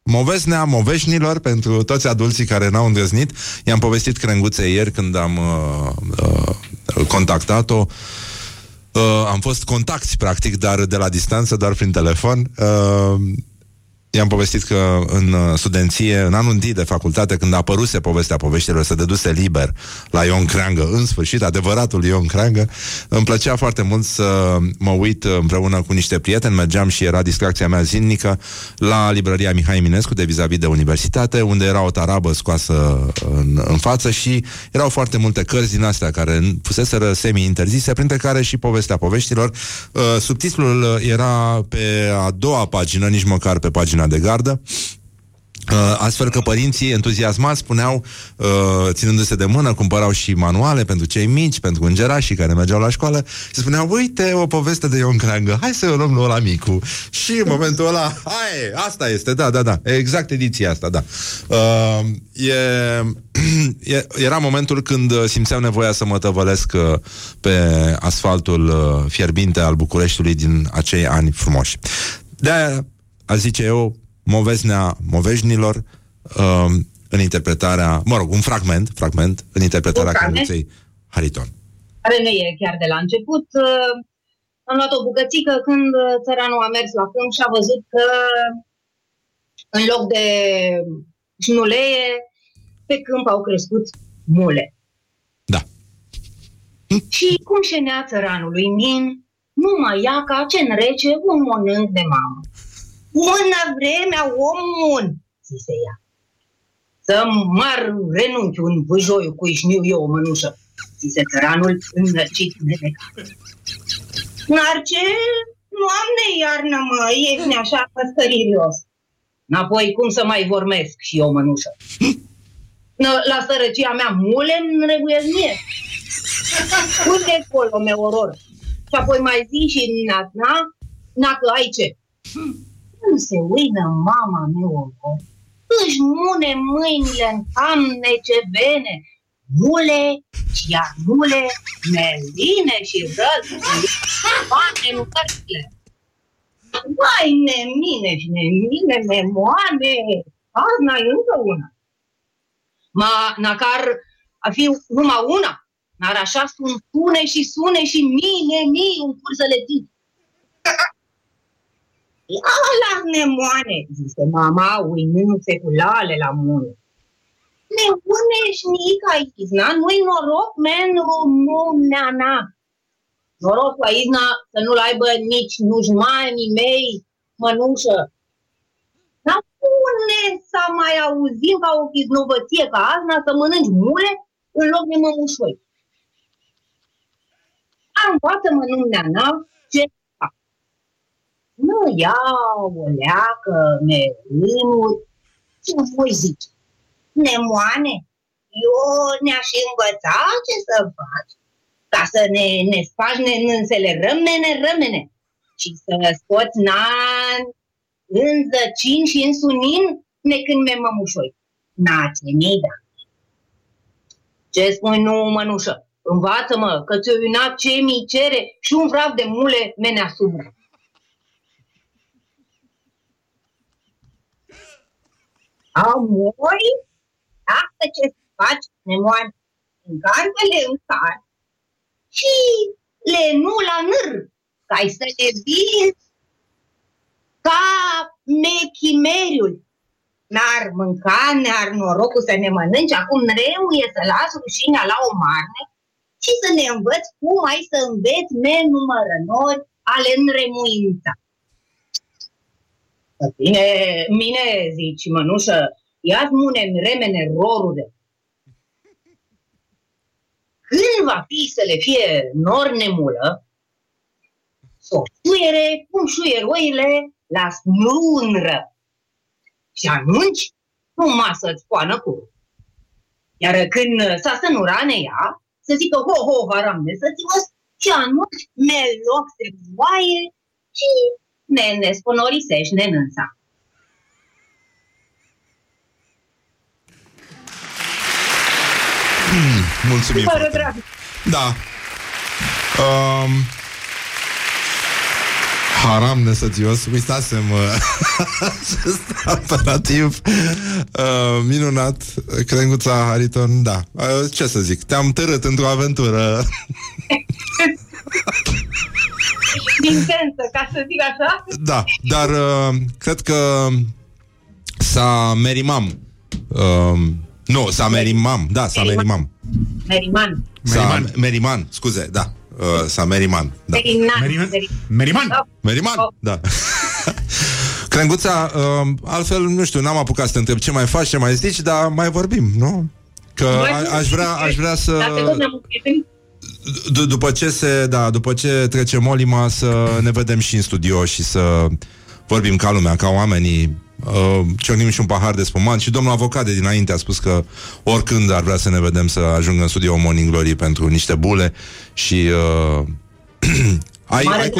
Moveznea moveșnilor, pentru toți adulții care n-au îndrăznit. I-am povestit Crenguței ieri când am contactat-o. Am fost contacti, practic, dar de la distanță, doar prin telefon. I-am povestit că în studenție, în anul întâi de facultate, când apăruse povestea poveștilor, se dăduse liber la Ion Creangă, în sfârșit, adevăratul Ion Creangă, îmi plăcea foarte mult să mă uit împreună cu niște prieteni, mergeam și era distracția mea zilnică la librăria Mihai Eminescu de vis-a-vis de universitate, unde era o tarabă scoasă în față și erau foarte multe cărți din astea care fuseseră semi-interzise, printre care și povestea poveștilor. Subtitlul era pe a doua pagină, nici măcar pe pagina de gardă, astfel că părinții entuziasmați spuneau, ținându-se de mână, cumpărau și manuale pentru cei mici, pentru îngerașii care mergeau la școală și spuneau, uite, o poveste de Ion Creangă, hai să o luăm la micu. Și în momentul ăla, hai, asta este, da, exact ediția asta, da. Era momentul când simțeam nevoia să mă tăvălesc pe asfaltul fierbinte al Bucureștiului din acei ani frumoși. De-aia aș zice eu, moveznea moveșnilor, în interpretarea, mă rog, un fragment în interpretarea Crenguței Hariton. Care nu e chiar de la început. Am luat o bucățică când țăranul a mers la câmp și a văzut că în loc de șnuleie, pe câmp au crescut mule. Da. Și cum șenea țăranului Min, numai ia ca ce-n rece un mănânc de mamă. Bună vremea, om bun, zise ea. Să mar renunchi un vâjoiu cu șniu eu o mânușă, zise țăranul înnărcit nevecat. Narce, nu am de iarnă, mă, ești așa păstăririos. N-apoi cum să mai vormesc și eu mânușă. La sărăcia mea mule îmi reguiesc mie. Uite colo, meu oror. Și apoi mai zi și dacă ai ce. Cum se uină mama meu oricum, își mune mâinile în camnece vene, mule, cianule, meline și răzbune, bane în cărțile. Mai nemine și nemine, memoane, azi n-ai încă una. Ma, n-acar ar fi numai una, n-ar așa sune și sune și mii în curzele tine. Ia la nemoane, zise mama, uinându-se cu lale la mână. Nebune șnica, Izna, nu-i noroc, men, rumunea. Noroc la Izna să nu-l aibă nici dușmanii mei, mănușă. Dar pune să mai auzim ca o chiznovăție ca Azna să mănânci mule în loc de mănușoi. Am luat să mănânc neana, ce... Nu iau o leacă, merâmuri, ce voi zice? Nemoane, eu ne-aș învăța ce să faci, ca să ne spargi, ne înselerăm, rămene, și să scoți în zăcin și în sunin, ne când me mămușoi. Națenida. Ce spui nu, mănușă? Învață-mă că ți-o iunat ce mi cere și un vraf de mule menea subra. Amoi, dacă ce să faci, nemoane, încarcă-le în car și le nu la nâr, ca să le vinzi ca mechimeriul. N-ar mânca, n-ar norocul să ne mănânci, acum reuie să las rușinea la o marne și să ne învăți cum ai să înveți menumărănori ale înremuința. Bine, mine, zici, mănușă, ia-ți mune-mi remene rorurile. Când va fi să le fie nor nemulă, să o șuiere cum șuieroile la smrunră. Și anunci, numai să-ți poană curul. Iar când s-a sănurane ea, să zică, ho, ho, varamne, să-ți vă și anunci, meloc se voaie și ne spunorisești nenânța. Mulțumim foarte mult. Da. Haram nesățios, uitați-mă acest aparativ minunat, Crenguța Hariton, da. Ce să zic, te-am târât într-o aventură. Intensă, ca să zic așa. Da, dar cred că s-a meriman. Crenguța, altfel, nu știu, n-am apucat să te întreb ce mai faci, ce mai zici, dar mai vorbim, nu? Că aș vrea să... După ce trecem olima, să ne vedem și în studio și să vorbim ca lumea, ca oamenii. Ciornim și un pahar de spumant. Și domnul avocat de dinainte a spus că oricând ar vrea să ne vedem, să ajungă în studio Morning Glory pentru niște bule. Și ai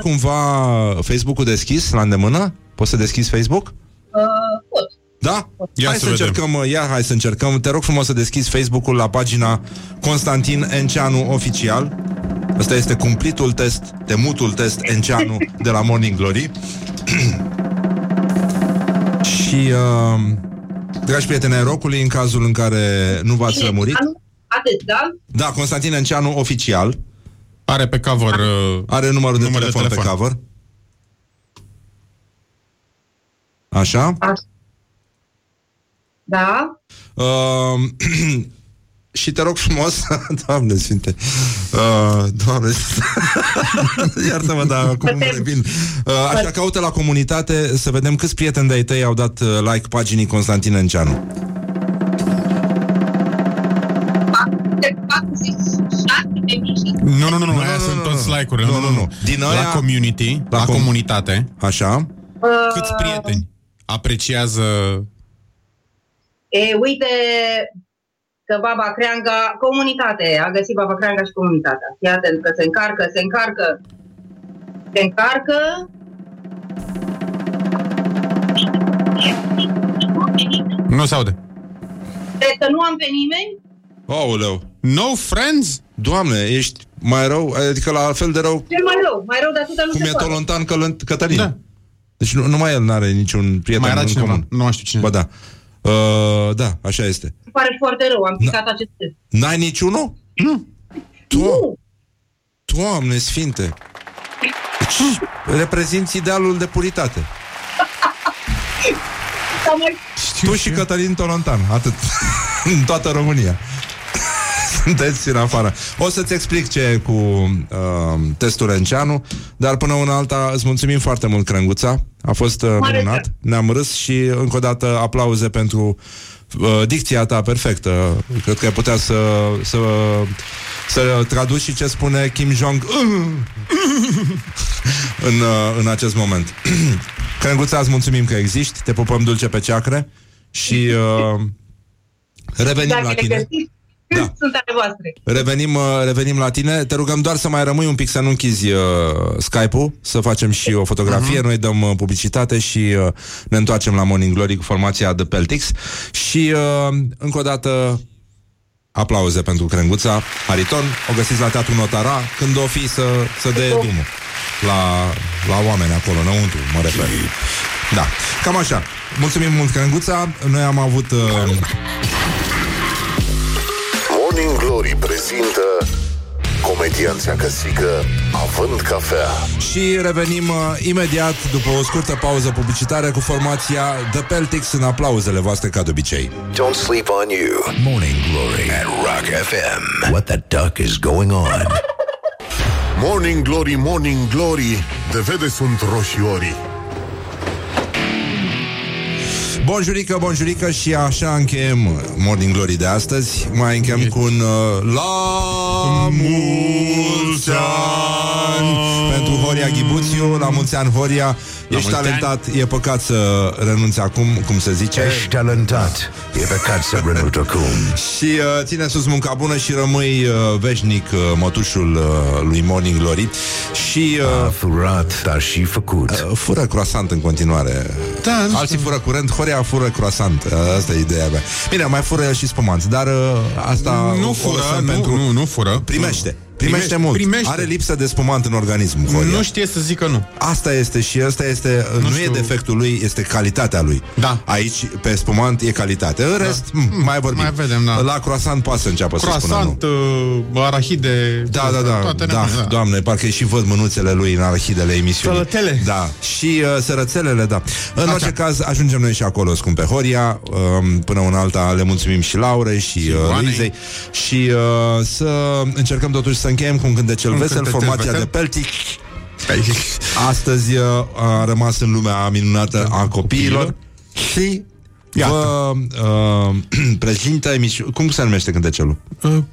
cumva Facebook-ul deschis la îndemână? Poți să deschizi Facebook? Pot. Da? Hai să încercăm. Te rog frumos să deschizi Facebook-ul la pagina Constantin Enceanu Oficial. Asta este cumplitul test, temutul test Enceanu de la Morning Glory. Și, dragi prieteni ai rockului, în cazul în care nu v-ați lămurit... Atât, da? Da, Constantin Enceanu Oficial. Are pe cover... Are numărul de telefon pe cover. Așa? Da. Și te rog frumos, Doamne Sfinte, iartă-mă, dar acum revin. Așa, caută la comunitate să vedem câți prieteni de-ai tăi au dat like paginii Constantin Enceanu. 446.000. Nu, aia sunt toți like-urile. Nu. Din aia, la community, la comunitate. Așa. Câți prieteni apreciază? Uite... Că Baba Creangă, comunitate, a găsit Baba Creangă și comunitatea. Fii atent că se încarcă. Nu se aude. Cred că nu am pe nimeni. Aoleu. No friends? Doamne, ești mai rău, adică la fel de rău. Cel mai rău de atâta nu se poate. Cum e Tolontan Cătălin. Da. Deci numai el n-are niciun prieten în comun. Nu știu cine. Ba da. Da, așa este. Îmi pare foarte rău, am picat acest test. N-ai niciunul? Nu. Doamne Sfinte! Deci, reprezinți idealul de puritate. Tu și Cătălin Tolontan, atât. În toată România. Sunteți în afară. O să-ți explic ce e cu testul Enceanu, dar până una alta îți mulțumim foarte mult, Crenguța. A fost minunat, ne-am râs și încă o dată aplauze pentru dicția ta perfectă. Cred că ai putea să traduci și ce spune Kim Jong în acest moment. Crenguța, îți mulțumim că existi, te pupăm dulce pe ceacre și revenim la tine. Da. Sunt ale voastre. Revenim la tine. Te rugăm doar să mai rămâi un pic, să nu închizi Skype-ul, să facem și o fotografie. Noi dăm publicitate și ne întoarcem la Morning Glory cu formația The Peltics. Și încă o dată aplauze pentru Crenguța Hariton. O găsiți la Teatrul Notara. Când o fi să dea drumul la oameni acolo înăuntru, mă refer. Da, cam așa. Mulțumim mult, Crenguța. Noi am avut... Morning Glory prezintă Comedianța Căsică având cafea. Și revenim imediat după o scurtă pauză publicitară cu formația The Peltics în aplauzele voastre ca de obicei. Don't sleep on you. Morning Glory at Rock FM. What the duck is going on? Morning Glory, Morning Glory, de vede sunt roșiorii. Bonjurică, bonjurică, și așa încheiem Morning Glory de astăzi. Mai încheiem cu un la mulți ani pentru Horia Ghibuțiu. La mulți ani, Horia. Ești talentat, e păcat să renunți acum, cum se zice. Ești talentat, e păcat să renunți acum. Și ține sus munca bună și rămâi veșnic mătușul lui Morning Glory. Și furat, dar și făcut. Fură croissant în continuare. Da, alții fură curent, Horia fură croissant. Asta e ideea mea. Bine, mai fură el și spumanți, dar asta nu fură, nu fură. Primește. Primește mult. Primește. Are lipsă de spumant în organism, Horia. Nu știe să zică nu. Asta este și asta este, nu e defectul lui, este calitatea lui. Da. Aici, pe spumant, e calitate. În rest, mai vorbim. Mai vedem, da. La croissant poate să înceapă croissant, să spună nu. Arahide. Da, da, da. Da. Doamne, parcă și văd mânuțele lui în arahidele emisiunii. Sărățele. Da. Și sărățelele, da. În orice caz, ajungem noi și acolo, scumpe Horia. Până una alta, le mulțumim și Laurei și Lizei. Și să încercăm totuși să încheiem cu un cântecel vesel, formația The Peltics. Astăzi a rămas în lumea minunată a copiilor și vă prezintă emisiunea. Cum se numește cântecelul?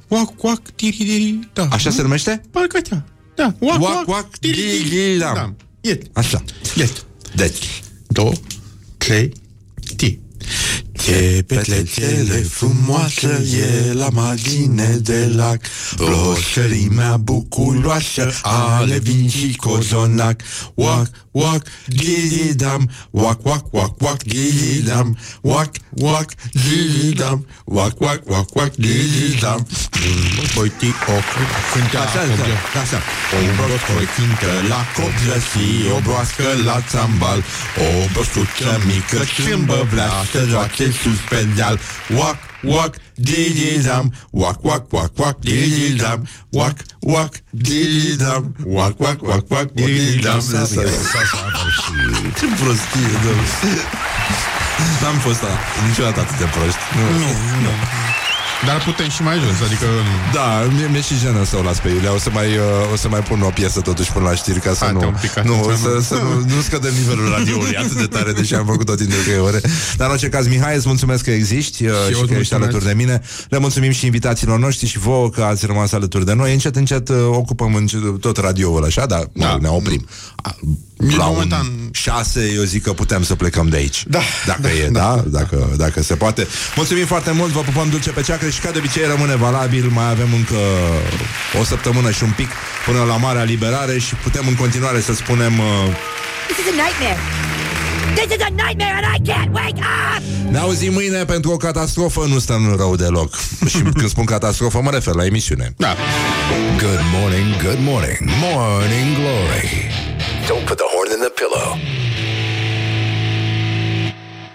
Oac, oac, tiri, da. Așa se numește? Parcă așa. Da. Oac, oac, tiri, da. Așa. Deci. 2, 3, ti. Ce petrecele frumoasă e la margine de lac, broșărimea bucuroasă ale vincii cozonac. Oac, oac, ghididam, oac, oac, oac, oac, ghididam, oac, oac, ghididam, oac, oac, oac, oac, ghididam. Băi, o cântea așa, o broșcă cântă la coplă și o broască la țambal, o broșcuță mică sâmbă vrea să joace sus pe deal. Oac, oac, dididam, oac, oac, oac, oac, dididam, oac, oac, dididam, oac, oac, oac, oac, dididam. Ce prostie, domnule. N-am fost niciodată atât de proști. Nu. Dar putem și mai jos, adică... Da, mi-e și jenă să o las pe Iulia. O să mai pun o piesă totuși până la știri, ca să nu scădem nivelul radioului atât de tare, deși am făcut tot din 2 ore. Dar în orice caz, Mihai, îți mulțumesc că existi și că ești alături de mine. Le mulțumim și invitațiilor noștri și vouă că ați rămas alături de noi. Încet, încet ocupăm tot radioul așa, dar ne oprim. La un 6, eu zic că putem să plecăm de aici. Da. Dacă se poate. Mulțumim foarte mult, vă pupăm dulce pe ceacră și ca de obicei rămâne valabil. Mai avem încă o săptămână și un pic până la Marea Liberare și putem în continuare să spunem This is a nightmare. This is a nightmare and I can't wake up. Ne auzim mâine pentru o catastrofă. Nu stăm rău deloc. Și când spun catastrofă, mă refer la emisiune. Da. Good morning, good morning. Morning Glory. Don't put the horn in the pillow.